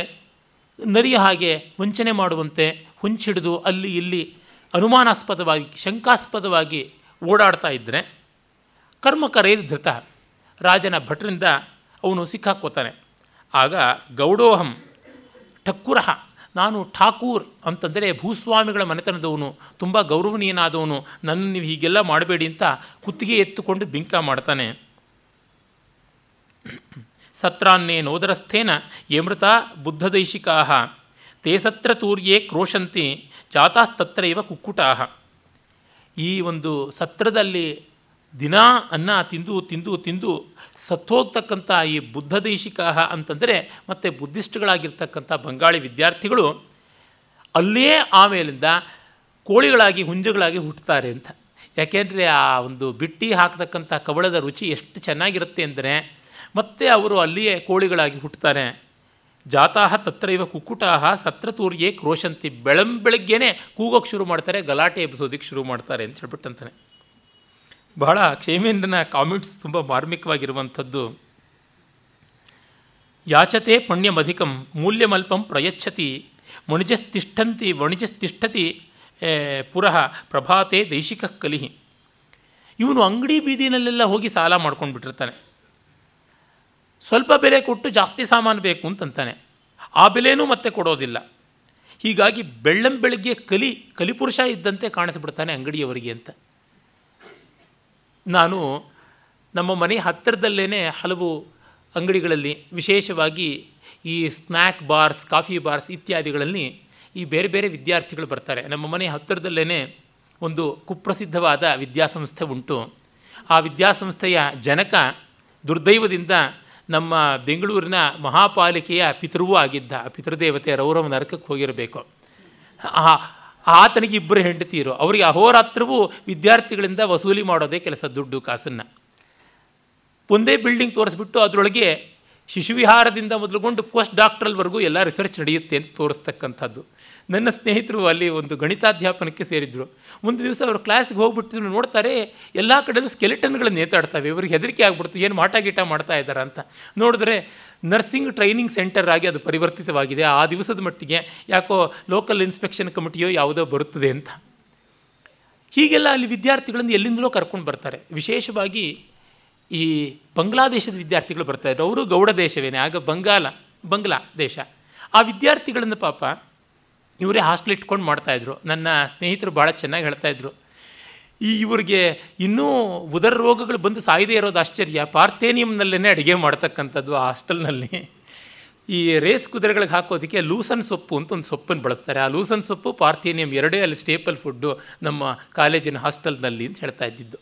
ನರಿಯ ಹಾಗೆ ವಂಚನೆ ಮಾಡುವಂತೆ ಹೊಂಚಿಡಿದು ಅಲ್ಲಿ ಇಲ್ಲಿ ಅನುಮಾನಾಸ್ಪದವಾಗಿ ಶಂಕಾಸ್ಪದವಾಗಿ ಓಡಾಡ್ತಾ ಇದ್ದರೆ ಕರ್ಮಕರೈರ್ಧೃತ, ರಾಜನ ಭಟರಿಂದ ಅವನು ಸಿಕ್ಕಾಕ್ಕೋತಾನೆ. ಆಗ ಗೌಡೋಹಂ ಠಕ್ಕುರಃ, ನಾನು ಠಾಕೂರ್ ಅಂತಂದರೆ ಭೂಸ್ವಾಮಿಗಳ ಮನೆತನದವನು, ತುಂಬ ಗೌರವನೀಯನಾದವನು, ನನ್ನ ನೀವು ಹೀಗೆಲ್ಲ ಮಾಡಬೇಡಿ ಅಂತ ಕುತ್ತಿಗೆ ಎತ್ತುಕೊಂಡು ಬಿಂಕ ಮಾಡ್ತಾನೆ. ಸತ್ರಾನ್ನೇ ನೋದರಸ್ಥೇನ ಯಮೃತ ಬುದ್ಧದೈಶಿಕಾ ತೇ ಸತ್ರ ತೂರ್ಯೇ ಕ್ರೋಶಂತಿ ಜಾತಾಸ್ತತ್ರ ಇವ ಕುಕ್ಕುಟಾಹ. ಈ ಒಂದು ಸತ್ರದಲ್ಲಿ ದಿನ ಅನ್ನ ತಿಂದು ತಿಂದು ತಿಂದು ಸತ್ತೋಗ್ತಕ್ಕಂಥ ಈ ಬುದ್ಧದೈಶಿಕಾ ಅಂತಂದರೆ ಮತ್ತು ಬುದ್ಧಿಸ್ಟ್ಗಳಾಗಿರ್ತಕ್ಕಂಥ ಬಂಗಾಳಿ ವಿದ್ಯಾರ್ಥಿಗಳು ಅಲ್ಲೇ ಆಮೇಲಿಂದ ಕೋಳಿಗಳಾಗಿ ಹುಂಜಗಳಾಗಿ ಹುಟ್ಟುತ್ತಾರೆ ಅಂತ. ಯಾಕೆಂದರೆ ಆ ಒಂದು ಬಿಟ್ಟಿ ಹಾಕ್ತಕ್ಕಂಥ ಕವಳದ ರುಚಿ ಎಷ್ಟು ಚೆನ್ನಾಗಿರುತ್ತೆ ಅಂದರೆ ಮತ್ತೆ ಅವರು ಅಲ್ಲಿಯೇ ಕೋಳಿಗಳಾಗಿ ಹುಟ್ಟುತ್ತಾರೆ. ಜಾತಾಹ ತತ್ರ ಇವ ಕುಕ್ಕುಟಾಹ ಸತ್ರತೂರ್ಯೇ ಕ್ರೋಶಂತಿ, ಬೆಳಂಬೆಳಗ್ಗೆನೇ ಕೂಗೋಕ್ಕೆ ಶುರು ಮಾಡ್ತಾರೆ, ಗಲಾಟೆ ಎಬ್ಸೋದಕ್ಕೆ ಶುರು ಮಾಡ್ತಾರೆ ಅಂತ ಹೇಳ್ಬಿಟ್ಟಂತಾನೆ. ಬಹಳ ಕ್ಷೇಮೇಂದ್ರನ ಕಾಮೆಂಟ್ಸ್ ತುಂಬ ಮಾರ್ಮಿಕವಾಗಿರುವಂಥದ್ದು. ಯಾಚತೆ ಪುಣ್ಯಮಧಿಕಂ ಮೂಲ್ಯಮಲ್ಪಂ ಪ್ರಯಚ್ಛತಿ ಮಣಿಜಸ್ತಿಷ್ಠಂತಿ ವಣಿಜಸ್ತಿಷ್ಠತಿ ಪುರಃ ಪ್ರಭಾತೆ ದೈಶಿಕ ಕಲಿಹಿ. ಇವನು ಅಂಗಡಿ ಬೀದಿನಲ್ಲೆಲ್ಲ ಹೋಗಿ ಸಾಲ ಮಾಡ್ಕೊಂಡು ಬಿಟ್ಟಿರ್ತಾನೆ. ಸ್ವಲ್ಪ ಬೆಲೆ ಕೊಟ್ಟು ಜಾಸ್ತಿ ಸಾಮಾನು ಬೇಕು ಅಂತಂತಾನೆ, ಆ ಬೆಲೆನೂ ಮತ್ತೆ ಕೊಡೋದಿಲ್ಲ. ಹೀಗಾಗಿ ಬೆಳ್ಳಂಬೆಳಗ್ಗೆ ಕಲಿ ಕಲಿಪುರುಷ ಇದ್ದಂತೆ ಕಾಣಿಸ್ಬಿಡ್ತಾನೆ ಅಂಗಡಿಯವರಿಗೆ ಅಂತ. ನಾನು ನಮ್ಮ ಮನೆ ಹತ್ತಿರದಲ್ಲೇ ಹಲವು ಅಂಗಡಿಗಳಲ್ಲಿ, ವಿಶೇಷವಾಗಿ ಈ ಸ್ನ್ಯಾಕ್ ಬಾರ್ಸ್, ಕಾಫಿ ಬಾರ್ಸ್ ಇತ್ಯಾದಿಗಳಲ್ಲಿ ಈ ಬೇರೆ ಬೇರೆ ವಿದ್ಯಾರ್ಥಿಗಳು ಬರ್ತಾರೆ. ನಮ್ಮ ಮನೆ ಹತ್ತಿರದಲ್ಲೇ ಒಂದು ಕುಪ್ರಸಿದ್ಧವಾದ ವಿದ್ಯಾಸಂಸ್ಥೆ ಉಂಟು. ಆ ವಿದ್ಯಾಸಂಸ್ಥೆಯ ಜನಕ ದುರ್ದೈವದಿಂದ ನಮ್ಮ ಬೆಂಗಳೂರಿನ ಮಹಾಪಾಲಿಕೆಯ ಪಿತೃವೂ ಆಗಿದ್ದ, ಆ ಪಿತೃದೇವತೆ ರೌರವ ನರಕಕ್ಕೆ ಹೋಗಿರಬೇಕು. ಆ ಆತನಿಗೆ ಇಬ್ಬರು ಹೆಂಡತಿಯರು, ಅವರಿಗೆ ಅಹೋರಾತ್ರವೂ ವಿದ್ಯಾರ್ಥಿಗಳಿಂದ ವಸೂಲಿ ಮಾಡೋದೇ ಕೆಲಸ, ದುಡ್ಡು ಕಾಸನ್ನು. ಒಂದೇ ಬಿಲ್ಡಿಂಗ್ ತೋರಿಸ್ಬಿಟ್ಟು ಅದರೊಳಗೆ ಶಿಶುವಿಹಾರದಿಂದ ಮೊದಲುಗೊಂಡು ಪೋಸ್ಟ್ ಡಾಕ್ಟ್ರಲ್ವರೆಗೂ ಎಲ್ಲ ರಿಸರ್ಚ್ ನಡೆಯುತ್ತೆ ಅಂತ ತೋರಿಸ್ತಕ್ಕಂಥದ್ದು. ನನ್ನ ಸ್ನೇಹಿತರು ಅಲ್ಲಿ ಒಂದು ಗಣಿತಾಧ್ಯಾಪನಕ್ಕೆ ಸೇರಿದ್ದರು. ಒಂದು ದಿವಸ ಅವರು ಕ್ಲಾಸಿಗೆ ಹೋಗ್ಬಿಟ್ಟಿದ್ರು, ನೋಡ್ತಾರೆ ಎಲ್ಲ ಕಡೆಯೂ ಸ್ಕೆಲಿಟನ್ಗಳು ನೇತಾಡ್ತವೆ. ಇವ್ರಿಗೆ ಹೆದರಿಕೆ ಆಗ್ಬಿಡ್ತು, ಏನು ಮಾಟ ಗೀಟ ಮಾಡ್ತಾ ಇದ್ದಾರೆ ಅಂತ. ನೋಡಿದ್ರೆ ನರ್ಸಿಂಗ್ ಟ್ರೈನಿಂಗ್ ಸೆಂಟರ್ ಆಗಿ ಅದು ಪರಿವರ್ತಿತವಾಗಿದೆ. ಆ ದಿವಸದ ಮಟ್ಟಿಗೆ ಯಾಕೋ ಲೋಕಲ್ ಇನ್ಸ್ಪೆಕ್ಷನ್ ಕಮಿಟಿಯೋ ಯಾವುದೋ ಬರುತ್ತದೆ ಅಂತ. ಹೀಗೆಲ್ಲ ಅಲ್ಲಿ ವಿದ್ಯಾರ್ಥಿಗಳನ್ನು ಎಲ್ಲಿಂದಲೋ ಕರ್ಕೊಂಡು ಬರ್ತಾರೆ. ವಿಶೇಷವಾಗಿ ಈ ಬಾಂಗ್ಲಾದೇಶದ ವಿದ್ಯಾರ್ಥಿಗಳು ಬರ್ತಾಯಿದ್ರು. ಅವರು ಗೌಡ ದೇಶವೇನೆ, ಆಗ ಬಂಗಾಲ ಬಂಗ್ಲಾ ದೇಶ. ಆ ವಿದ್ಯಾರ್ಥಿಗಳನ್ನು ಪಾಪ ಇವರೇ ಹಾಸ್ಟೆಲ್ ಇಟ್ಕೊಂಡು ಮಾಡ್ತಾಯಿದ್ರು. ನನ್ನ ಸ್ನೇಹಿತರು ಭಾಳ ಚೆನ್ನಾಗಿ ಹೇಳ್ತಾಯಿದ್ರು, ಈ ಇವರಿಗೆ ಇನ್ನೂ ಉದರ ರೋಗಗಳು ಬಂದು ಸಾಯದೇ ಇರೋದು ಆಶ್ಚರ್ಯ, ಪಾರ್ಥೇನಿಯಂನಲ್ಲೇ ಅಡುಗೆ ಮಾಡ್ತಕ್ಕಂಥದ್ದು ಆ ಹಾಸ್ಟೆಲ್ನಲ್ಲಿ. ಈ ರೇಸ್ ಕುದುರೆಗಳಿಗೆ ಹಾಕೋದಕ್ಕೆ ಲೂಸನ್ ಸೊಪ್ಪು ಅಂತ ಒಂದು ಸೊಪ್ಪನ್ನು ಬಳಸ್ತಾರೆ. ಆ ಲೂಸನ್ ಸೊಪ್ಪು ಪಾರ್ಥೇನಿಯಂ ಎರಡೇ ಅಲ್ಲಿ ಸ್ಟೇಪಲ್ ಫುಡ್ಡು ನಮ್ಮ ಕಾಲೇಜಿನ ಹಾಸ್ಟೆಲ್ನಲ್ಲಿ ಅಂತ ಹೇಳ್ತಾ ಇದ್ದಿದ್ದು.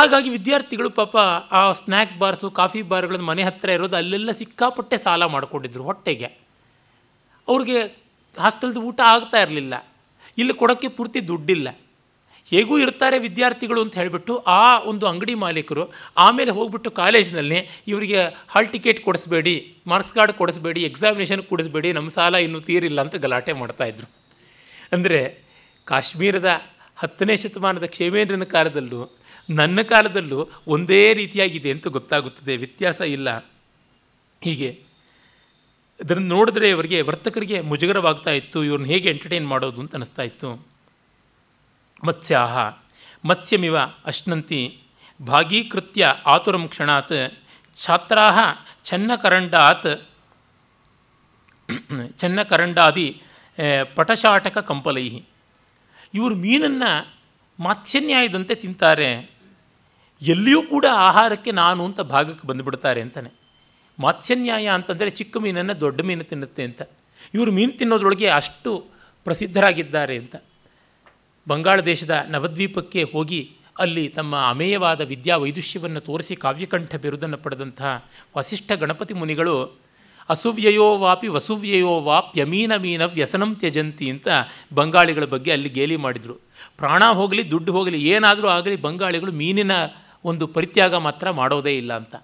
ಹಾಗಾಗಿ ವಿದ್ಯಾರ್ಥಿಗಳು ಪಾಪ ಆ ಸ್ನ್ಯಾಕ್ ಬಾರ್ಸು ಕಾಫಿ ಬಾರ್ಗಳನ್ನು ಮನೆ ಹತ್ತಿರ ಇರೋದು ಅಲ್ಲೆಲ್ಲ ಸಿಕ್ಕಾಪಟ್ಟೆ ಸಾಲ ಮಾಡಿಕೊಂಡಿದ್ರು ಹೊಟ್ಟೆಗೆ. ಅವ್ರಿಗೆ ಹಾಸ್ಟೆಲ್ದು ಊಟ ಆಗ್ತಾ ಇರಲಿಲ್ಲ, ಇಲ್ಲಿ ಕೊಡೋಕ್ಕೆ ಪೂರ್ತಿ ದುಡ್ಡಿಲ್ಲ. ಹೇಗೂ ಇರ್ತಾರೆ ವಿದ್ಯಾರ್ಥಿಗಳು ಅಂತ ಹೇಳಿಬಿಟ್ಟು ಆ ಒಂದು ಅಂಗಡಿ ಮಾಲೀಕರು ಆಮೇಲೆ ಹೋಗ್ಬಿಟ್ಟು ಕಾಲೇಜಿನಲ್ಲಿ ಇವರಿಗೆ ಹಾಲ್ ಟಿಕೆಟ್ ಕೊಡಿಸ್ಬೇಡಿ, ಮಾರ್ಕ್ಸ್ ಕಾರ್ಡ್ ಕೊಡಿಸ್ಬೇಡಿ, ಎಕ್ಸಾಮಿನೇಷನ್ ಕೊಡಿಸ್ಬೇಡಿ, ನಮ್ಮ ಸಾಲ ಇನ್ನೂ ತೀರಿಲ್ಲ ಅಂತ ಗಲಾಟೆ ಮಾಡ್ತಾಯಿದ್ರು. ಅಂದರೆ ಕಾಶ್ಮೀರದ ಹತ್ತನೇ ಶತಮಾನದ ಕ್ಷೇಮೇಂದ್ರನ ಕಾಲದಲ್ಲೂ ನನ್ನ ಕಾಲದಲ್ಲೂ ಒಂದೇ ರೀತಿಯಾಗಿದೆ ಅಂತ ಗೊತ್ತಾಗುತ್ತದೆ, ವ್ಯತ್ಯಾಸ ಇಲ್ಲ. ಹೀಗೆ ಇದನ್ನು ನೋಡಿದ್ರೆ ಇವರಿಗೆ ವರ್ತಕರಿಗೆ ಮುಜುಗರವಾಗ್ತಾ ಇತ್ತು, ಇವ್ರನ್ನ ಹೇಗೆ ಎಂಟರ್ಟೈನ್ ಮಾಡೋದು ಅಂತ ಅನ್ನಿಸ್ತಾ ಇತ್ತು. ಮತ್ಸ್ಯಾಹ ಮತ್ಸ್ಯಮಿವ ಅಶ್ನಂತಿ ಭಾಗೀಕೃತ್ಯ ಆತುರಂ ಕ್ಷಣಾತ್ ಛಾತ್ರಾಹ ಛನ್ನಕರಂಡಾತ್ ಛನ್ನಕರಂಡಾದಿ ಪಟಶಾಟಕ ಕಂಪಲೈ. ಇವರು ಮೀನನ್ನು ಮಾತ್ಸನ್ಯಾಯದಂತೆ ತಿಂತಾರೆ. ಎಲ್ಲಿಯೂ ಕೂಡ ಆಹಾರಕ್ಕೆ ನಾನು ಅಂತ ಭಾಗಕ್ಕೆ ಬಂದುಬಿಡ್ತಾರೆ ಅಂತಾನೆ. ಮತ್ಸ್ಯನ್ಯಾಯ ಅಂತಂದರೆ ಚಿಕ್ಕ ಮೀನನ್ನು ದೊಡ್ಡ ಮೀನು ತಿನ್ನುತ್ತೆ ಅಂತ. ಇವರು ಮೀನು ತಿನ್ನೋದ್ರೊಳಗೆ ಅಷ್ಟು ಪ್ರಸಿದ್ಧರಾಗಿದ್ದಾರೆ ಅಂತ. ಬಂಗಾಳ ದೇಶದ ನವದ್ವೀಪಕ್ಕೆ ಹೋಗಿ ಅಲ್ಲಿ ತಮ್ಮ ಅಮೇಯವಾದ ವಿದ್ಯಾವೈದುಷ್ಯವನ್ನು ತೋರಿಸಿ ಕಾವ್ಯಕಂಠ ಬಿರುದನ್ನು ಪಡೆದಂತಹ ವಸಿಷ್ಠ ಗಣಪತಿ ಮುನಿಗಳು ಅಸುವ್ಯಯೋ ವಾಪಿ ವಸುವ್ಯಯೋ ವಾಪ್ಯಮೀನ ಮೀನ ವ್ಯಸನಂ ತ್ಯಜಂತಿ ಅಂತ ಬಂಗಾಳಿಗಳ ಬಗ್ಗೆ ಅಲ್ಲಿ ಗೇಲಿ ಮಾಡಿದರು. ಪ್ರಾಣ ಹೋಗಲಿ ದುಡ್ಡು ಹೋಗಲಿ ಏನಾದರೂ ಆಗಲಿ ಬಂಗಾಳಿಗಳು ಮೀನಿನ ಒಂದು ಪರಿತ್ಯಾಗ ಮಾತ್ರ ಮಾಡೋದೇ ಇಲ್ಲ ಅಂತ.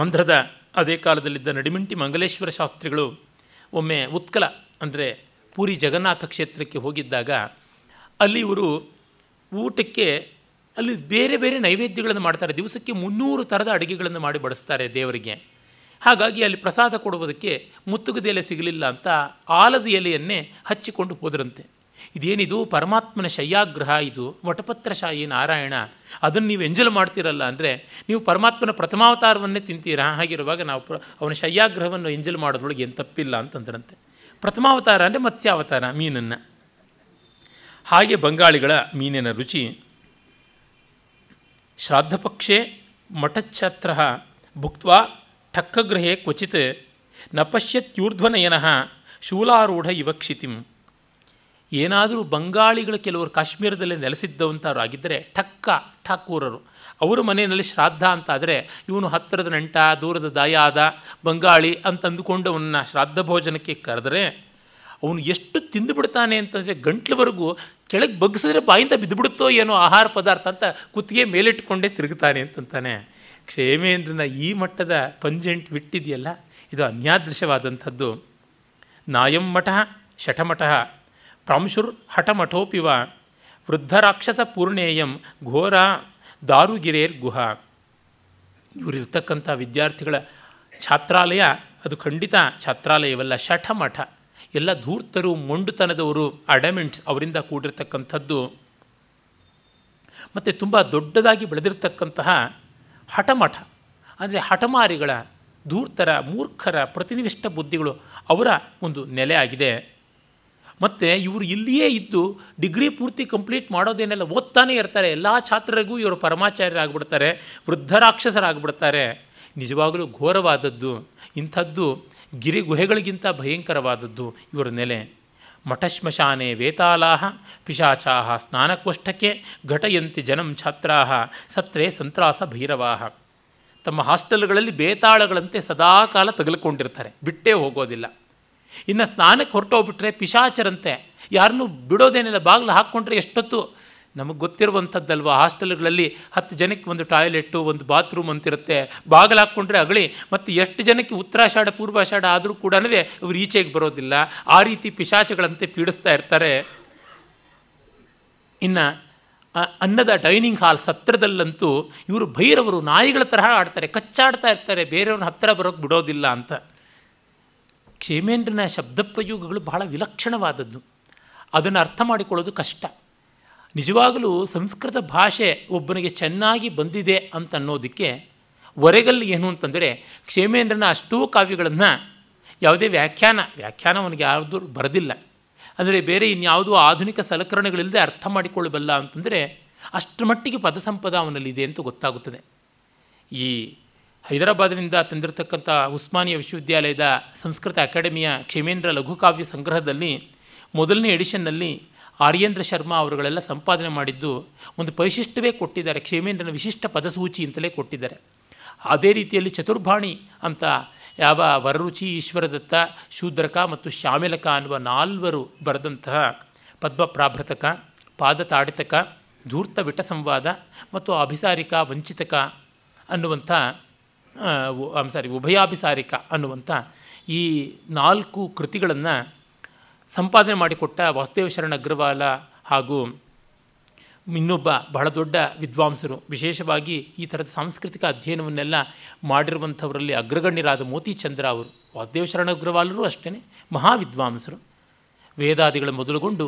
ಆಂಧ್ರದ ಅದೇ ಕಾಲದಲ್ಲಿದ್ದ ನಡಿಮಿಂಟಿ ಮಂಗಲೇಶ್ವರ ಶಾಸ್ತ್ರಿಗಳು ಒಮ್ಮೆ ಉತ್ಕಲ ಅಂದರೆ ಪೂರಿ ಜಗನ್ನಾಥ ಕ್ಷೇತ್ರಕ್ಕೆ ಹೋಗಿದ್ದಾಗ ಅಲ್ಲಿ ಇವರು ಊಟಕ್ಕೆ ಅಲ್ಲಿ ಬೇರೆ ಬೇರೆ ನೈವೇದ್ಯಗಳನ್ನು ಮಾಡ್ತಾರೆ. ದಿವಸಕ್ಕೆ ಮುನ್ನೂರು ಥರದ ಅಡುಗೆಗಳನ್ನು ಮಾಡಿ ಬಡಿಸ್ತಾರೆ ದೇವರಿಗೆ. ಹಾಗಾಗಿ ಅಲ್ಲಿ ಪ್ರಸಾದ ಕೊಡುವುದಕ್ಕೆ ಮುತ್ತುಗದ ಎಲೆ ಸಿಗಲಿಲ್ಲ ಅಂತ ಆಲದ ಎಲೆಯನ್ನೇ ಹಚ್ಚಿಕೊಂಡು ಹೋದರಂತೆ. ಇದೇನಿದು ಪರಮಾತ್ಮನ ಶಯ್ಯಾಗ್ರಹ, ಇದು ವಟಪತ್ರಶಾಹಿ ನಾರಾಯಣ, ಅದನ್ನು ನೀವು ಎಂಜಲ್ ಮಾಡ್ತೀರಲ್ಲ ಅಂದರೆ ನೀವು ಪರಮಾತ್ಮನ ಪ್ರಥಮಾವತಾರವನ್ನೇ ತಿಂತೀರಾ. ಹಾಗಿರುವಾಗ ನಾವು ಪ್ರ ಅವನ ಶಯ್ಯಾಗ್ರಹವನ್ನು ಎಂಜಲ್ ಮಾಡೋದ್ರೊಳಗೆ ಏನು ತಪ್ಪಿಲ್ಲ ಅಂತಂದ್ರಂತೆ. ಪ್ರಥಮಾವತಾರ ಅಂದರೆ ಮತ್ಸ್ಯಾವತಾರ ಮೀನನ್ನು. ಹಾಗೆ ಬಂಗಾಳಿಗಳ ಮೀನಿನ ರುಚಿ. ಶ್ರಾದ್ದಪಕ್ಷೆ ಮಠಚ್ಛತ್ರ ಭುಕ್ತ್ವಾ ಠಕ್ಕಗೃಹೇ ಕ್ವಚಿತ್ ನ ಪಶ್ಯತ್ಯೂರ್ಧ್ವನಯನಃ ಶೂಲಾರೂಢ ಇವ ಕ್ಷಿತಿಂ. ಏನಾದರೂ ಬಂಗಾಳಿಗಳು ಕೆಲವರು ಕಾಶ್ಮೀರದಲ್ಲಿ ನೆಲೆಸಿದ್ದವಂಥವ್ರು ಆಗಿದ್ದರೆ ಠಕ್ಕ ಠಾಕೂರರು ಅವರು ಮನೆಯಲ್ಲಿ ಶ್ರಾದ್ದ ಅಂತಾದರೆ ಇವನು ಹತ್ತಿರದ ನಂಟ ದೂರದ ದಾಯಾದ ಬಂಗಾಳಿ ಅಂತಂದುಕೊಂಡು ಅವನ್ನ ಶ್ರಾದ್ದ ಭೋಜನಕ್ಕೆ ಕರೆದರೆ ಅವನು ಎಷ್ಟು ತಿಂದುಬಿಡ್ತಾನೆ ಅಂತಂದರೆ ಗಂಟ್ಲವರೆಗೂ ಕೆಳಗೆ ಬಗ್ಸಿದ್ರೆ ಬಾಯಿಂದ ಬಿದ್ದುಬಿಡುತ್ತೋ ಏನೋ ಆಹಾರ ಪದಾರ್ಥ ಅಂತ ಕುತ್ತಿಗೆ ಮೇಲಿಟ್ಕೊಂಡೇ ತಿರುಗುತ್ತಾನೆ ಅಂತಂತಾನೆ. ಕ್ಷೇಮೇಂದ್ರನ ಈ ಮಟ್ಟದ ಪಂಜೆಂಟ್ ಬಿಟ್ಟಿದೆಯಲ್ಲ, ಇದು ಅನ್ಯಾದೃಶವಾದಂಥದ್ದು. ನಾಯಂ ಮಠ ಶಠಮಠಃ ಪ್ರಾಂಶುರ್ ಹಠಮಠೋಪಿವ ವೃದ್ಧರಾಕ್ಷಸ ಪೂರ್ಣೇಯಂ ಘೋರ ದಾರುಗಿರೇರ್ ಗುಹಾ. ಇವರಿರ್ತಕ್ಕಂಥ ವಿದ್ಯಾರ್ಥಿಗಳ ಛಾತ್ರಾಲಯ ಅದು ಖಂಡಿತ ಛಾತ್ರಾಲಯವಲ್ಲ, ಶಠಮಠ. ಎಲ್ಲ ಧೂರ್ತರು, ಮೊಂಡುತನದವರು, ಅಡಮೆಂಟ್ಸ್ ಅವರಿಂದ ಕೂಡಿರ್ತಕ್ಕಂಥದ್ದು. ಮತ್ತು ತುಂಬ ದೊಡ್ಡದಾಗಿ ಬೆಳೆದಿರ್ತಕ್ಕಂತಹ ಹಠಮಠ ಅಂದರೆ ಹಠಮಾರಿಗಳ, ಧೂರ್ತರ, ಮೂರ್ಖರ, ಪ್ರತಿನಿಷ್ಠ ಬುದ್ಧಿಗಳು ಅವರ ಒಂದು ನೆಲೆ ಆಗಿದೆ. ಮತ್ತು ಇವರು ಇಲ್ಲಿಯೇ ಇದ್ದು ಡಿಗ್ರಿ ಪೂರ್ತಿ ಕಂಪ್ಲೀಟ್ ಮಾಡೋದೇನೆಲ್ಲ ಓದ್ತಾನೇ ಇರ್ತಾರೆ. ಎಲ್ಲ ಛಾತ್ರರಿಗೂ ಇವರು ಪರಮಾಚಾರ್ಯರಾಗ್ಬಿಡ್ತಾರೆ, ವೃದ್ಧರಾಕ್ಷಸರಾಗ್ಬಿಡ್ತಾರೆ. ನಿಜವಾಗಲೂ ಘೋರವಾದದ್ದು ಇಂಥದ್ದು, ಗಿರಿ ಗುಹೆಗಳಿಗಿಂತ ಭಯಂಕರವಾದದ್ದು ಇವರ ನೆಲೆ. ಮಠಶ್ಮಶಾನೆ ವೇತಾಲಾಹ ಪಿಶಾಚಾಹ ಸ್ನಾನಕೋಷ್ಠಕ್ಕೆ ಘಟಯಂತಿ ಜನಂ ಛಾತ್ರಾಹ ಸತ್ರೇ ಸಂತ್ರಾಸ ಭೈರವಾಹ. ತಮ್ಮ ಹಾಸ್ಟೆಲ್ಗಳಲ್ಲಿ ಬೇತಾಳಗಳಂತೆ ಸದಾ ಕಾಲ ತಗಲ್ಕೊಂಡಿರ್ತಾರೆ, ಬಿಟ್ಟೇ ಹೋಗೋದಿಲ್ಲ. ಇನ್ನು ಸ್ನಾನಕ್ಕೆ ಹೊರಟೋಗ್ಬಿಟ್ರೆ ಪಿಶಾಚರಂತೆ ಯಾರನ್ನೂ ಬಿಡೋದೇನಿಲ್ಲ, ಬಾಗಿಲು ಹಾಕ್ಕೊಂಡ್ರೆ ಎಷ್ಟೊತ್ತು. ನಮಗೆ ಗೊತ್ತಿರುವಂಥದ್ದಲ್ವ, ಹಾಸ್ಟೆಲ್ಗಳಲ್ಲಿ ಹತ್ತು ಜನಕ್ಕೆ ಒಂದು ಟಾಯ್ಲೆಟ್ಟು, ಒಂದು ಬಾತ್ರೂಮ್ ಅಂತಿರುತ್ತೆ. ಬಾಗಿಲು ಹಾಕ್ಕೊಂಡ್ರೆ ಅಗಳಿ. ಮತ್ತು ಎಷ್ಟು ಜನಕ್ಕೆ ಉತ್ತರಾಷಾಢ ಪೂರ್ವಾಷಾಢ ಆದರೂ ಕೂಡ ಇವರು ಈಚೆಗೆ ಬರೋದಿಲ್ಲ. ಆ ರೀತಿ ಪಿಶಾಚಗಳಂತೆ ಪೀಡಿಸ್ತಾ ಇರ್ತಾರೆ. ಇನ್ನು ಅನ್ನದ ಡೈನಿಂಗ್ ಹಾಲ್ ಸತ್ರದಲ್ಲಂತೂ ಇವರು ಭೈರವರು ನಾಯಿಗಳ ತರಹ ಆಡ್ತಾರೆ, ಕಚ್ಚಾಡ್ತಾ ಇರ್ತಾರೆ, ಬೇರೆಯವ್ರನ್ನ ಹತ್ತಿರ ಬರೋಕ್ಕೆ ಬಿಡೋದಿಲ್ಲ ಅಂತ. ಕ್ಷೇಮೇಂದ್ರನ ಶಬ್ದ ಪ್ರಯೋಗಗಳು ಬಹಳ ವಿಲಕ್ಷಣವಾದದ್ದು, ಅದನ್ನು ಅರ್ಥ ಮಾಡಿಕೊಳ್ಳೋದು ಕಷ್ಟ. ನಿಜವಾಗಲೂ ಸಂಸ್ಕೃತ ಭಾಷೆ ಒಬ್ಬನಿಗೆ ಚೆನ್ನಾಗಿ ಬಂದಿದೆ ಅಂತನ್ನೋದಕ್ಕೆ ಒರೆಗಲ್ಲಿ ಏನು ಅಂತಂದರೆ ಕ್ಷೇಮೇಂದ್ರನ ಅಷ್ಟೂ ಕಾವ್ಯಗಳನ್ನು ಯಾವುದೇ ವ್ಯಾಖ್ಯಾನ ವ್ಯಾಖ್ಯಾನ ಅವನಿಗೆ ಯಾರ್ದು ಬರೋದಿಲ್ಲ. ಅಂದರೆ ಬೇರೆ ಇನ್ಯಾವುದೂ ಆಧುನಿಕ ಸಲಕರಣೆಗಳಿಲ್ಲದೆ ಅರ್ಥ ಮಾಡಿಕೊಳ್ಳಬಲ್ಲ ಅಂತಂದರೆ ಅಷ್ಟರ ಮಟ್ಟಿಗೆ ಪದ ಸಂಪದ ಅವನಲ್ಲಿದೆ ಅಂತ ಗೊತ್ತಾಗುತ್ತದೆ. ಈ ಹೈದರಾಬಾದಿನಿಂದ ತಂದಿರತಕ್ಕಂಥ ಉಸ್ಮಾನಿಯಾ ವಿಶ್ವವಿದ್ಯಾಲಯದ ಸಂಸ್ಕೃತ ಅಕಾಡೆಮಿಯ ಕ್ಷೇಮೇಂದ್ರ ಲಘುಕಾವ್ಯ ಸಂಗ್ರಹದಲ್ಲಿ ಮೊದಲನೇ ಎಡಿಷನ್ನಲ್ಲಿ ಆರ್ಯೇಂದ್ರ ಶರ್ಮಾ ಅವರುಗಳೆಲ್ಲ ಸಂಪಾದನೆ ಮಾಡಿದ್ದು ಒಂದು ಪರಿಶಿಷ್ಟವೇ ಕೊಟ್ಟಿದ್ದಾರೆ, ಕ್ಷೇಮೇಂದ್ರನ ವಿಶಿಷ್ಟ ಪದಸೂಚಿ ಅಂತಲೇ ಕೊಟ್ಟಿದ್ದಾರೆ. ಅದೇ ರೀತಿಯಲ್ಲಿ ಚತುರ್ಭಾಣಿ ಅಂತ ಯಾವ ವರರುಚಿ, ಈಶ್ವರದತ್ತ, ಶೂದ್ರಕ ಮತ್ತು ಶ್ಯಾಮಿಲಕ ಅನ್ನುವ ನಾಲ್ವರು ಬರೆದಂತಹ ಪದ್ಮಪ್ರಾಭೃತಕ, ಪಾದತಾಡಿತಕ, ಧೂರ್ತ ವಿಟ ಸಂವಾದ ಮತ್ತು ಅಭಿಸಾರಿಕ ವಂಚಿತಕ ಅನ್ನುವಂಥ ಐ ಸಾರಿ ಉಭಯಾಭಿಸಾರಿಕ ಅನ್ನುವಂಥ ಈ ನಾಲ್ಕು ಕೃತಿಗಳನ್ನು ಸಂಪಾದನೆ ಮಾಡಿಕೊಟ್ಟ ವಾಸುದೇವ ಶರಣ ಅಗ್ರವಾಲ ಹಾಗೂ ಇನ್ನೊಬ್ಬ ಬಹಳ ದೊಡ್ಡ ವಿದ್ವಾಂಸರು, ವಿಶೇಷವಾಗಿ ಈ ಥರದ ಸಾಂಸ್ಕೃತಿಕ ಅಧ್ಯಯನವನ್ನೆಲ್ಲ ಮಾಡಿರುವಂಥವರಲ್ಲಿ ಅಗ್ರಗಣ್ಯರಾದ ಮೋತಿಚಂದ್ರ ಅವರು. ವಾಸುದೇವ ಶರಣ ಅಗ್ರವಾಲರು ಅಷ್ಟೇ ಮಹಾವಿದ್ವಾಂಸರು, ವೇದಾದಿಗಳ ಮೊದಲುಗೊಂಡು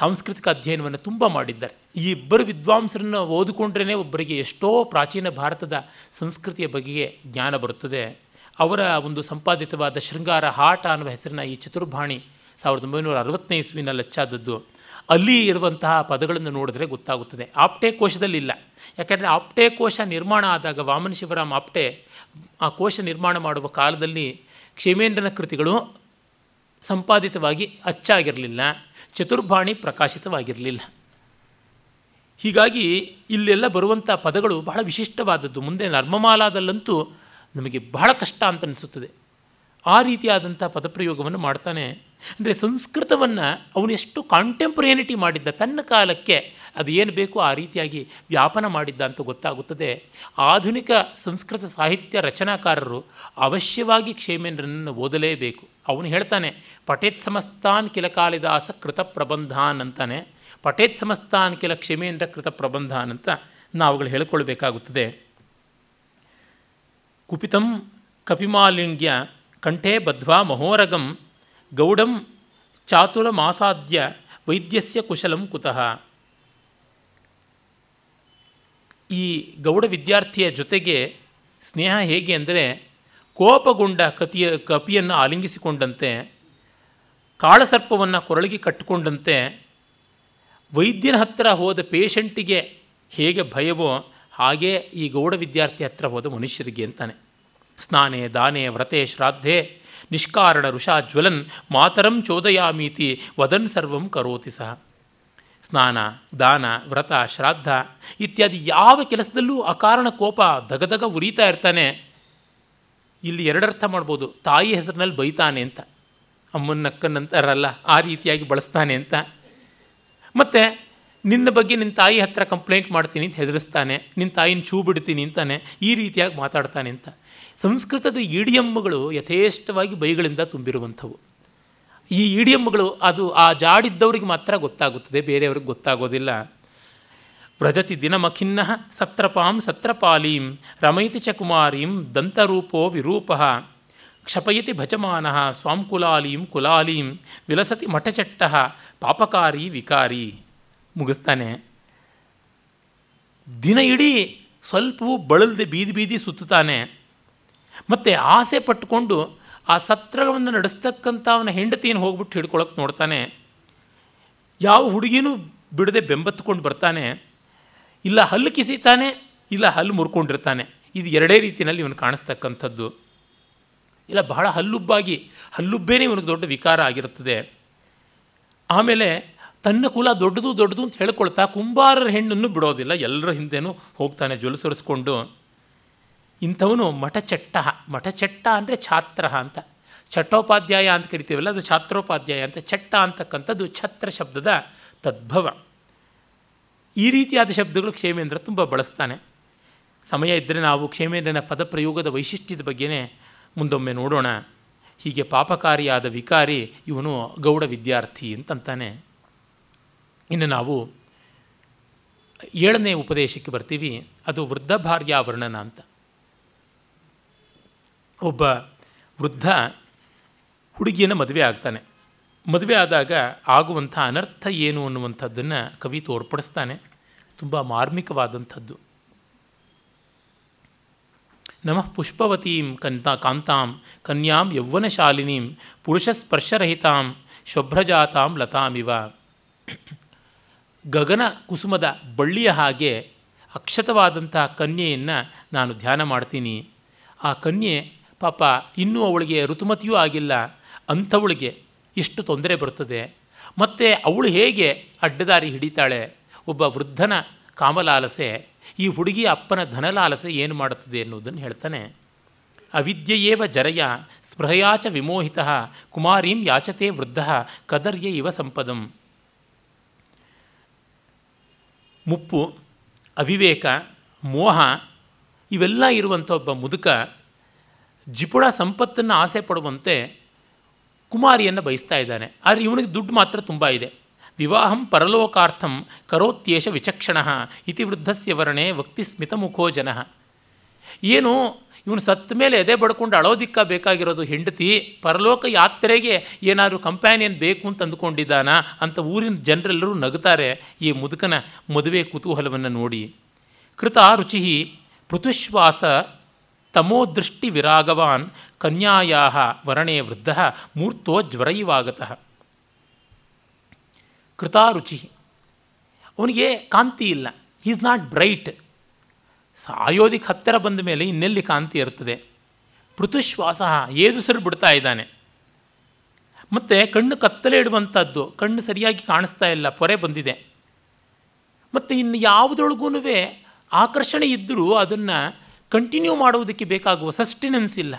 ಸಾಂಸ್ಕೃತಿಕ ಅಧ್ಯಯನವನ್ನು ತುಂಬ ಮಾಡಿದ್ದಾರೆ. ಈ ಇಬ್ಬರು ವಿದ್ವಾಂಸರನ್ನು ಓದಿಕೊಂಡ್ರೇ ಒಬ್ಬರಿಗೆ ಎಷ್ಟೋ ಪ್ರಾಚೀನ ಭಾರತದ ಸಂಸ್ಕೃತಿಯ ಬಗೆಗೆ ಜ್ಞಾನ ಬರುತ್ತದೆ. ಅವರ ಒಂದು ಸಂಪಾದಿತವಾದ ಶೃಂಗಾರ ಹಾಟ ಅನ್ನುವ ಹೆಸರಿನ ಈ ಚತುರ್ಭಾಣಿ ಸಾವಿರದ ಒಂಬೈನೂರ ಅರವತ್ತನೇ ಇಸ್ವಿನಲ್ಲಿ ಅಚ್ಚಾದದ್ದು. ಅಲ್ಲಿ ಇರುವಂತಹ ಪದಗಳನ್ನು ನೋಡಿದ್ರೆ ಗೊತ್ತಾಗುತ್ತದೆ. ಆಪ್ಟೆ ಕೋಶದಲ್ಲಿ ಇಲ್ಲ. ಯಾಕೆಂದರೆ ಆಪ್ಟೆ ಕೋಶ ನಿರ್ಮಾಣ ಆದಾಗ ವಾಮನ ಶಿವರಾಮ್ ಆಪ್ಟೆ ಆ ಕೋಶ ನಿರ್ಮಾಣ ಮಾಡುವ ಕಾಲದಲ್ಲಿ ಕ್ಷೇಮೇಂದ್ರನ ಕೃತಿಗಳು ಸಂಪಾದಿತವಾಗಿ ಅಚ್ಚಾಗಿರಲಿಲ್ಲ, ಚತುರ್ಭಾಣಿ ಪ್ರಕಾಶಿತವಾಗಿರಲಿಲ್ಲ. ಹೀಗಾಗಿ ಇಲ್ಲೆಲ್ಲ ಬರುವಂಥ ಪದಗಳು ಬಹಳ ವಿಶಿಷ್ಟವಾದದ್ದು. ಮುಂದೆ ನರ್ಮಮಾಲಾದಲ್ಲಂತೂ ನಮಗೆ ಬಹಳ ಕಷ್ಟ ಅಂತ ಅನಿಸುತ್ತದೆ. ಆ ರೀತಿಯಾದಂಥ ಪದಪ್ರಯೋಗವನ್ನು ಮಾಡ್ತಾನೆ. ಅಂದರೆ ಸಂಸ್ಕೃತವನ್ನು ಅವನು ಎಷ್ಟು ಕಾಂಟೆಂಪ್ರೇನಿಟಿ ಮಾಡಿದ್ದ, ತನ್ನ ಕಾಲಕ್ಕೆ ಅದು ಏನು ಬೇಕೋ ಆ ರೀತಿಯಾಗಿ ವ್ಯಾಪನ ಮಾಡಿದ್ದ ಅಂತ ಗೊತ್ತಾಗುತ್ತದೆ. ಆಧುನಿಕ ಸಂಸ್ಕೃತ ಸಾಹಿತ್ಯ ರಚನಾಕಾರರು ಅವಶ್ಯವಾಗಿ ಕ್ಷೇಮೇಂದ್ರನನ್ನು ಓದಲೇಬೇಕು. ಅವನು ಹೇಳ್ತಾನೆ, ಪಠೇತ್ ಸಮಸ್ತಾನ್ ಕಿಲ ಕಾಳಿದಾಸ ಕೃತ ಪ್ರಬಂಧಾನ್ ಅಂತಾನೆ, ಪಠೇತ್ ಸಮಸ್ತಾನ್ ಕಿಲ ಕ್ಷೇಮೇಂದ್ರ ಕೃತ ಪ್ರಬಂಧಾನ್ ಅಂತ ನಾವುಗಳು ಹೇಳ್ಕೊಳ್ಬೇಕಾಗುತ್ತದೆ. ಕುಪಿತಂ ಕಪಿಮಾಲಿಂಗ್ಯ ಕಂಠೆ ಬದ್ಧ್ವಾ ಮಹೋರಗಂ ಗೌಡಂ ಚಾತುರಮಾಸಾದ್ಯ ವೈದ್ಯಸ್ಯ ಕುಶಲಂ ಕುತಃ. ಈ ಗೌಡ ವಿದ್ಯಾರ್ಥಿಯ ಜೊತೆಗೆ ಸ್ನೇಹ ಹೇಗೆ ಅಂದರೆ, ಕೋಪಗೊಂಡ ಕತಿಯ ಕಪಿಯನ್ನು ಆಲಿಂಗಿಸಿಕೊಂಡಂತೆ, ಕಾಳಸರ್ಪವನ್ನು ಕೊರಳಿಗೆ ಕಟ್ಟಿಕೊಂಡಂತೆ, ವೈದ್ಯನ ಹತ್ತಿರ ಹೋದ ಪೇಷಂಟಿಗೆ ಹೇಗೆ ಭಯವೋ ಹಾಗೇ ಈ ಗೌಡ ವಿದ್ಯಾರ್ಥಿ ಹತ್ತಿರ ಹೋದ ಮನುಷ್ಯರಿಗೆ ಅಂತಾನೆ. ಸ್ನಾನೆ ದಾನೆ ವ್ರತೆ ಶ್ರಾದ್ಧೆ ನಿಷ್ಕಾರಣ ಋಷಾ ಜ್ವಲನ್ ಮಾತರಂ ಚೋದಯಾಮೀತಿ ವದನ್ ಸರ್ವಂ ಕರೋತಿ ಸಹ. ಸ್ನಾನ ದಾನ ವ್ರತ ಶ್ರಾದ್ದ ಇತ್ಯಾದಿ ಯಾವ ಕೆಲಸದಲ್ಲೂ ಅಕಾರಣ ಕೋಪ ದಗದಗ ಉರಿತಾ ಇರ್ತಾನೆ. ಇಲ್ಲಿ ಎರಡರ್ಥ ಮಾಡ್ಬೋದು, ತಾಯಿ ಹೆಸರಿನಲ್ಲಿ ಬೈತಾನೆ ಅಂತ, ಅಮ್ಮನ ಅಕ್ಕನಂತಾರಲ್ಲ ಆ ರೀತಿಯಾಗಿ ಬಳಸ್ತಾನೆ ಅಂತ, ಮತ್ತು ನಿನ್ನ ಬಗ್ಗೆ ನಿನ್ನ ತಾಯಿ ಹತ್ರ ಕಂಪ್ಲೇಂಟ್ ಮಾಡ್ತೀನಿ ಅಂತ ಹೆದರಿಸ್ತಾನೆ, ನಿನ್ನ ತಾಯಿನ ಛೂ ಬಿಡ್ತೀನಿ ಅಂತಾನೆ, ಈ ರೀತಿಯಾಗಿ ಮಾತಾಡ್ತಾನೆ ಅಂತ. ಸಂಸ್ಕೃತದ ಇಡಿಯಮ್ಮುಗಳು ಯಥೇಷ್ಟವಾಗಿ ಬೈಗಳಿಂದ ತುಂಬಿರುವಂಥವು. ಈ ಇಡಿಯಮ್ಮುಗಳು ಅದು ಆ ಜಾಡಿದ್ದವರಿಗೆ ಮಾತ್ರ ಗೊತ್ತಾಗುತ್ತದೆ, ಬೇರೆಯವ್ರಿಗೆ ಗೊತ್ತಾಗೋದಿಲ್ಲ. ವ್ರಜತಿ ದಿನಮಖಿನ್ನ ಸತ್ರಪಾಂ ಸತ್ರಪಾಲೀಂ ರಮಯತಿ ಚ ಕುಮಾರೀಂ ದಂತರೂಪೋ ವಿರೂಪಃ ಕ್ಷಪಯತಿ ಭಜಮಾನಃ ಸ್ವಾಂ ಕುಲಾಲೀಂ ಕುಲಾಲೀಂ ವಿಲಸತಿ ಮಠಚಟ್ಟಃ ಪಾಪಕಾರಿ ವಿಕಾರಿ. ಮುಗಿಸ್ತಾನೆ. ದಿನ ಇಡೀ ಸ್ವಲ್ಪವೂ ಬಳಲ್ದೆ ಬೀದಿ ಬೀದಿ ಸುತ್ತಾನೆ. ಮತ್ತು ಆಸೆ ಪಟ್ಟುಕೊಂಡು ಆ ಸತ್ರವನ್ನು ನಡೆಸ್ತಕ್ಕಂಥ ಅವನ ಹೆಂಡತಿಯನ್ನು ಹೋಗ್ಬಿಟ್ಟು ಹಿಡ್ಕೊಳಕ್ಕೆ ನೋಡ್ತಾನೆ. ಯಾವ ಹುಡುಗಿನೂ ಬಿಡದೆ ಬೆಂಬತ್ಕೊಂಡು ಬರ್ತಾನೆ. ಇಲ್ಲ ಹಲ್ಲು ಕಿಸಿತಾನೆ, ಇಲ್ಲ ಹಲ್ಲು ಮುರ್ಕೊಂಡಿರ್ತಾನೆ. ಇದು ಎರಡೇ ರೀತಿಯಲ್ಲಿ ಇವನು ಕಾಣಿಸ್ತಕ್ಕಂಥದ್ದು. ಇಲ್ಲ ಬಹಳ ಹಲ್ಲುಬ್ಬಾಗಿ, ಹಲ್ಲುಬ್ಬೇನೇ ಇವನಿಗೆ ದೊಡ್ಡ ವಿಕಾರ ಆಗಿರುತ್ತದೆ. ಆಮೇಲೆ ತನ್ನ ಕುಲ ದೊಡ್ಡದು ದೊಡ್ಡದು ಅಂತ ಹೇಳ್ಕೊಳ್ತಾ ಕುಂಬಾರರ ಹೆಣ್ಣನ್ನು ಬಿಡೋದಿಲ್ಲ, ಎಲ್ಲರ ಹಿಂದೆನೂ ಹೋಗ್ತಾನೆ ಜೊಲುಸರಿಸ್ಕೊಂಡು. ಇಂಥವನು ಮಠಚಟ್ಟ. ಮಠಚಟ್ಟ ಅಂದರೆ ಛಾತ್ರ ಅಂತ, ಚಟ್ಟೋಪಾಧ್ಯಾಯ ಅಂತ ಕರಿತೀವಲ್ಲ ಅದು ಛಾತ್ರೋಪಾಧ್ಯಾಯ ಅಂತ. ಚಟ್ಟ ಅಂತಕ್ಕಂಥದ್ದು ಛತ್ರ ಶಬ್ದದ ತದ್ಭವ. ಈ ರೀತಿಯಾದ ಶಬ್ದಗಳು ಕ್ಷೇಮೇಂದ್ರ ತುಂಬ ಬಳಸ್ತಾನೆ. ಸಮಯ ಇದ್ದರೆ ನಾವು ಕ್ಷೇಮೇಂದ್ರನ ಪದಪ್ರಯೋಗದ ವೈಶಿಷ್ಟ್ಯದ ಬಗ್ಗೆನೇ ಮುಂದೊಮ್ಮೆ ನೋಡೋಣ. ಹೀಗೆ ಪಾಪಕಾರಿಯಾದ ವಿಕಾರಿ ಇವನು ಗೌಡ ವಿದ್ಯಾರ್ಥಿ ಅಂತಂತಾನೆ. ಇನ್ನು ನಾವು ಏಳನೇ ಉಪದೇಶಕ್ಕೆ ಬರ್ತೀವಿ. ಅದು ವೃದ್ಧ ಭಾರ್ಯಾ ವರ್ಣನ ಅಂತ. ಒಬ್ಬ ವೃದ್ಧ ಹುಡುಗಿಯನ್ನು ಮದುವೆ ಆಗ್ತಾನೆ. ಮದುವೆ ಆದಾಗ ಆಗುವಂಥ ಅನರ್ಥ ಏನು ಅನ್ನುವಂಥದ್ದನ್ನು ಕವಿ ತೋರ್ಪಡಿಸ್ತಾನೆ. ತುಂಬ ಮಾರ್ಮಿಕವಾದಂಥದ್ದು. ನಮಃ ಪುಷ್ಪವತೀಂ ಕಂತಾ ಕಾಂತಾಂ ಕನ್ಯಾಂ ಯೌವನಶಾಲಿನೀಂ ಪುರುಷಸ್ಪರ್ಶರಹಿತಾಂ ಶುಭ್ರಜಾತಾಂ ಲತಾಮಿವ. ಗಗನ ಕುಸುಮದ ಬಳ್ಳಿಯ ಹಾಗೆ ಅಕ್ಷತವಾದಂತಹ ಕನ್ಯೆಯನ್ನು ನಾನು ಧ್ಯಾನ ಮಾಡ್ತೀನಿ. ಆ ಕನ್ಯೆ ಪಾಪ ಇನ್ನೂ ಅವಳಿಗೆ ಋತುಮತಿಯೂ ಆಗಿಲ್ಲ, ಅಂಥವಳಿಗೆ ಇಷ್ಟು ತೊಂದರೆ ಬರ್ತದೆ. ಮತ್ತು ಅವಳು ಹೇಗೆ ಅಡ್ಡದಾರಿ ಹಿಡಿತಾಳೆ. ಒಬ್ಬ ವೃದ್ಧನ ಕಾಮಲಾಲಸೆ, ಈ ಹುಡುಗಿಯ ಅಪ್ಪನ ಧನಲಾಲಸೆ ಏನು ಮಾಡುತ್ತದೆ ಎನ್ನುವುದನ್ನು ಹೇಳ್ತಾನೆ. ಅವಿದ್ಯೆಯೇವ ಜರಯ ಸ್ಪೃಹಯಾಚ ವಿಮೋಹಿತ ಕುಮಾರೀಂ ಯಾಚತೆ ವೃದ್ಧ ಕದರ್ಯ ಇವ ಸಂಪದಂ. ಮುಪ್ಪು, ಅವಿವೇಕ, ಮೋಹ ಇವೆಲ್ಲ ಇರುವಂಥ ಒಬ್ಬ ಮುದುಕ ಜಿಪುಣ ಸಂಪತ್ತನ್ನು ಆಸೆ ಪಡುವಂತೆ ಕುಮಾರಿಯನ್ನು ಬಯಸ್ತಾ ಇದ್ದಾನೆ. ಆದರೆ ಇವನಿಗೆ ದುಡ್ಡು ಮಾತ್ರ ತುಂಬ ಇದೆ. ವಿವಾಹಂ ಪರಲೋಕಾರ್ಥಂ ಕರೋತ್ಯೇಷ ವಿಚಕ್ಷಣಃ ಇತಿ ವೃದ್ಧಸ್ಯ ವರ್ಣೆ ವಕ್ತಿಸ್ಮಿತ ಮುಖೋ ಜನಃ. ಏನು ಇವನು ಸತ್ತ ಮೇಲೆ ಎದೆ ಬಡ್ಕೊಂಡು ಅಳೋದಿಕ್ಕ ಬೇಕಾಗಿರೋದು ಹೆಂಡತಿ, ಪರಲೋಕ ಯಾತ್ರೆಗೆ ಏನಾದರೂ ಕಂಪ್ಯಾನಿಯನ್ ಬೇಕು ಅಂತ ಅಂದುಕೊಂಡಿದ್ದಾನ ಅಂತ ಊರಿನ ಜನರೆಲ್ಲರೂ ನಗುತ್ತಾರೆ ಈ ಮುದುಕನ ಮದುವೆ ಕುತೂಹಲವನ್ನು ನೋಡಿ. ಕೃತ ರುಚಿ ಪೃಥುಶ್ವಾಸ ತಮೋದೃಷ್ಟಿ ವಿರಾಗವಾನ್ ಕನ್ಯಾಯಾಹ ವರ್ಣೇ ವೃದ್ಧಃ ಮೂರ್ತೋ ಜ್ವರೈವಾಗತಃ. ಕೃತಾರುಚಿ, ಅವನಿಗೆ ಕಾಂತಿ ಇಲ್ಲ, ಈಸ್ ನಾಟ್ ಬ್ರೈಟ್. ಆಯೋದಿಕ್ ಹತ್ತಿರ ಬಂದ ಮೇಲೆ ಇನ್ನೆಲ್ಲಿ ಕಾಂತಿ ಇರ್ತದೆ? ಪೃಥುಶ್ವಾಸ, ಏದುಸಿರು ಬಿಡ್ತಾ ಇದ್ದಾನೆ. ಮತ್ತು ಕಣ್ಣು ಕತ್ತಲೆ ಇಡುವಂಥದ್ದು, ಕಣ್ಣು ಸರಿಯಾಗಿ ಕಾಣಿಸ್ತಾ ಇಲ್ಲ, ಪೊರೆ ಬಂದಿದೆ. ಮತ್ತು ಇನ್ನು ಯಾವುದ್ರೊಳಗೂ ಆಕರ್ಷಣೆ ಇದ್ದರೂ ಅದನ್ನು ಕಂಟಿನ್ಯೂ ಮಾಡುವುದಕ್ಕೆ ಬೇಕಾಗುವ ಸಸ್ಟೆನೆನ್ಸ್ ಇಲ್ಲ,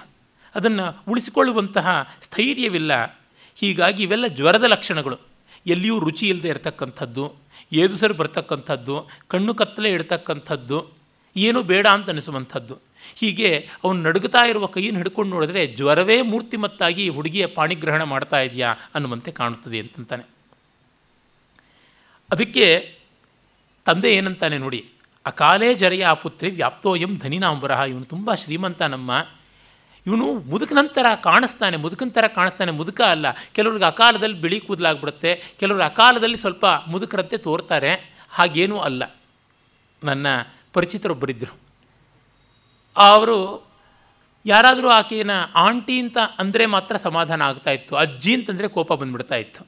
ಅದನ್ನು ಉಳಿಸಿಕೊಳ್ಳುವಂತಹ ಸ್ಥೈರ್ಯವಿಲ್ಲ. ಹೀಗಾಗಿ ಇವೆಲ್ಲ ಜ್ವರದ ಲಕ್ಷಣಗಳು. ಎಲ್ಲಿಯೂ ರುಚಿ ಇಲ್ಲದೆ ಇರತಕ್ಕಂಥದ್ದು, ಏದುಸರು ಬರ್ತಕ್ಕಂಥದ್ದು, ಕಣ್ಣು ಕತ್ತಲೆ ಇಡ್ತಕ್ಕಂಥದ್ದು, ಏನೂ ಬೇಡ ಅಂತ ಅನಿಸುವಂಥದ್ದು. ಹೀಗೆ ಅವನು ನಡುಗುತ್ತಾ ಇರುವ ಕೈಯನ್ನು ಹಿಡ್ಕೊಂಡು ನೋಡಿದ್ರೆ ಜ್ವರವೇ ಮೂರ್ತಿಮತ್ತಾಗಿ ಹುಡುಗಿಯ ಪಾಣಿಗ್ರಹಣ ಮಾಡ್ತಾ ಇದೆಯಾ ಅನ್ನುವಂತೆ ಕಾಣುತ್ತದೆ ಅಂತಂತಾನೆ. ಅದಕ್ಕೆ ತಂದೆ ಏನಂತಾನೆ ನೋಡಿ, ಅಕಾಲೇ ಜರೆಯ ಆ ಪುತ್ರಿ ವ್ಯಾಪ್ತೋಯಂ ಧನಿನಾಂಬರಹ. ಇವನು ತುಂಬ ಶ್ರೀಮಂತ ನಮ್ಮ, ಇವನು ಮುದುಕನಂತರ ಕಾಣಿಸ್ತಾನೆ, ಮುದುಕನಂತರ ಕಾಣಿಸ್ತಾನೆ, ಮುದುಕ ಅಲ್ಲ. ಕೆಲವ್ರಿಗೆ ಅಕಾಲದಲ್ಲಿ ಬಿಳಿ ಕೂದಲಾಗ್ಬಿಡುತ್ತೆ, ಕೆಲವರು ಅಕಾಲದಲ್ಲಿ ಸ್ವಲ್ಪ ಮುದುಕರಂತೆ ತೋರ್ತಾರೆ, ಹಾಗೇನೂ ಅಲ್ಲ. ನನ್ನ ಪರಿಚಿತರೊಬ್ಬರಿದ್ದರು, ಅವರು ಯಾರಾದರೂ ಆಕೆಯ ಆಂಟಿ ಅಂತ ಅಂದರೆ ಮಾತ್ರ ಸಮಾಧಾನ ಆಗ್ತಾ ಇತ್ತು, ಅಜ್ಜಿ ಅಂತಂದರೆ ಕೋಪ ಬಂದುಬಿಡ್ತಾ ಇತ್ತು.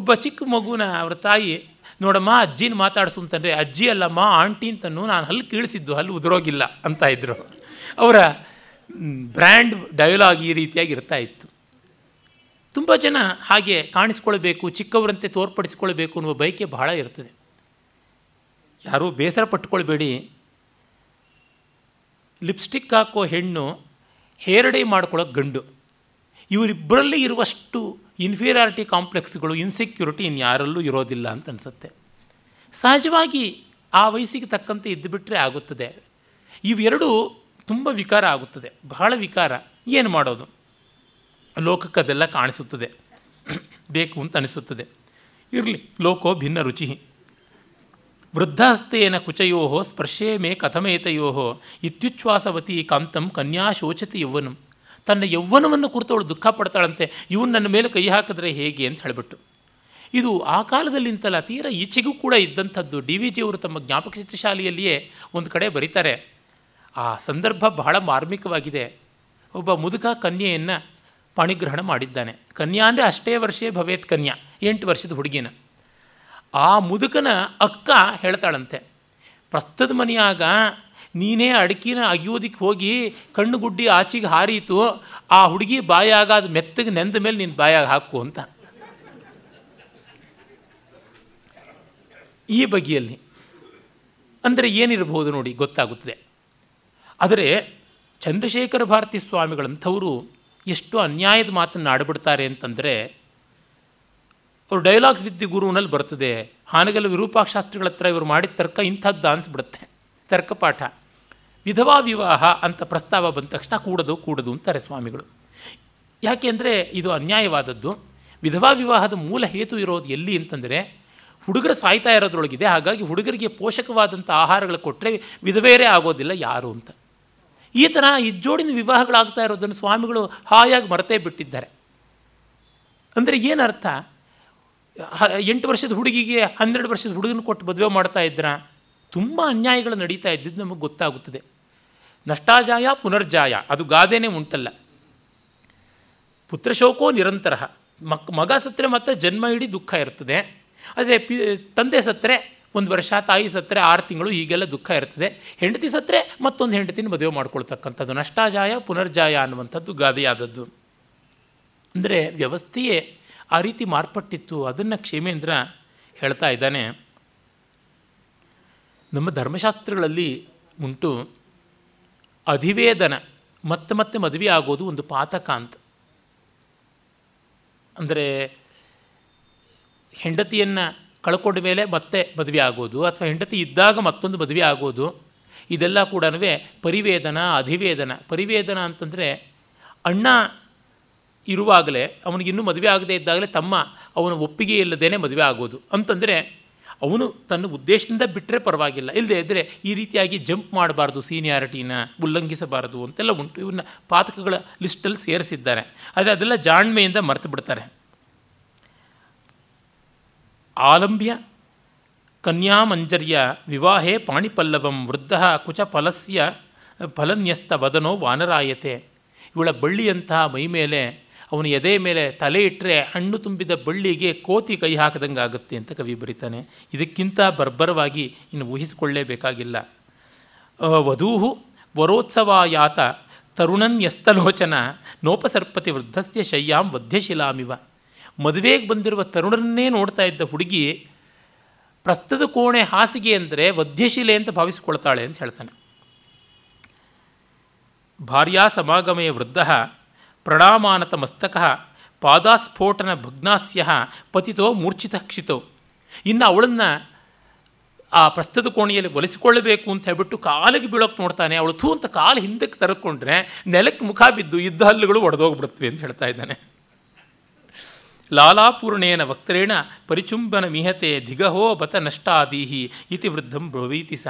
ಒಬ್ಬ ಚಿಕ್ಕ ಮಗುನ ಅವರ ತಾಯಿ, ನೋಡಮ್ಮ ಅಜ್ಜಿನ ಮಾತಾಡಿಸು ಅಂತಂದರೆ, ಅಜ್ಜಿ ಅಲ್ಲಮ್ಮ ಆಂಟಿ ಅಂತನೂ, ನಾನು ಹಲ್ಲು ಕೀಳಿಸಿದ್ದು, ಹಲ್ಲು ಉದುರೋಗಿಲ್ಲ ಅಂತ ಇದ್ದರು. ಅವರ ಬ್ರ್ಯಾಂಡ್ ಡೈಲಾಗ್ ಈ ರೀತಿಯಾಗಿ ಇರ್ತಾ ಇತ್ತು. ತುಂಬ ಜನ ಹಾಗೆ ಕಾಣಿಸ್ಕೊಳ್ಬೇಕು, ಚಿಕ್ಕವರಂತೆ ತೋರ್ಪಡಿಸ್ಕೊಳ್ಬೇಕು ಅನ್ನುವ ಬಯಕೆ ಬಹಳ ಇರ್ತದೆ. ಯಾರೂ ಬೇಸರ ಪಟ್ಟುಕೊಳ್ಬೇಡಿ. ಲಿಪ್ಸ್ಟಿಕ್ ಹಾಕೋ ಹೆಣ್ಣು, ಹೇರ್ ಡೈ ಮಾಡ್ಕೊಳ್ಳೋ ಗಂಡು, ಇವರಿಬ್ಬರಲ್ಲಿ ಇರುವಷ್ಟು ಇನ್ಫೀರಿಯಾರಿಟಿ ಕಾಂಪ್ಲೆಕ್ಸ್ಗಳು, ಇನ್ಸೆಕ್ಯೂರಿಟಿ ಇನ್ಯಾರಲ್ಲೂ ಇರೋದಿಲ್ಲ ಅಂತ ಅನಿಸುತ್ತೆ. ಸಹಜವಾಗಿ ಆ ವಯಸ್ಸಿಗೆ ತಕ್ಕಂತೆ ಇದ್ದುಬಿಟ್ರೆ ಆಗುತ್ತದೆ. ಇವೆರಡೂ ತುಂಬ ವಿಕಾರ ಆಗುತ್ತದೆ, ಬಹಳ ವಿಕಾರ. ಏನು ಮಾಡೋದು, ಲೋಕಕ್ಕೆ ಅದೆಲ್ಲ ಕಾಣಿಸುತ್ತದೆ, ಬೇಕು ಅಂತ ಅನಿಸುತ್ತದೆ. ಇರಲಿ, ಲೋಕೋ ಭಿನ್ನ ರುಚಿ. ವೃದ್ಧಾಸ್ತೇನ ಕುಚಯೋ ಸ್ಪರ್ಶೇ ಮೇ ಕಥಮೇತಯೋ ಇತ್ಯುಚ್ಛ್ವಾಸವತಿ ಕಾಂತಂ ಕನ್ಯಾ ಶೋಚತಿ ಯೌವನಂ. ತನ್ನ ಯೌವನವನ್ನು ಕುರಿತವಳು ದುಃಖ ಪಡ್ತಾಳಂತೆ, ಇವನು ನನ್ನ ಮೇಲೆ ಕೈ ಹಾಕಿದ್ರೆ ಹೇಗೆ ಅಂತ ಹೇಳಿಬಿಟ್ಟು. ಇದು ಆ ಕಾಲದಲ್ಲಿ ಅಂತಲ್ಲ, ತೀರ ಈಚೆಗೂ ಕೂಡ ಇದ್ದಂಥದ್ದು. ಡಿ ವಿ ಜಿಯವರು ತಮ್ಮ ಜ್ಞಾಪಕ ಚಿತ್ರಶಾಲೆಯಲ್ಲಿಯೇ ಒಂದು ಕಡೆ ಬರೀತಾರೆ, ಆ ಸಂದರ್ಭ ಬಹಳ ಮಾರ್ಮಿಕವಾಗಿದೆ. ಒಬ್ಬ ಮುದುಕ ಕನ್ಯೆಯನ್ನು ಪಾಣಿಗ್ರಹಣ ಮಾಡಿದ್ದಾನೆ. ಕನ್ಯಾ ಅಂದರೆ ಅಷ್ಟೇ ವರ್ಷೇ ಭವೇತ್ ಕನ್ಯಾ, ಎಂಟು ವರ್ಷದ ಹುಡುಗಿನ. ಆ ಮುದುಕನ ಅಕ್ಕ ಹೇಳ್ತಾಳಂತೆ, ಪ್ರಸ್ತದ ಮನೆಯಾಗ ನೀನೇ ಅಡಿಕೆನ ಅಗಿಯೋದಕ್ಕೆ ಹೋಗಿ ಕಣ್ಣುಗುಡ್ಡಿ ಆಚೆಗೆ ಹಾರೀತು, ಆ ಹುಡುಗಿ ಬಾಯಾಗ ಅದು ಮೆತ್ತಗೆ ನೆಂದ ಮೇಲೆ ನೀನು ಬಾಯಾಗ ಹಾಕು ಅಂತ. ಈ ಬಗೆಯಲ್ಲಿ ಅಂದರೆ ಏನಿರಬಹುದು ನೋಡಿ ಗೊತ್ತಾಗುತ್ತದೆ. ಆದರೆ ಚಂದ್ರಶೇಖರ ಭಾರತಿ ಸ್ವಾಮಿಗಳಂಥವರು ಎಷ್ಟು ಅನ್ಯಾಯದ ಮಾತನ್ನು ಆಡ್ಬಿಡ್ತಾರೆ ಅಂತಂದರೆ, ಅವ್ರು ಡೈಲಾಗ್ಸ್ ವಿದ್ಯೆ ಗುರುವಿನಲ್ಲಿ ಬರ್ತದೆ. ಹಾನಗಲ್ ವಿರೂಪಾಕ್ಷಾಸ್ತ್ರಿಗಳ ಹತ್ರ ಇವರು ಮಾಡಿದ ತರ್ಕ ಇಂಥದ್ದು ಅನಿಸ್ಬಿಡುತ್ತೆ, ತರ್ಕಪಾಠ. ವಿಧವಾ ವಿವಾಹ ಅಂತ ಪ್ರಸ್ತಾವ ಬಂದ ತಕ್ಷಣ ಕೂಡದು ಕೂಡದು ಅಂತಾರೆ ಸ್ವಾಮಿಗಳು. ಯಾಕೆಂದರೆ ಇದು ಅನ್ಯಾಯವಾದದ್ದು. ವಿಧವಾ ವಿವಾಹದ ಮೂಲ ಹೇತು ಇರೋದು ಎಲ್ಲಿ ಅಂತಂದರೆ, ಹುಡುಗರು ಸಾಯ್ತಾ ಇರೋದ್ರೊಳಗಿದೆ. ಹಾಗಾಗಿ ಹುಡುಗರಿಗೆ ಪೋಷಕವಾದಂಥ ಆಹಾರಗಳು ಕೊಟ್ಟರೆ ವಿಧವೇರೇ ಆಗೋದಿಲ್ಲ ಯಾರು ಅಂತ. ಈ ಥರ ಇಜ್ಜೋಡಿನ ವಿವಾಹಗಳಾಗ್ತಾ ಇರೋದನ್ನು ಸ್ವಾಮಿಗಳು ಹಾಯಾಗಿ ಮರೆತೇ ಬಿಟ್ಟಿದ್ದಾರೆ. ಅಂದರೆ ಏನರ್ಥ, ಎಂಟು ವರ್ಷದ ಹುಡುಗಿಗೆ ಹನ್ನೆರಡು ವರ್ಷದ ಹುಡುಗನ ಕೊಟ್ಟು ಮದುವೆ ಮಾಡ್ತಾ ಇದ್ರ? ತುಂಬ ಅನ್ಯಾಯಗಳು ನಡೀತಾ ಇದ್ದಿದ್ದು ನಮಗೆ ಗೊತ್ತಾಗುತ್ತದೆ. ನಷ್ಟಾಜಾಯ ಪುನರ್ಜಾಯ, ಅದು ಗಾದೆನೇ ಉಂಟಲ್ಲ. ಪುತ್ರಶೋಕೋ ನಿರಂತರ, ಮಕ್ ಮಗ ಸತ್ತರೆ ಮತ್ತು ಜನ್ಮ ಇಡೀ ದುಃಖ ಇರ್ತದೆ. ಆದರೆ ಪಿ ತಂದೆ ಸತ್ತರೆ ಒಂದು ವರ್ಷ, ತಾಯಿ ಸತ್ತರೆ ಆರು ತಿಂಗಳು, ಹೀಗೆಲ್ಲ ದುಃಖ ಇರ್ತದೆ. ಹೆಂಡತಿ ಸತ್ತರೆ ಮತ್ತೊಂದು ಹೆಂಡತಿನ ಮದುವೆ ಮಾಡ್ಕೊಳ್ತಕ್ಕಂಥದ್ದು. ನಷ್ಟಾಜಾಯ ಪುನರ್ಜಾಯ ಅನ್ನುವಂಥದ್ದು ಗಾದೆಯಾದದ್ದು. ಅಂದರೆ ವ್ಯವಸ್ಥೆಯೇ ಆ ರೀತಿ ಮಾರ್ಪಟ್ಟಿತ್ತು. ಅದನ್ನು ಕ್ಷೇಮೇಂದ್ರ ಹೇಳ್ತಾ ಇದ್ದಾನೆ. ನಮ್ಮ ಧರ್ಮಶಾಸ್ತ್ರಗಳಲ್ಲಿ ಉಂಟು ಅಧಿವೇದನ, ಮತ್ತೆ ಮತ್ತೆ ಮದುವೆ ಆಗೋದು ಒಂದು ಪಾತಕ ಅಂತ. ಅಂದರೆ ಹೆಂಡತಿಯನ್ನು ಕಳ್ಕೊಂಡ ಮೇಲೆ ಮತ್ತೆ ಮದುವೆ ಆಗೋದು, ಅಥವಾ ಹೆಂಡತಿ ಇದ್ದಾಗ ಮತ್ತೊಂದು ಮದುವೆ ಆಗೋದು, ಇದೆಲ್ಲ ಕೂಡ ಪರಿವೇದನ, ಅಧಿವೇದನ. ಪರಿವೇದನ ಅಂತಂದರೆ ಅಣ್ಣ ಇರುವಾಗಲೇ, ಅವನಿಗಿನ್ನೂ ಮದುವೆ ಆಗದೇ ಇದ್ದಾಗಲೇ ತಮ್ಮ ಅವನ ಒಪ್ಪಿಗೆ ಇಲ್ಲದೇ ಮದುವೆ ಆಗೋದು. ಅಂತಂದರೆ ಅವನು ತನ್ನ ಉದ್ದೇಶದಿಂದ ಬಿಟ್ಟರೆ ಪರವಾಗಿಲ್ಲ, ಇಲ್ಲದೇ ಇದ್ದರೆ ಈ ರೀತಿಯಾಗಿ ಜಂಪ್ ಮಾಡಬಾರ್ದು, ಸೀನಿಯಾರಿಟಿನ ಉಲ್ಲಂಘಿಸಬಾರ್ದು ಅಂತೆಲ್ಲ ಉಂಟು. ಇವನ್ನ ಪಾತಕಗಳ ಲಿಸ್ಟಲ್ಲಿ ಸೇರಿಸಿದ್ದಾರೆ. ಆದರೆ ಅದೆಲ್ಲ ಜಾಣ್ಮೆಯಿಂದ ಮರೆತು ಬಿಡ್ತಾರೆ. ಆಲಂಬ್ಯ ಕನ್ಯಾಮಂಜರ್ಯ ವಿವಾಹೇ ಪಾಣಿಪಲ್ಲವಂ ವೃದ್ಧ ಕುಚ ಫಲಸ್ಯ ಫಲನ್ಯಸ್ತ ವದನೋ ವಾನರಾಯತೆ. ಇವಳ ಬಳ್ಳಿಯಂತಹ ಮೈ ಮೇಲೆ ಅವನು ಎದೆ ಮೇಲೆ ತಲೆ ಇಟ್ಟರೆ ಹಣ್ಣು ತುಂಬಿದ ಬಳ್ಳಿಗೆ ಕೋತಿ ಕೈ ಹಾಕದಂಗೆ ಆಗುತ್ತೆ ಅಂತ ಕವಿ ಬರೀತಾನೆ. ಇದಕ್ಕಿಂತ ಬರ್ಬರವಾಗಿ ಇನ್ನು ಊಹಿಸಿಕೊಳ್ಳೇಬೇಕಾಗಿಲ್ಲ. ವಧೂಹು ವರೋತ್ಸವಾಯಾತ ತರುಣನ್ಯಸ್ತಲೋಚನ ನೋಪಸರ್ಪತಿ ವೃದ್ಧಸ್ಯ ಶಯ್ಯಾಂ ವಧ್ಯಶಿಲಾಮಿವ. ಮದುವೆಗೆ ಬಂದಿರುವ ತರುಣರನ್ನೇ ನೋಡ್ತಾ ಇದ್ದ ಹುಡುಗಿ ಪ್ರಸ್ತದ ಕೋಣೆ ಹಾಸಿಗೆ ಅಂದರೆ ವಧ್ಯಶಿಲೆ ಅಂತ ಭಾವಿಸ್ಕೊಳ್ತಾಳೆ ಅಂತ ಹೇಳ್ತಾನೆ. ಭಾರ್ಯಾ ಸಮಾಗಮೇ ವೃದ್ಧ ಪ್ರಣಾಮಾನತ ಮಸ್ತಕ ಪಾದಾಸ್ಫೋಟನ ಭಗ್ನಾಸ್ಯ ಪತಿತೋ ಮೂರ್ಛಿತ ಕ್ಷಿತೋ. ಇನ್ನು ಅವಳನ್ನು ಆ ಪ್ರಸ್ತದ ಕೋಣೆಯಲ್ಲಿ ಒಲಿಸಿಕೊಳ್ಳಬೇಕು ಅಂತ ಹೇಳ್ಬಿಟ್ಟು ಕಾಲಿಗೆ ಬೀಳೋಕ್ಕೆ ನೋಡ್ತಾನೆ. ಅವಳು ಥೂ ಅಂತ ಕಾಲು ಹಿಂದಕ್ಕೆ ತರಕೊಂಡ್ರೆ ನೆಲಕ್ಕೆ ಮುಖ ಬಿದ್ದು ಇದ್ದ ಹಲ್ಲುಗಳು ಒಡೆದೋಗ್ಬಿಡುತ್ತವೆ ಅಂತ ಹೇಳ್ತಾ ಇದ್ದಾನೆ. ಲಾಲಾಪೂರ್ಣೇನ ವಕ್ತ್ರೇಣ ಪರಿಚುಂಬನ ಮಿಹತೆ ಧಿಗಹೋ ಬತ ನಷ್ಟಾದೀಹಿ ಇತಿ ವೃದ್ಧಂ ಬ್ರವೀತಿ ಸ.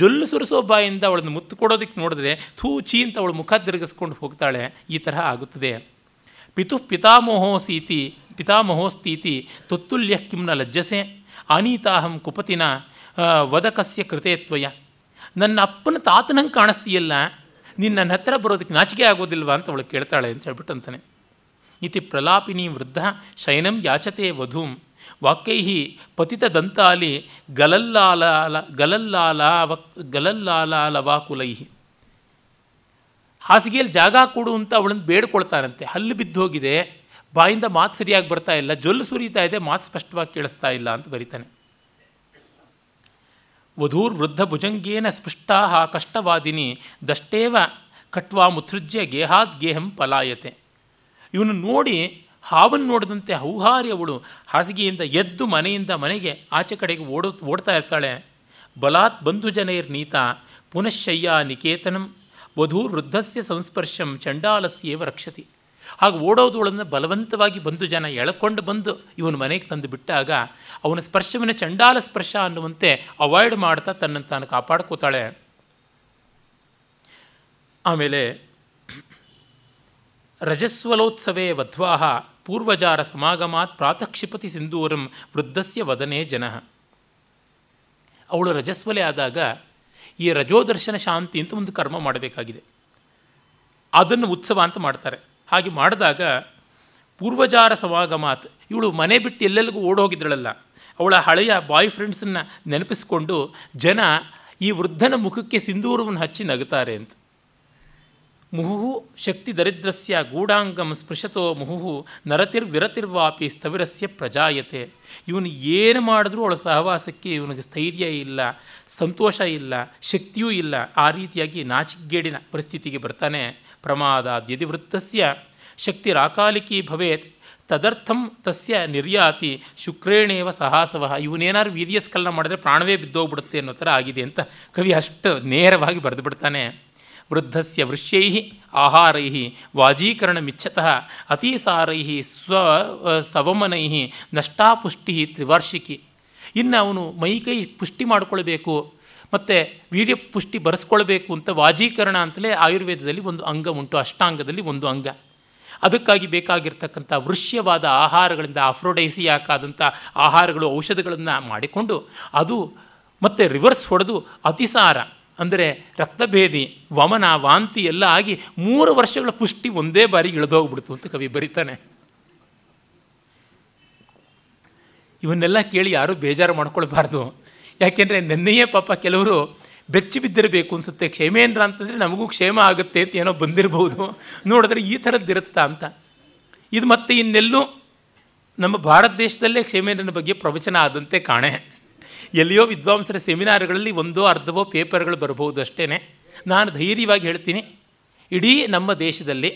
ಜೊಲ್ಲು ಸುರಿಸೋ ಬಾಯಿಂದ ಅವಳನ್ನು ಮುತ್ತು ಕೊಡೋದಕ್ಕೆ ನೋಡಿದ್ರೆ ಥೂಚಿ ಅಂತ ಅವಳು ಮುಖ ತಿರುಗಿಸ್ಕೊಂಡು ಹೋಗ್ತಾಳೆ. ಈ ತರಹ ಆಗುತ್ತದೆ. ಪಿತು ಪಿತಾಮೋಹೋಸೀತಿ ಪಿತಾಮಹೋಸ್ತೀತಿ ತುತ್ತುಲ್ಯ ಕಿಂನ ಲಜ್ಜಸೆ ಅನೀತಾಹಂ ಕುಪತಿನ ವದಕಸ್ಯ ಕೃತೆ ತ್ವಯ. ನನ್ನ ಅಪ್ಪನ ತಾತನಂಗೆ ಕಾಣಿಸ್ತೀಯಲ್ಲ, ನೀನು ನನ್ನ ಹತ್ತಿರ ಬರೋದಕ್ಕೆ ನಾಚಿಕೆ ಆಗೋದಿಲ್ವಾ ಅಂತ ಅವಳು ಕೇಳ್ತಾಳೆ ಅಂತ ಹೇಳ್ಬಿಟ್ಟು ಅಂತಾನೆ. ಇತಿ ಪ್ರಲಾಪಿನಿ ವೃದ್ಧ ಶಯನಂ ಯಾಚತೆ ವಧೂಂ ವಾಕ್ಯೈ ಪತಿತದಂತಾಲಿ ಗಲಲ್ಲಾಲಾಲ ಗಲಲ್ಲಾಲಾವ ಗಲಲ್ಲಾಲಾಲವಾಕುಲೈ. ಹಾಸಿಗೆಯಲ್ಲಿ ಜಾಗ ಕೊಡು ಅಂತ ಅವಳನ್ನು ಬೇಡ್ಕೊಳ್ತಾನಂತೆ. ಹಲ್ಲು ಬಿದ್ದು ಹೋಗಿದೆ, ಬಾಯಿಂದ ಮಾತು ಸರಿಯಾಗಿ ಬರ್ತಾ ಇಲ್ಲ, ಜೊಲ್ಲು ಸುರಿತಾ ಇದೆ, ಮಾತು ಸ್ಪಷ್ಟವಾಗಿ ಕೇಳಿಸ್ತಾ ಇಲ್ಲ ಅಂತ ಬರೀತಾನೆ. ವಧೂರ್ ವೃದ್ಧ ಭುಜಂಗೇನ ಸ್ಪೃಷ್ಟಾ ಕಷ್ಟವಾದಿನಿ ದಷ್ಟೇವ ಕಟ್ವಾ ಮುತ್ಸೃಜ್ಯ ಗೇಹಾದ್ ಗೇಹಂ ಪಲಾಯತೆ. ಇವನು ನೋಡಿ ಹಾವನ್ನು ನೋಡಿದಂತೆ ಹೌಹಾರಿ ಅವಳು ಹಾಸಿಗೆಯಿಂದ ಎದ್ದು ಮನೆಯಿಂದ ಮನೆಗೆ ಆಚೆ ಕಡೆಗೆ ಓಡೋ ಓಡ್ತಾ ಇರ್ತಾಳೆ. ಬಲಾತ್ ಬಂಧು ಜನೈರ್ ನೀತ ಪುನಃಶಯ್ಯ ನಿಕೇತನಂ ವಧೂರ್ ವೃದ್ಧಸ್ಯ ಸಂಸ್ಪರ್ಶಂ ಚಂಡಾಲಸ್ಯೇವ ರಕ್ಷತಿ. ಹಾಗೆ ಓಡೋದೋಳನ್ನು ಬಲವಂತವಾಗಿ ಬಂಧು ಜನ ಎಳ್ಕೊಂಡು ಬಂದು ಇವನು ಮನೆಗೆ ತಂದು ಬಿಟ್ಟಾಗ ಅವನ ಸ್ಪರ್ಶವನ್ನು ಚಂಡಾಲ ಸ್ಪರ್ಶ ಅನ್ನುವಂತೆ ಅವಾಯ್ಡ್ ಮಾಡ್ತಾ ತನ್ನನ್ನು ತಾನು ಕಾಪಾಡ್ಕೋತಾಳೆ. ಆಮೇಲೆ ರಜಸ್ವಲೋತ್ಸವೇ ವಧ್ವಾಹ ಪೂರ್ವಜಾರ ಸಮಾಗಮಾತ್ ಪ್ರಾತಃ ಕ್ಷಿಪತಿ ಸಿಂಧೂರಂ ವೃದ್ಧಸ್ಯ ವದನೇ ಜನಃ. ಅವಳು ರಜಸ್ವಲೆ ಆದಾಗ ಈ ರಜೋದರ್ಶನ ಶಾಂತಿ ಅಂತ ಒಂದು ಕರ್ಮ ಮಾಡಬೇಕಾಗಿದೆ, ಅದನ್ನು ಉತ್ಸವ ಅಂತ ಮಾಡ್ತಾರೆ. ಹಾಗೆ ಮಾಡಿದಾಗ ಪೂರ್ವಜಾರ ಸಮಾಗಮಾತ್, ಇವಳು ಮನೆ ಬಿಟ್ಟು ಎಲ್ಲೆಲ್ಲಿಗೂ ಓಡೋಗಿದ್ದಳಲ್ಲ, ಅವಳ ಹಳೆಯ ಬಾಯ್ ಫ್ರೆಂಡ್ಸನ್ನು ನೆನಪಿಸಿಕೊಂಡು ಜನ ಈ ವೃದ್ಧನ ಮುಖಕ್ಕೆ ಸಿಂಧೂರವನ್ನು ಹಚ್ಚಿ ನಗುತ್ತಾರೆ ಅಂತ. ಮುಹುಹು ಶಕ್ತಿ ದರಿದ್ರಸ್ಯ ಗೂಢಾಂಗಂ ಸ್ಪೃಶತೋ ಮುಹುಹು ನರತಿರ್ ವಿರತಿರ್ವಾಪಿ ಸ್ಥವಿರಸ್ಯ ಪ್ರಜಾಯತೆ. ಇವನು ಏನು ಮಾಡಿದ್ರೂ ಅವಳ ಸಹವಾಸಕ್ಕೆ ಇವನಿಗೆ ಸ್ಥೈರ್ಯ ಇಲ್ಲ, ಸಂತೋಷ ಇಲ್ಲ, ಶಕ್ತಿಯೂ ಇಲ್ಲ. ಆ ರೀತಿಯಾಗಿ ನಾಚಿಗೇಡಿನ ಪರಿಸ್ಥಿತಿಗೆ ಬರ್ತಾನೆ. ಪ್ರಮಾದಾದ್ಯದಿ ವೃತ್ತಸ್ಯ ಶಕ್ತಿರಾಕಾಲಿಕೀ ಭವೇತ್ ತದರ್ಥಂ ತಸ್ಯ ನಿರ್ಯಾತಿ ಶುಕ್ರೇಣೇವ ಸಹಾಸವಃ. ಇವನೇನಾದ್ರು ವೀರ್ಯಸ್ಕಲನ ಮಾಡಿದ್ರೆ ಪ್ರಾಣವೇ ಬಿದ್ದೋಗ್ಬಿಡುತ್ತೆ ಅನ್ನೋ ಥರ ಆಗಿದೆ ಅಂತ ಕವಿ ಅಷ್ಟು ನೇರವಾಗಿ ಬರೆದು ಬಿಡ್ತಾನೆ. ವೃದ್ಧಸ್ಯ ವೃಷ್ಯೈ ಆಹಾರೈ ವಾಜೀಕರಣಮಿಚ್ಛತಃ ಅತೀಸಾರೈ ಸ್ವ ಸವಮನೈ ನಷ್ಟಾಪುಷ್ಟಿ ತ್ರಿವಾರ್ಷಿಕಿ. ಇನ್ನು ಅವನು ಮೈಕೈ ಪುಷ್ಟಿ ಮಾಡಿಕೊಳ್ಬೇಕು ಮತ್ತು ವೀರ್ಯ ಪುಷ್ಟಿ ಬರೆಸ್ಕೊಳ್ಬೇಕು ಅಂತ ವಾಜೀಕರಣ ಅಂತಲೇ ಆಯುರ್ವೇದದಲ್ಲಿ ಒಂದು ಅಂಗ ಉಂಟು, ಅಷ್ಟಾಂಗದಲ್ಲಿ ಒಂದು ಅಂಗ. ಅದಕ್ಕಾಗಿ ಬೇಕಾಗಿರ್ತಕ್ಕಂಥ ವೃಷ್ಯವಾದ ಆಹಾರಗಳಿಂದ ಅಫ್ರೋಡೈಸಿಯಾಕಾದಂಥ ಆಹಾರಗಳು ಔಷಧಗಳನ್ನು ಮಾಡಿಕೊಂಡು ಅದು ಮತ್ತು ರಿವರ್ಸ್ ಹೊಡೆದು ಅತಿಸಾರ ಅಂದರೆ ರಕ್ತಭೇದಿ, ವಮನ, ವಾಂತಿ ಎಲ್ಲ ಆಗಿ ಮೂರು ವರ್ಷಗಳ ಪುಷ್ಟಿ ಒಂದೇ ಬಾರಿ ಇಳಿದೋಗ್ಬಿಡ್ತು ಅಂತ ಕವಿ ಬರೀತಾನೆ. ಇವನ್ನೆಲ್ಲ ಕೇಳಿ ಯಾರೂ ಬೇಜಾರು ಮಾಡ್ಕೊಳ್ಬಾರ್ದು. ಯಾಕೆಂದರೆ ನೆನ್ನೆಯೇ ಪಾಪ ಕೆಲವರು ಬೆಚ್ಚಿ ಬಿದ್ದಿರಬೇಕು ಅನಿಸುತ್ತೆ. ಕ್ಷೇಮೇಂದ್ರ ಅಂತಂದರೆ ನಮಗೂ ಕ್ಷೇಮ ಆಗುತ್ತೆ ಅಂತ ಏನೋ ಬಂದಿರಬಹುದು, ನೋಡಿದ್ರೆ ಈ ಥರದ್ದಿರುತ್ತಾ ಅಂತ. ಇದು ಮತ್ತೆ ಇನ್ನೆಲ್ಲೂ ನಮ್ಮ ಭಾರತ ದೇಶದಲ್ಲೇ ಕ್ಷೇಮೇಂದ್ರನ ಬಗ್ಗೆ ಪ್ರವಚನ ಆದಂತೆ ಕಾಣೆ. ಎಲ್ಲಿಯೋ ವಿದ್ವಾಂಸರ ಸೆಮಿನಾರ್ಗಳಲ್ಲಿ ಒಂದೋ ಅರ್ಧವೋ ಪೇಪರ್ಗಳು ಬರಬಹುದು ಅಷ್ಟೇ. ನಾನು ಧೈರ್ಯವಾಗಿ ಹೇಳ್ತೀನಿ, ಇಡೀ ನಮ್ಮ ದೇಶದಲ್ಲಿ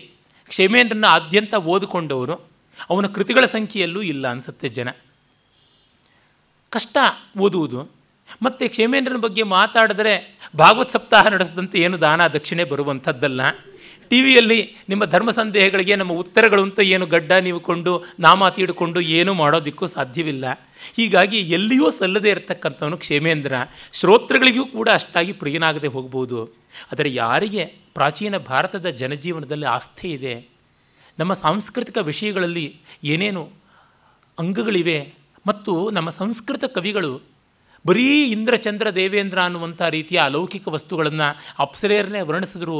ಕ್ಷೇಮೇಂದ್ರನ ಆದ್ಯಂತ ಓದಿಕೊಂಡವರು ಅವನ ಕೃತಿಗಳ ಸಂಖ್ಯೆಯಲ್ಲೂ ಇಲ್ಲ ಅನಿಸುತ್ತೆ. ಜನ ಕಷ್ಟ ಓದುವುದು. ಮತ್ತು ಕ್ಷೇಮೇಂದ್ರನ ಬಗ್ಗೆ ಮಾತಾಡಿದ್ರೆ ಭಾಗವತ್ ಸಪ್ತಾಹ ನಡೆಸಿದಂತೆ ಏನು ದಾನ ದಕ್ಷಿಣೆ ಬರುವಂಥದ್ದಲ್ಲ. ಟಿ ವಿಯಲ್ಲಿ ನಿಮ್ಮ ಧರ್ಮ ಸಂದೇಹಗಳಿಗೆ ನಮ್ಮ ಉತ್ತರಗಳು ಅಂತ ಏನು ಗಡ್ಡ ನೀವು ಕೊಂಡು ನಾಮ ತೀಡಿಕೊಂಡು ಏನೂ ಮಾಡೋದಕ್ಕೂ ಸಾಧ್ಯವಿಲ್ಲ. ಹೀಗಾಗಿ ಎಲ್ಲಿಯೂ ಸಲ್ಲದೇ ಇರತಕ್ಕಂಥವನು ಕ್ಷೇಮೇಂದ್ರ. ಶ್ರೋತೃಗಳಿಗೂ ಕೂಡ ಅಷ್ಟಾಗಿ ಪ್ರಿಯನಾಗದೆ ಹೋಗ್ಬೋದು. ಆದರೆ ಯಾರಿಗೆ ಪ್ರಾಚೀನ ಭಾರತದ ಜನಜೀವನದಲ್ಲಿ ಆಸ್ಥೆ ಇದೆ, ನಮ್ಮ ಸಾಂಸ್ಕೃತಿಕ ವಿಷಯಗಳಲ್ಲಿ ಏನೇನು ಅಂಗಗಳಿವೆ ಮತ್ತು ನಮ್ಮ ಸಂಸ್ಕೃತ ಕವಿಗಳು ಬರೀ ಇಂದ್ರ ಚಂದ್ರ ದೇವೇಂದ್ರ ಅನ್ನುವಂಥ ರೀತಿಯ ಅಲೌಕಿಕ ವಸ್ತುಗಳನ್ನು ಅಪ್ಸರೆಯರನ್ನೇ ವರ್ಣಿಸಿದ್ರು,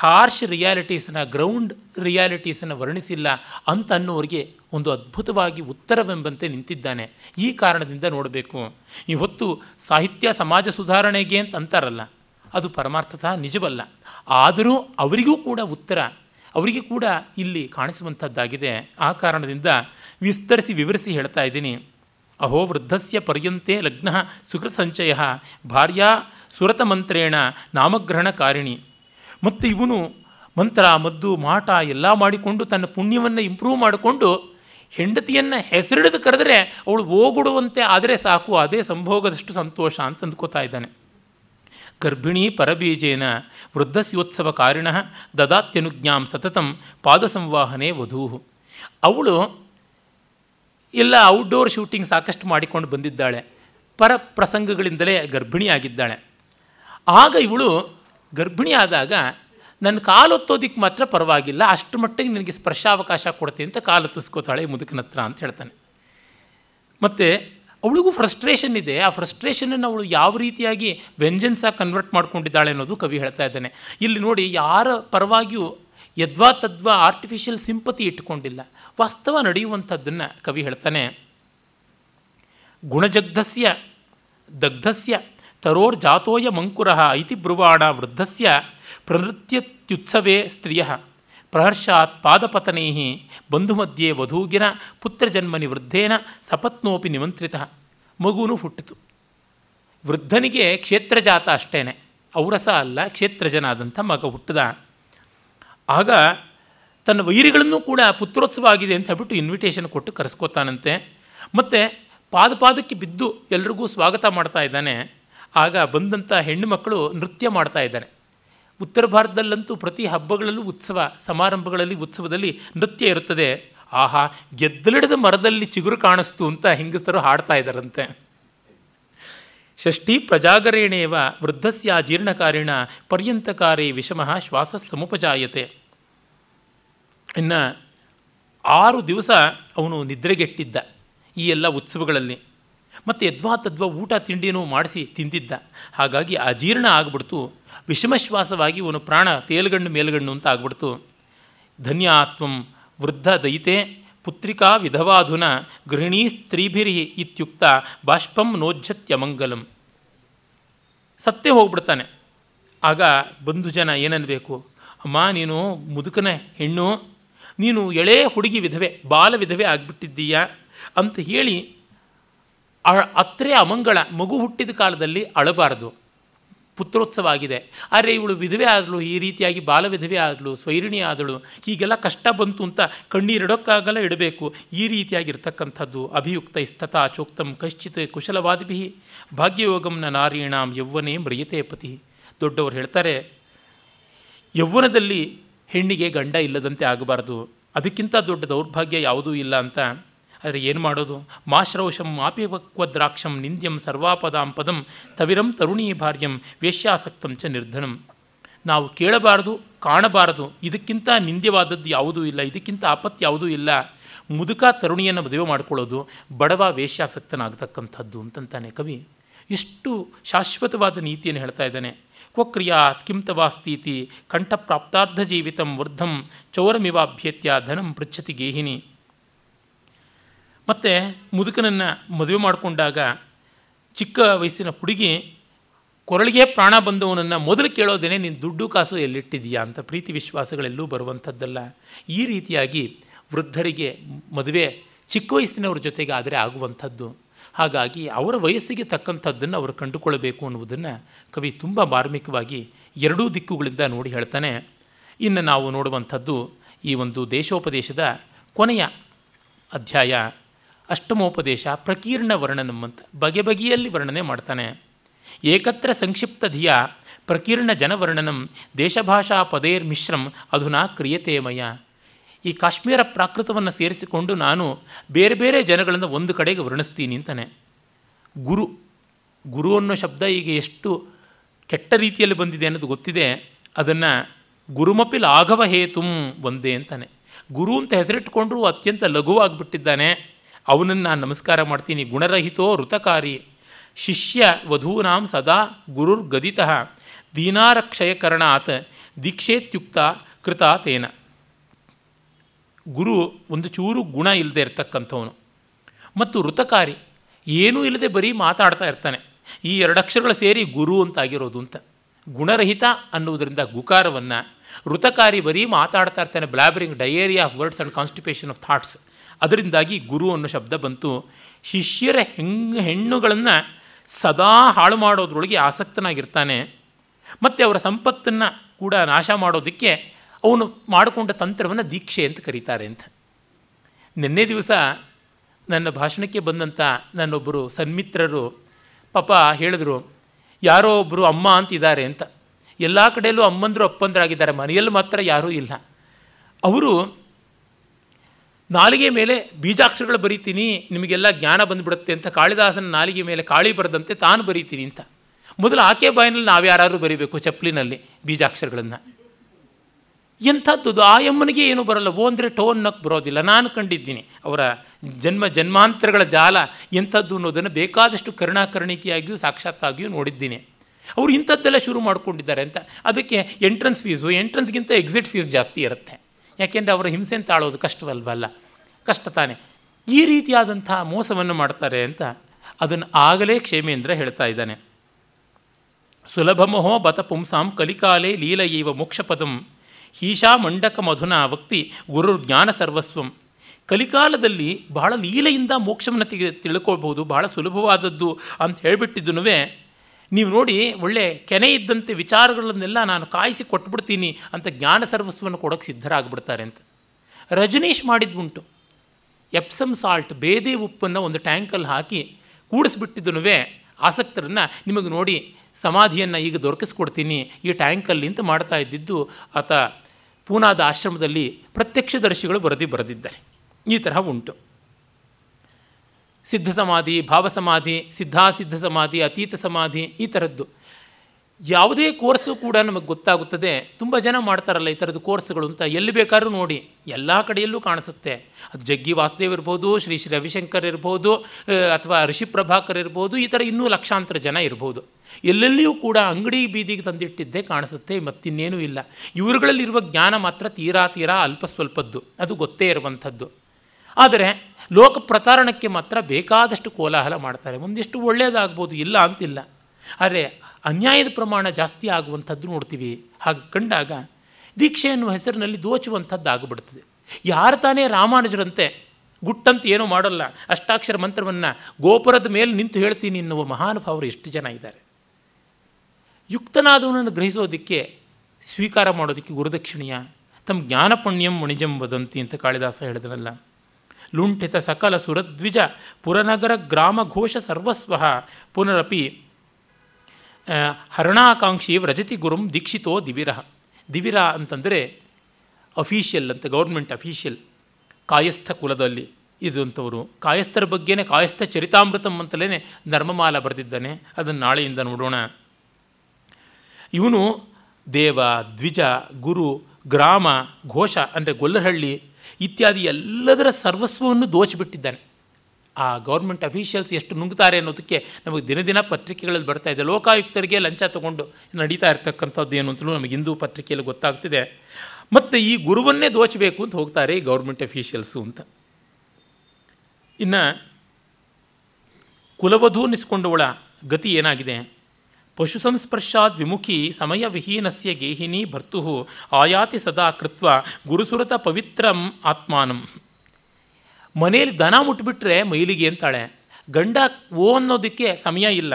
ಹಾರ್ಷ್ ರಿಯಾಲಿಟೀಸನ್ನ, ಗ್ರೌಂಡ್ ರಿಯಾಲಿಟೀಸನ್ನು ವರ್ಣಿಸಿಲ್ಲ ಅಂತ ಅನ್ನೋರಿಗೆ ಒಂದು ಅದ್ಭುತವಾಗಿ ಉತ್ತರವೆಂಬಂತೆ ನಿಂತಿದ್ದಾನೆ. ಈ ಕಾರಣದಿಂದ ನೋಡಬೇಕು. ಈ ಹೊತ್ತು ಸಾಹಿತ್ಯ ಸಮಾಜ ಸುಧಾರಣೆಗೆ ಅಂತ ಅಂತಾರಲ್ಲ, ಅದು ಪರಮಾರ್ಥತಃ ನಿಜವಲ್ಲ. ಆದರೂ ಅವರಿಗೂ ಕೂಡ ಉತ್ತರ ಅವರಿಗೆ ಕೂಡ ಇಲ್ಲಿ ಕಾಣಿಸುವಂಥದ್ದಾಗಿದೆ. ಆ ಕಾರಣದಿಂದ ವಿಸ್ತರಿಸಿ ವಿವರಿಸಿ ಹೇಳ್ತಾ ಇದ್ದೀನಿ. ಅಹೋ ವೃದ್ಧಸ್ಯ ಪರ್ಯಂತೆ ಲಗ್ನಃ ಸುಕೃತ ಸಂಚಯ ಭಾರ್ಯಾ ಸುರತಮಂತ್ರೇಣ ನಾಮಗ್ರಹಣಕಾರಿಣಿ. ಮತ್ತು ಇವನು ಮಂತ್ರ ಮದ್ದು ಮಾಟ ಎಲ್ಲ ಮಾಡಿಕೊಂಡು ತನ್ನ ಪುಣ್ಯವನ್ನು ಇಂಪ್ರೂವ್ ಮಾಡಿಕೊಂಡು ಹೆಂಡತಿಯನ್ನು ಹೆಸರಿಡಿದು ಕರೆದರೆ ಅವಳು ಓಗುಡುವಂತೆ ಆದರೆ ಸಾಕು, ಅದೇ ಸಂಭೋಗದಷ್ಟು ಸಂತೋಷ ಅಂತ ಅಂದ್ಕೋತಾ ಇದ್ದಾನೆ. ಗರ್ಭಿಣೀ ಪರಬೀಜೇನ ವೃದ್ಧಸ್ಯೋತ್ಸವ ಕಾರಿಣಃ ದದಾತ್ಯನುಜ್ಞಾಂ ಸತತಂ ಪಾದಸಂವಾಹನೆ ವಧೂ. ಅವಳು ಎಲ್ಲ ಔಟ್ಡೋರ್ ಶೂಟಿಂಗ್ ಸಾಕಷ್ಟು ಮಾಡಿಕೊಂಡು ಬಂದಿದ್ದಾಳೆ, ಪರ ಪ್ರಸಂಗಗಳಿಂದಲೇ ಗರ್ಭಿಣಿಯಾಗಿದ್ದಾಳೆ. ಆಗ ಇವಳು ಗರ್ಭಿಣಿಯಾದಾಗ ನನ್ನ ಕಾಲೊತ್ತೋದಿಕ್ಕೆ ಮಾತ್ರ ಪರವಾಗಿಲ್ಲ, ಅಷ್ಟು ಮಟ್ಟಿಗೆ ನನಗೆ ಸ್ಪರ್ಶಾವಕಾಶ ಕೊಡ್ತೀನಿ ಅಂತ ಕಾಲೊತ್ತಿಸ್ಕೋತಾಳೆ ಮುದುಕನ ಹತ್ರ ಅಂತ ಹೇಳ್ತಾನೆ. ಮತ್ತು ಅವಳಿಗೂ ಫ್ರಸ್ಟ್ರೇಷನ್ ಇದೆ. ಆ ಫ್ರಸ್ಟ್ರೇಷನನ್ನು ಅವಳು ಯಾವ ರೀತಿಯಾಗಿ ವೆಂಜನ್ಸಾಗಿ ಕನ್ವರ್ಟ್ ಮಾಡ್ಕೊಂಡಿದ್ದಾಳೆ ಅನ್ನೋದು ಕವಿ ಹೇಳ್ತಾ ಇದ್ದಾನೆ. ಇಲ್ಲಿ ನೋಡಿ, ಯಾರ ಪರವಾಗಿಯೂ ಯದ್ವಾ ತದ್ವಾ ಆರ್ಟಿಫಿಷಿಯಲ್ ಸಿಂಪತಿ ಇಟ್ಕೊಂಡಿಲ್ಲ, ವಾಸ್ತವ ನಡೆಯುವಂಥದ್ದನ್ನು ಕವಿ ಹೇಳ್ತಾನೆ. ಗುಣಜಗ್ಧಸ್ಯ ದಗ್ಧಸ್ಯ ತರೋರ್ ಜಾತೋಯ ಮಂಕುರಃ ಇತಿ ಬ್ರುವಾಣ ವೃದ್ಧಸ್ಯ ಪ್ರನೃತ್ಯತ್ಯುತ್ಸವೇ ಸ್ತ್ರಿಯಃ ಪ್ರಹರ್ಷಾತ್ ಪಾದಪತನೈ ಬಂಧುಮಧ್ಯೆ ವಧೂಗಿನ ಪುತ್ರಜನ್ಮನಿ ವೃದ್ಧೇನ ಸಪತ್ನೋಪಿ ನಿಮಂತ್ರಿತ. ಮಗುವೂ ಹುಟ್ಟಿತು. ವೃದ್ಧನಿಗೆ ಕ್ಷೇತ್ರಜಾತ ಅಷ್ಟೇ, ಔರಸ ಅಲ್ಲ, ಕ್ಷೇತ್ರಜನಾದಂಥ ಮಗ ಹುಟ್ಟಿದ. ಆಗ ತನ್ನ ವೈರಿಗಳನ್ನೂ ಕೂಡ ಪುತ್ರೋತ್ಸವ ಆಗಿದೆ ಅಂತ ಹೇಳ್ಬಿಟ್ಟು ಇನ್ವಿಟೇಷನ್ ಕೊಟ್ಟು ಕರೆಸ್ಕೋತಾನಂತೆ. ಮತ್ತು ಪಾದ ಪಾದಕ್ಕೆ ಬಿದ್ದು ಎಲ್ರಿಗೂ ಸ್ವಾಗತ ಮಾಡ್ತಾ ಇದ್ದಾನೆ. ಆಗ ಬಂದಂಥ ಹೆಣ್ಣು ಮಕ್ಕಳು ನೃತ್ಯ ಮಾಡ್ತಾ ಇದ್ದಾನೆ. ಉತ್ತರ ಭಾರತದಲ್ಲಂತೂ ಪ್ರತಿ ಹಬ್ಬಗಳಲ್ಲೂ ಉತ್ಸವ ಸಮಾರಂಭಗಳಲ್ಲಿ ಉತ್ಸವದಲ್ಲಿ ನೃತ್ಯ ಇರುತ್ತದೆ. ಆಹಾ, ಗೆದ್ದಲಿಡದ ಮರದಲ್ಲಿ ಚಿಗುರು ಕಾಣಿಸ್ತು ಅಂತ ಹೆಂಗಸರು ಹಾಡ್ತಾ ಇದ್ದಾರಂತೆ. ಷಷ್ಠಿ ಪ್ರಜಾಗರೇಣೇವ ವೃದ್ಧಸ್ಯ ಜೀರ್ಣಕಾರಿಣ ಪರ್ಯಂತಕಾರೇ ವಿಷಮಃ ಶ್ವಾಸ ಸಮುಪಜಾಯತೆ. ಇನ್ನು ಆರು ದಿವಸ ಅವನು ನಿದ್ರೆಗೆಟ್ಟಿದ್ದ ಈ ಎಲ್ಲ ಉತ್ಸವಗಳಲ್ಲಿ. ಮತ್ತು ಯದ್ವಾ ತದ್ವಾ ಊಟ ತಿಂಡಿನೂ ಮಾಡಿಸಿ ತಿಂದಿದ್ದ. ಹಾಗಾಗಿ ಅಜೀರ್ಣ ಆಗ್ಬಿಡ್ತು, ವಿಷಮಶ್ವಾಸವಾಗಿ ಇವನು ಪ್ರಾಣ ತೇಲುಗಣ್ಣು ಮೇಲುಗಣ್ಣು ಅಂತ ಆಗ್ಬಿಡ್ತು. ಧನ್ಯಾತ್ವಂ ವೃದ್ಧ ದಯಿತೆ ಪುತ್ರಿಕಾ ವಿಧವಾಧುನ ಗೃಹಿಣೀ ಸ್ತ್ರೀಭಿರಿ ಇತ್ಯುಕ್ತ ಬಾಷ್ಪಂ ನೋಜ್ಜತ್ಯಮಂಗಲಂ. ಸತ್ತೇ ಹೋಗ್ಬಿಡ್ತಾನೆ. ಆಗ ಬಂಧು ಜನ ಏನನ್ನಬೇಕು, ಅಮ್ಮ ನೀನು ಮುದುಕನ ಹೆಣ್ಣು, ನೀನು ಎಳೆ ಹುಡುಗಿ ವಿಧವೆ, ಬಾಲ ವಿಧವೆ ಆಗಿಬಿಟ್ಟಿದ್ದೀಯ ಅಂತ ಹೇಳಿ ಅತ್ರೆ ಅಮಂಗಳ. ಮಗು ಹುಟ್ಟಿದ ಕಾಲದಲ್ಲಿ ಅಳಬಾರದು, ಪುತ್ರೋತ್ಸವ ಆಗಿದೆ. ಆದರೆ ಇವಳು ವಿಧವೆ ಆದಳು, ಈ ರೀತಿಯಾಗಿ ಬಾಲ ವಿಧವೆ ಆದಳು, ಸ್ವೈರಿಣಿ ಆದಳು, ಹೀಗೆಲ್ಲ ಕಷ್ಟ ಬಂತು ಅಂತ ಕಣ್ಣೀರಿಡೋಕ್ಕಾಗಲ್ಲ, ಇಡಬೇಕು. ಈ ರೀತಿಯಾಗಿರ್ತಕ್ಕಂಥದ್ದು ಅಭಿಯುಕ್ತ ಇಸ್ತತಾ ಚೋಕ್ತಂ ಕಶ್ಚಿತ್ ಕುಶಲವಾದಿಭಿ ಭಾಗ್ಯಯೋಗಂನ ನಾರೀಣಾಂ ಯೌವನೇ ಮ್ರಿಯತೆ ಪತಿ. ದೊಡ್ಡವರು ಹೇಳ್ತಾರೆ, ಯೌವನದಲ್ಲಿ ಹೆಣ್ಣಿಗೆ ಗಂಡ ಇಲ್ಲದಂತೆ ಆಗಬಾರ್ದು, ಅದಕ್ಕಿಂತ ದೊಡ್ಡ ದೌರ್ಭಾಗ್ಯ ಯಾವುದೂ ಇಲ್ಲ ಅಂತ. ಆದರೆ ಏನು ಮಾಡೋದು? ಮಾಶ್ರೌಷಂ ಮಾಪಿವಕ್ವದ್ರಾಕ್ಷಂ ನಿಂದ್ಯಂ ಸರ್ವಾಪದಾಂ ಪದಂ ತವಿರಂ ತರುಣೀ ಭಾರ್ಯಂ ವೇಶ್ಯಾಸಕ್ತಂ ಚ ನಿರ್ಧನಂ. ನಾವು ಕೇಳಬಾರದು, ಕಾಣಬಾರದು, ಇದಕ್ಕಿಂತ ನಿಂದ್ಯವಾದದ್ದು ಯಾವುದೂ ಇಲ್ಲ, ಇದಕ್ಕಿಂತ ಆಪತ್ತು ಯಾವುದೂ ಇಲ್ಲ. ಮುದುಕ ತರುಣಿಯನ್ನು ಮದುವೆ ಮಾಡಿಕೊಳ್ಳೋದು, ಬಡವ ವೇಶ್ಯಾಸಕ್ತನಾಗತಕ್ಕಂಥದ್ದು ಅಂತಂತಾನೆ ಕವಿ. ಎಷ್ಟು ಶಾಶ್ವತವಾದ ನೀತಿಯನ್ನು ಹೇಳ್ತಾ ಇದ್ದಾನೆ. ಕ್ವಕ್ರಿಯಾತ್ ಕಿಂ ತವಾಸ್ತೀತಿ ಕಂಠಪ್ರಾಪ್ತಾರ್ಧ ಜೀವಿತಂ ವೃದ್ಧಂ ಚೌರಮಿವಾಭ್ಯೇತ್ಯ ಧನಂ ಪೃಚ್ಛತಿ ಗೇಹಿನಿ. ಮತ್ತು ಮುದುಕನನ್ನು ಮದುವೆ ಮಾಡಿಕೊಂಡಾಗ ಚಿಕ್ಕ ವಯಸ್ಸಿನ ಹುಡುಗಿ ಕೊರಳಿಗೆ ಪ್ರಾಣ ಬಂದವನನ್ನು ಮೊದಲು ಕೇಳೋದೇನೆ ನೀನು ದುಡ್ಡು ಕಾಸು ಎಲ್ಲಿಟ್ಟಿದೀಯಾ ಅಂತ. ಪ್ರೀತಿ ವಿಶ್ವಾಸಗಳೆಲ್ಲೂ ಬರುವಂಥದ್ದಲ್ಲ. ಈ ರೀತಿಯಾಗಿ ವೃದ್ಧರಿಗೆ ಮದುವೆ ಚಿಕ್ಕ ವಯಸ್ಸಿನವ್ರ ಜೊತೆಗೆ ಆದರೆ ಆಗುವಂಥದ್ದು. ಹಾಗಾಗಿ ಅವರ ವಯಸ್ಸಿಗೆ ತಕ್ಕಂಥದ್ದನ್ನು ಅವರು ಕಂಡುಕೊಳ್ಳಬೇಕು ಅನ್ನುವುದನ್ನು ಕವಿ ತುಂಬ ಮಾರ್ಮಿಕವಾಗಿ ಎರಡೂ ದಿಕ್ಕುಗಳಿಂದ ನೋಡಿ ಹೇಳ್ತಾನೆ. ಇನ್ನು ನಾವು ನೋಡುವಂಥದ್ದು ಈ ಒಂದು ದೇಶೋಪದೇಶದ ಕೊನೆಯ ಅಧ್ಯಾಯ ಅಷ್ಟಮೋಪದೇಶ ಪ್ರಕೀರ್ಣ ವರ್ಣನಂತ ಬಗೆ ಬಗೆಯಲ್ಲಿ ವರ್ಣನೆ ಮಾಡ್ತಾನೆ. ಏಕತ್ರ ಸಂಕ್ಷಿಪ್ತ ಧಿಯ ಪ್ರಕೀರ್ಣ ಜನವರ್ಣನಂ ದೇಶಭಾಷಾ ಪದೇರ್ ಮಿಶ್ರಂ ಅಧುನಾ ಕ್ರಿಯತೆ ಮಯ. ಈ ಕಾಶ್ಮೀರ ಪ್ರಾಕೃತವನ್ನು ಸೇರಿಸಿಕೊಂಡು ನಾನು ಬೇರೆ ಬೇರೆ ಜನಗಳನ್ನು ಒಂದು ಕಡೆಗೆ ವರ್ಣಿಸ್ತೀನಿ ಅಂತಾನೆ. ಗುರು ಗುರು ಅನ್ನೋ ಶಬ್ದ ಈಗ ಎಷ್ಟು ಕೆಟ್ಟ ರೀತಿಯಲ್ಲಿ ಬಂದಿದೆ ಅನ್ನೋದು ಗೊತ್ತಿದೆ. ಅದನ್ನು ಗುರುಮಪಿ ಲಾಘವ ಹೇತುಂ ಒಂದೇ ಅಂತಾನೆ. ಗುರು ಅಂತ ಹೆಸರಿಟ್ಟುಕೊಂಡ್ರೂ ಅತ್ಯಂತ ಲಘುವಾಗಿಬಿಟ್ಟಿದ್ದಾನೆ. ಅವನನ್ನು ನಾನು ನಮಸ್ಕಾರ ಮಾಡ್ತೀನಿ. ಗುಣರಹಿತೋ ಋತಕಾರಿ ಶಿಷ್ಯ ವಧೂನಾಂ ಸದಾ ಗುರುರ್ಗದಿತಃ ದೀನಾರಕ್ಷಯಕರಣಾತ್ ದೀಕ್ಷೇತ್ಯುಕ್ತ ಕೃತ ತೇನ. ಗುರು ಒಂದು ಚೂರು ಗುಣ ಇಲ್ಲದೆ ಇರ್ತಕ್ಕಂಥವನು ಮತ್ತು ಋತಕಾರಿ, ಏನೂ ಇಲ್ಲದೆ ಬರೀ ಮಾತಾಡ್ತಾ ಇರ್ತಾನೆ. ಈ ಎರಡಕ್ಷರಗಳು ಸೇರಿ ಗುರು ಅಂತಾಗಿರೋದು ಅಂತ. ಗುಣರಹಿತ ಅನ್ನುವುದರಿಂದ ಗುಕಾರವನ್ನು, ಋತಕಾರಿ ಬರೀ ಮಾತಾಡ್ತಾ ಇರ್ತಾನೆ, blabbering, diarrhoea of words and constipation of thoughts, ಅದರಿಂದಾಗಿ ಗುರು ಅನ್ನೋ ಶಬ್ದ ಬಂತು. ಶಿಷ್ಯರ ಹೆಂಗ್ ಹೆಣ್ಣುಗಳನ್ನು ಸದಾ ಹಾಳು ಮಾಡೋದ್ರೊಳಗೆ ಆಸಕ್ತನಾಗಿರ್ತಾನೆ ಮತ್ತು ಅವರ ಸಂಪತ್ತನ್ನು ಕೂಡ ನಾಶ ಮಾಡೋದಕ್ಕೆ ಅವನು ಮಾಡಿಕೊಂಡ ತಂತ್ರವನ್ನು ದೀಕ್ಷೆ ಅಂತ ಕರೀತಾರೆ ಅಂತ. ನಿನ್ನೆ ದಿವಸ ನನ್ನ ಭಾಷಣಕ್ಕೆ ಬಂದಂಥ ನನ್ನೊಬ್ಬರು ಸನ್ಮಿತ್ರರು ಪಾಪ ಹೇಳಿದ್ರು, ಯಾರೋ ಒಬ್ಬರು ಅಮ್ಮ ಅಂತಿದ್ದಾರೆ ಅಂತ. ಎಲ್ಲ ಕಡೆಯಲ್ಲೂ ಅಮ್ಮಂದರು ಅಪ್ಪಂದರಾಗಿದ್ದಾರೆ, ಮನೆಯಲ್ಲಿ ಮಾತ್ರ ಯಾರೂ ಇಲ್ಲ. ಅವರು ನಾಲಿಗೆ ಮೇಲೆ ಬೀಜಾಕ್ಷರಗಳು ಬರೀತೀನಿ, ನಿಮಗೆಲ್ಲ ಜ್ಞಾನ ಬಂದುಬಿಡುತ್ತೆ ಅಂತ, ಕಾಳಿದಾಸನ ನಾಲಿಗೆ ಮೇಲೆ ಕಾಳಿ ಬರೆದಂತೆ ತಾನು ಬರೀತೀನಿ ಅಂತ. ಮೊದಲು ಆಕೆ ಬಾಯಿನಲ್ಲಿ ನಾವು ಯಾರು ಬರೀಬೇಕು ಚಪ್ಪಲಿನಲ್ಲಿ ಬೀಜಾಕ್ಷರಗಳನ್ನು? ಎಂಥದ್ದು? ಆ ಅಮ್ಮನಿಗೆ ಏನೂ ಬರಲ್ಲವೋ ಅಂದರೆ ಟೋನ್ ನಕ್ಕೆ ಬರೋದಿಲ್ಲ. ನಾನು ಕಂಡಿದ್ದೀನಿ ಅವರ ಜನ್ಮ ಜನ್ಮಾಂತರಗಳ ಜಾಲ ಎಂಥದ್ದು ಅನ್ನೋದನ್ನು ಬೇಕಾದಷ್ಟು ಕರುಣಾಕರ್ಣಿಕೆಯಾಗಿಯೂ ಸಾಕ್ಷಾತ್ತಾಗಿಯೂ ನೋಡಿದ್ದೀನಿ. ಅವರು ಇಂಥದ್ದೆಲ್ಲ ಶುರು ಮಾಡಿಕೊಂಡಿದ್ದಾರೆ ಅಂತ. ಅದಕ್ಕೆ ಎಂಟ್ರೆನ್ಸ್ ಫೀಸು, ಎಂಟ್ರೆನ್ಸ್ಗಿಂತ ಎಕ್ಸಿಟ್ ಫೀಸ್ ಜಾಸ್ತಿ ಇರುತ್ತೆ, ಯಾಕೆಂದರೆ ಅವರ ಹಿಂಸೆಯನ್ನು ತಾಳೋದು ಕಷ್ಟವಲ್ವಲ್ಲ, ಕಷ್ಟ ತಾನೆ. ಈ ರೀತಿಯಾದಂಥ ಮೋಸವನ್ನು ಮಾಡ್ತಾರೆ ಅಂತ ಅದನ್ನು ಆಗಲೇ ಕ್ಷೇಮೇಂದ್ರ ಹೇಳ್ತಾ ಇದ್ದಾನೆ. ಸುಲಭಮೋಹೋ ಬತ ಪುಂಸಾಂ ಕಲಿಕಾಲೇ ಲೀಲಯೈವ ಮೋಕ್ಷಪದಂ ಈಶಾ ಮಂಡಕ ಮಧುನ ವಕ್ತಿ ಗುರು ಜ್ಞಾನ ಸರ್ವಸ್ವಂ. ಕಲಿಕಾಲದಲ್ಲಿ ಬಹಳ ಲೀಲೆಯಿಂದ ಮೋಕ್ಷವನ್ನು ತೆಗೆ ತಿಳ್ಕೊಳ್ಬಹುದು, ಬಹಳ ಸುಲಭವಾದದ್ದು ಅಂತ ಹೇಳಿಬಿಟ್ಟಿದ್ದು. ನೀವು ನೋಡಿ, ಒಳ್ಳೆ ಕೆನೆ ಇದ್ದಂತೆ ವಿಚಾರಗಳನ್ನೆಲ್ಲ ನಾನು ಕಾಯಿಸಿ ಕೊಟ್ಬಿಡ್ತೀನಿ ಅಂತ ಜ್ಞಾನ ಸರ್ವಸ್ವವನ್ನು ಕೊಡೋಕ್ಕೆ ಸಿದ್ಧರಾಗ್ಬಿಡ್ತಾರೆ ಅಂತ. ರಜನೀಶ್ ಮಾಡಿದ್ದುಂಟು, ಎಪ್ಸಮ್ ಸಾಲ್ಟ್, ಬೇದಿ ಉಪ್ಪನ್ನು ಒಂದು ಟ್ಯಾಂಕಲ್ಲಿ ಹಾಕಿ ಕೂಡಿಸ್ಬಿಟ್ಟಿದ್ದು ಆಸಕ್ತರನ್ನು, ನಿಮಗೆ ನೋಡಿ ಸಮಾಧಿಯನ್ನು ಈಗ ದೊರಕಿಸ್ಕೊಡ್ತೀನಿ ಈ ಟ್ಯಾಂಕಲ್ಲಿ ಅಂತ ಮಾಡ್ತಾ ಇದ್ದಿದ್ದು ಆತ ಪೂನಾದ ಆಶ್ರಮದಲ್ಲಿ ಪ್ರತ್ಯಕ್ಷದರ್ಶಿಗಳು ಬರೆದಿ ಬರೆದಿದ್ದಾರೆ. ಈ ತರಹ ಉಂಟು. ಸಿದ್ಧ ಸಮಾಧಿ, ಭಾವಸಮಾಧಿ, ಸಿದ್ಧಾಸಿದ್ಧ ಸಮಾಧಿ, ಅತೀತ ಸಮಾಧಿ, ಈ ಥರದ್ದು ಯಾವುದೇ ಕೋರ್ಸು ಕೂಡ ನಮಗೆ ಗೊತ್ತಾಗುತ್ತದೆ. ತುಂಬ ಜನ ಮಾಡ್ತಾರಲ್ಲ ಈ ಥರದ್ದು ಕೋರ್ಸ್ಗಳು ಅಂತ, ಎಲ್ಲಿ ಬೇಕಾದ್ರೂ ನೋಡಿ, ಎಲ್ಲ ಕಡೆಯಲ್ಲೂ ಕಾಣಿಸುತ್ತೆ. ಅದು ಜಗ್ಗಿ ವಾಸುದೇವ್ ಇರ್ಬೋದು, ಶ್ರೀ ಶ್ರೀ ರವಿಶಂಕರ್ ಇರ್ಬೋದು, ಅಥವಾ ಋಷಿ ಪ್ರಭಾಕರ್ ಇರ್ಬೋದು, ಈ ಥರ ಇನ್ನೂ ಲಕ್ಷಾಂತರ ಜನ ಇರ್ಬೋದು. ಎಲ್ಲೆಲ್ಲಿಯೂ ಕೂಡ ಅಂಗಡಿ ಬೀದಿಗೆ ತಂದಿಟ್ಟಿದ್ದೇ ಕಾಣಿಸುತ್ತೆ, ಮತ್ತಿನ್ನೇನೂ ಇಲ್ಲ. ಇವರುಗಳಲ್ಲಿರುವ ಜ್ಞಾನ ಮಾತ್ರ ತೀರಾ ತೀರಾ ಅಲ್ಪ ಸ್ವಲ್ಪದ್ದು, ಅದು ಗೊತ್ತೇ ಇರುವಂಥದ್ದು. ಆದರೆ ಲೋಕ ಪ್ರತಾರಣಕ್ಕೆ ಮಾತ್ರ ಬೇಕಾದಷ್ಟು ಕೋಲಾಹಲ ಮಾಡ್ತಾರೆ. ಒಂದಿಷ್ಟು ಒಳ್ಳೆಯದಾಗ್ಬೋದು, ಇಲ್ಲ ಅಂತಿಲ್ಲ, ಆದರೆ ಅನ್ಯಾಯದ ಪ್ರಮಾಣ ಜಾಸ್ತಿ ಆಗುವಂಥದ್ದು ನೋಡ್ತೀವಿ. ಹಾಗೆ ಕಂಡಾಗ ದೀಕ್ಷೆ ಎನ್ನುವ ಹೆಸರಿನಲ್ಲಿ ದೋಚುವಂಥದ್ದು ಆಗಿಬಿಡ್ತದೆ. ಯಾರು ತಾನೇ ರಾಮಾನುಜರಂತೆ ಗುಟ್ಟಂತ ಏನೂ ಮಾಡೋಲ್ಲ, ಅಷ್ಟಾಕ್ಷರ ಮಂತ್ರವನ್ನು ಗೋಪುರದ ಮೇಲೆ ನಿಂತು ಹೇಳ್ತೀನಿ ಎನ್ನುವ ಮಹಾನುಭಾವರು ಎಷ್ಟು ಜನ ಇದ್ದಾರೆ. ಯುಕ್ತನಾದವನನ್ನು ಗ್ರಹಿಸೋದಕ್ಕೆ, ಸ್ವೀಕಾರ ಮಾಡೋದಕ್ಕೆ ಗುರುದಕ್ಷಿಣೆಯ ತಮ್ಮ ಜ್ಞಾನಪುಣ್ಯಂ ಮಣಿಜಂ ವದಂತಿ ಅಂತ ಕಾಳಿದಾಸ ಹೇಳಿದ್ರಲ್ಲ. ಲುಂಠಿತ ಸಕಲ ಸುರದ್ವಿಜ ಪುರನಗರ ಗ್ರಾಮ ಘೋಷ ಸರ್ವಸ್ವ ಪುನರಪಿ ಹರಣಾಕಾಂಕ್ಷಿ ವ್ರಜತಿ ಗುರುಂ ದೀಕ್ಷಿತೋ ದಿವಿರಃ. ದಿವಿರ ಅಂತಂದರೆ ಅಫೀಷಿಯಲ್ ಅಂತ, ಗೌರ್ಮೆಂಟ್ ಅಫೀಷಿಯಲ್, ಕಾಯಸ್ಥ ಕುಲದಲ್ಲಿ ಇದ್ದಂಥವರು. ಕಾಯಸ್ಥರ ಬಗ್ಗೆನೇ ಕಾಯಸ್ಥ ಚರಿತಾಮೃತಂ ಅಂತಲೇ ನರ್ಮಮಾಲ ಬರೆದಿದ್ದಾನೆ, ಅದನ್ನು ನಾಳೆಯಿಂದ ನೋಡೋಣ. ಇವನು ದೇವ, ದ್ವಿಜ, ಗುರು, ಗ್ರಾಮ, ಘೋಷ ಅಂದರೆ ಗೊಲ್ಲರಹಳ್ಳಿ ಇತ್ಯಾದಿ ಎಲ್ಲದರ ಸರ್ವಸ್ವವನ್ನು ದೋಚಿಬಿಟ್ಟಿದ್ದಾನೆ. ಆ ಗೌರ್ಮೆಂಟ್ ಅಫೀಷಿಯಲ್ಸ್ ಎಷ್ಟು ನುಂಗ್ತಾರೆ ಅನ್ನೋದಕ್ಕೆ ನಮಗೆ ದಿನ ದಿನ ಪತ್ರಿಕೆಗಳಲ್ಲಿ ಬರ್ತಾ ಇದೆ. ಲೋಕಾಯುಕ್ತರಿಗೆ ಲಂಚ ತಗೊಂಡು ನಡೀತಾ ಇರ್ತಕ್ಕಂಥದ್ದು ಏನು ಅಂತಲೂ ನಮಗೆ ಹಿಂದೂ ಪತ್ರಿಕೆಯಲ್ಲಿ ಗೊತ್ತಾಗ್ತಿದೆ. ಮತ್ತು ಈ ಗುರುವನ್ನೇ ದೋಚಬೇಕು ಅಂತ ಹೋಗ್ತಾರೆ ಈ ಗೌರ್ಮೆಂಟ್ ಅಫೀಷಿಯಲ್ಸು ಅಂತ. ಇನ್ನು ಕುಲವಧೂನಿಸ್ಕೊಂಡವಳ ಗತಿ ಏನಾಗಿದೆ? ಪಶು ಸಂಸ್ಪರ್ಶಾದ್ ವಿಮುಖಿ ಸಮಯ ವಿಹೀನಸ್ಯ ಗೇಹಿನಿ ಭರ್ತು ಆಯಾತಿ ಸದಾ ಕೃತ್ವ ಗುರುಸುರತ ಪವಿತ್ರಂ ಆತ್ಮಾನಂ. ಮನೆಯಲ್ಲಿ ದನ ಮುಟ್ಬಿಟ್ರೆ ಮೈಲಿಗೆ ಅಂತಾಳೆ, ಗಂಡ ಓ ಅನ್ನೋದಕ್ಕೆ ಸಮಯ ಇಲ್ಲ,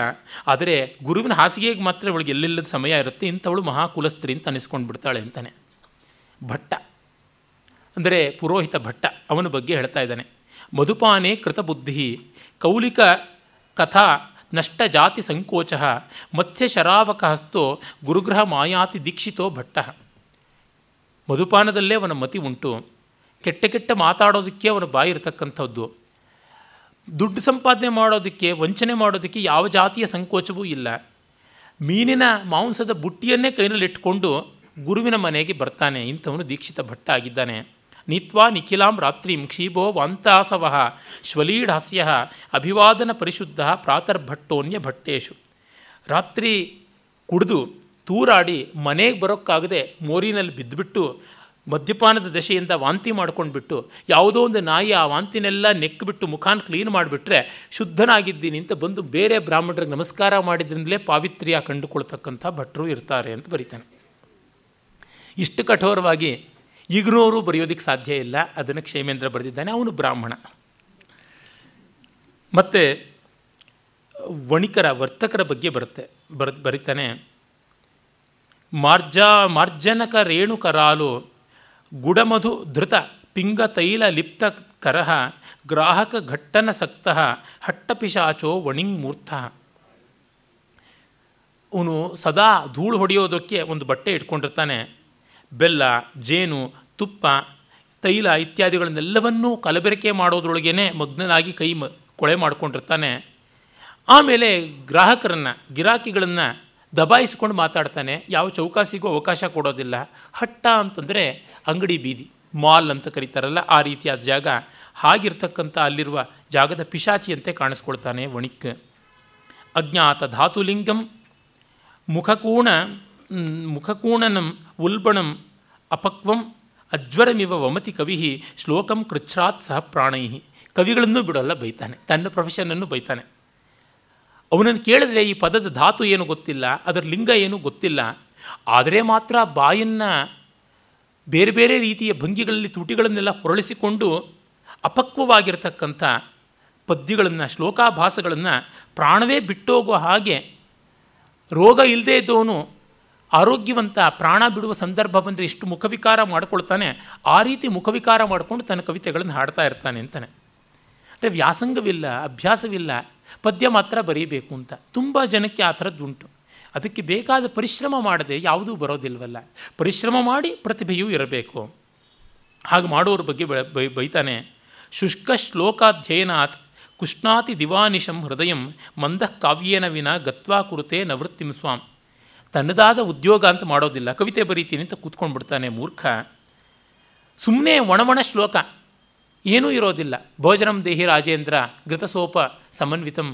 ಆದರೆ ಗುರುವಿನ ಹಾಸಿಗೆಗೆ ಮಾತ್ರ ಅವಳಿಗೆ ಎಲ್ಲಿಲ್ಲದ ಸಮಯ ಇರುತ್ತೆ. ಇಂಥವಳು ಮಹಾಕುಲಸ್ತ್ರೀ ಅಂತ ಅನಿಸ್ಕೊಂಡು ಬಿಡ್ತಾಳೆ ಅಂತಾನೆ. ಭಟ್ಟ ಅಂದರೆ ಪುರೋಹಿತ ಭಟ್ಟ, ಅವನ ಬಗ್ಗೆ ಹೇಳ್ತಾ ಇದ್ದಾನೆ. ಮಧುಪಾನೇ ಕೃತಬುದ್ಧಿ ಕೌಲಿಕ ಕಥಾ ನಷ್ಟ ಜಾತಿ ಸಂಕೋಚ ಮತ್ಸ್ಯ ಶರಾವಕ ಹಸ್ತೋ ಗುರುಗೃಹ ಮಾಯಾತಿ ದೀಕ್ಷಿತೋ ಭಟ್ಟ. ಮಧುಪಾನದಲ್ಲೇ ಅವನ ಮತಿ ಉಂಟು, ಕೆಟ್ಟ ಕೆಟ್ಟ ಮಾತಾಡೋದಕ್ಕೆ ಅವರ ಬಾಯಿ ಇರತಕ್ಕಂಥದ್ದು, ದುಡ್ಡು ಸಂಪಾದನೆ ಮಾಡೋದಕ್ಕೆ, ವಂಚನೆ ಮಾಡೋದಕ್ಕೆ ಯಾವ ಜಾತಿಯ ಸಂಕೋಚವೂ ಇಲ್ಲ. ಮೀನಿನ ಮಾಂಸದ ಬುಟ್ಟಿಯನ್ನೇ ಕೈನಲ್ಲಿಟ್ಟುಕೊಂಡು ಗುರುವಿನ ಮನೆಗೆ ಬರ್ತಾನೆ. ಇಂಥವನು ದೀಕ್ಷಿತ ಭಟ್ಟ ಆಗಿದ್ದಾನೆ. ನಿತ್ವಾ ನಿಖಿಲಾಂ ರಾತ್ರಿಂ ಕ್ಷೀಭೋ ವಾಂತಾಸವಃ ಶ್ವಲೀಢಾಸ್ಯ ಅಭಿವಾದನ ಪರಿಶುದ್ಧ ಪ್ರಾತರ್ಭಟ್ಟೋನ್ಯ ಭಟ್ಟೇಶು. ರಾತ್ರಿ ಕುಡಿದು ತೂರಾಡಿ ಮನೆಗೆ ಬರೋಕ್ಕಾಗದೆ ಮೋರಿನಲ್ಲಿ ಬಿದ್ದುಬಿಟ್ಟು ಮದ್ಯಪಾನದ ದಶೆಯಿಂದ ವಾಂತಿ ಮಾಡ್ಕೊಂಡ್ಬಿಟ್ಟು ಯಾವುದೋ ಒಂದು ನಾಯಿ ಆ ವಾಂತಿನೆಲ್ಲ ನೆಕ್ಬಿಟ್ಟು ಮುಖಾನ್ ಕ್ಲೀನ್ ಮಾಡಿಬಿಟ್ರೆ ಶುದ್ಧನಾಗಿದ್ದೀನಿ ಅಂತ ಬಂದು ಬೇರೆ ಬ್ರಾಹ್ಮಣರಿಗೆ ನಮಸ್ಕಾರ ಮಾಡಿದ್ರಿಂದಲೇ ಪಾವಿತ್ರ್ಯ ಕಂಡುಕೊಳ್ತಕ್ಕಂಥ ಭಟ್ರು ಇರ್ತಾರೆ ಅಂತ ಬರೀತಾನೆ. ಇಷ್ಟು ಕಠೋರವಾಗಿ ಈಗಿನವರು ಬರೆಯೋದಕ್ಕೆ ಸಾಧ್ಯ ಇಲ್ಲ, ಅದನ್ನು ಕ್ಷೇಮೇಂದ್ರ ಬರೆದಿದ್ದಾನೆ, ಅವನು ಬ್ರಾಹ್ಮಣ. ಮತ್ತು ವಣಿಕರ ವರ್ತಕರ ಬಗ್ಗೆ ಬರುತ್ತೆ, ಬರ ಬರಿತಾನೆ ಮಾರ್ಜಾ ಮಾರ್ಜನಕ ರೇಣುಕರಾಲು ಗುಡಮಧು ಧೃತ ಪಿಂಗತೈಲ ಲಿಪ್ತ ಕರಹ ಗ್ರಾಹಕ ಘಟ್ಟನ ಸಕ್ತಃ ಹಟ್ಟಪಿಶಾಚೋ ವಣಿಂಗ್ ಮೂರ್ಥ. ಅವನು ಸದಾ ಧೂಳು ಹೊಡೆಯೋದಕ್ಕೆ ಒಂದು ಬಟ್ಟೆ ಇಟ್ಕೊಂಡಿರ್ತಾನೆ, ಬೆಲ್ಲ, ಜೇನು, ತುಪ್ಪ, ತೈಲ ಇತ್ಯಾದಿಗಳನ್ನೆಲ್ಲವನ್ನೂ ಕಲಬೆರಕೆ ಮಾಡೋದ್ರೊಳಗೇನೆ ಮಗ್ನನಾಗಿ ಕೈ ಮ ಕೊಳೆ ಮಾಡ್ಕೊಂಡಿರ್ತಾನೆ. ಆಮೇಲೆ ಗ್ರಾಹಕರನ್ನು, ಗಿರಾಕಿಗಳನ್ನು ದಬಾಯಿಸ್ಕೊಂಡು ಮಾತಾಡ್ತಾನೆ, ಯಾವ ಚೌಕಾಸಿಗೂ ಅವಕಾಶ ಕೊಡೋದಿಲ್ಲ. ಹಟ್ಟ ಅಂತಂದರೆ ಅಂಗಡಿ ಬೀದಿ, ಮಾಲ್ ಅಂತ ಕರೀತಾರಲ್ಲ ಆ ರೀತಿಯಾದ ಜಾಗ, ಹಾಗಿರ್ತಕ್ಕಂಥ ಅಲ್ಲಿರುವ ಜಾಗದ ಪಿಶಾಚಿಯಂತೆ ಕಾಣಿಸ್ಕೊಳ್ತಾನೆ ವಣಿಕ್. ಅಜ್ಞಾತ ಧಾತುಲಿಂಗಂ ಮುಖಕೂಣ ಮುಖಕೂಣನಂ ಉಲ್ಬಣಂ ಅಪಕ್ವಂ ಅಜ್ವರಮಿವ ವಮತಿ ಕವಿ ಶ್ಲೋಕಂ ಕೃಚ್ಛ್ರಾತ್ ಸಹ ಪ್ರಾಣೈ. ಕವಿಗಳನ್ನೂ ಬಿಡೋಲ್ಲ, ಬೈತಾನೆ, ತನ್ನ ಪ್ರೊಫೆಷನನ್ನು ಬೈತಾನೆ. ಅವನನ್ನು ಕೇಳಿದ್ರೆ ಈ ಪದದ ಧಾತು ಏನು ಗೊತ್ತಿಲ್ಲ, ಅದರ ಲಿಂಗ ಏನು ಗೊತ್ತಿಲ್ಲ, ಆದರೆ ಮಾತ್ರ ಬಾಯನ್ನು ಬೇರೆ ಬೇರೆ ರೀತಿಯ ಭಂಗಿಗಳಲ್ಲಿ ತುಟಿಗಳನ್ನೆಲ್ಲ ಹೊರಳಿಸಿಕೊಂಡು ಅಪಕ್ವವಾಗಿರ್ತಕ್ಕಂಥ ಪದ್ಯಗಳನ್ನು, ಶ್ಲೋಕಾಭಾಸಗಳನ್ನು ಪ್ರಾಣವೇ ಬಿಟ್ಟೋಗೋ ಹಾಗೆ, ರೋಗ ಇಲ್ಲದೇ ಇದ್ದವನು ಆರೋಗ್ಯವಂತ ಪ್ರಾಣ ಬಿಡುವ ಸಂದರ್ಭ ಬಂದರೆ ಇಷ್ಟು ಮುಖವಿಕಾರ ಮಾಡ್ಕೊಳ್ತಾನೆ, ಆ ರೀತಿ ಮುಖವಿಕಾರ ಮಾಡಿಕೊಂಡು ತನ್ನ ಕವಿತೆಗಳನ್ನು ಹಾಡ್ತಾ ಇರ್ತಾನೆ ಅಂತಾನೆ. ಅಂದರೆ ವ್ಯಾಸಂಗವಿಲ್ಲ, ಅಭ್ಯಾಸವಿಲ್ಲ, ಪದ್ಯ ಮಾತ್ರ ಬರೀಬೇಕು ಅಂತ. ತುಂಬ ಜನಕ್ಕೆ ಆ ಥರದ್ದು ಉಂಟು. ಅದಕ್ಕೆ ಬೇಕಾದ ಪರಿಶ್ರಮ ಮಾಡದೆ ಯಾವುದೂ ಬರೋದಿಲ್ವಲ್ಲ, ಪರಿಶ್ರಮ ಮಾಡಿ ಪ್ರತಿಭೆಯೂ ಇರಬೇಕು. ಹಾಗೆ ಮಾಡೋರ ಬಗ್ಗೆ ಬೈ ಬೈತಾನೆ ಶುಷ್ಕ ಶ್ಲೋಕಾಧ್ಯಯನಾತ್ ಕುಷ್ಣಾತಿ ದಿವಾನಿಶಂ ಹೃದಯಂ ಮಂದಃ ಕಾವ್ಯೇನ ವಿನ ಗತ್ವಾ ಕುರುತೆ ನವೃತ್ತಿಂ ಸ್ವಾಂ. ತನ್ನದಾದ ಉದ್ಯೋಗ ಅಂತ ಮಾಡೋದಿಲ್ಲ, ಕವಿತೆ ಬರೀತೀನಿ ಅಂತ ಕೂತ್ಕೊಂಡ್ಬಿಡ್ತಾನೆ ಮೂರ್ಖ. ಸುಮ್ಮನೆ ಒಣವಣ ಶ್ಲೋಕ, ಏನೂ ಇರೋದಿಲ್ಲ. ಭೋಜನಂ ದೇಹಿ ರಾಜೇಂದ್ರ ಘೃತಸೋಪ ಸಮನ್ವಿತಂ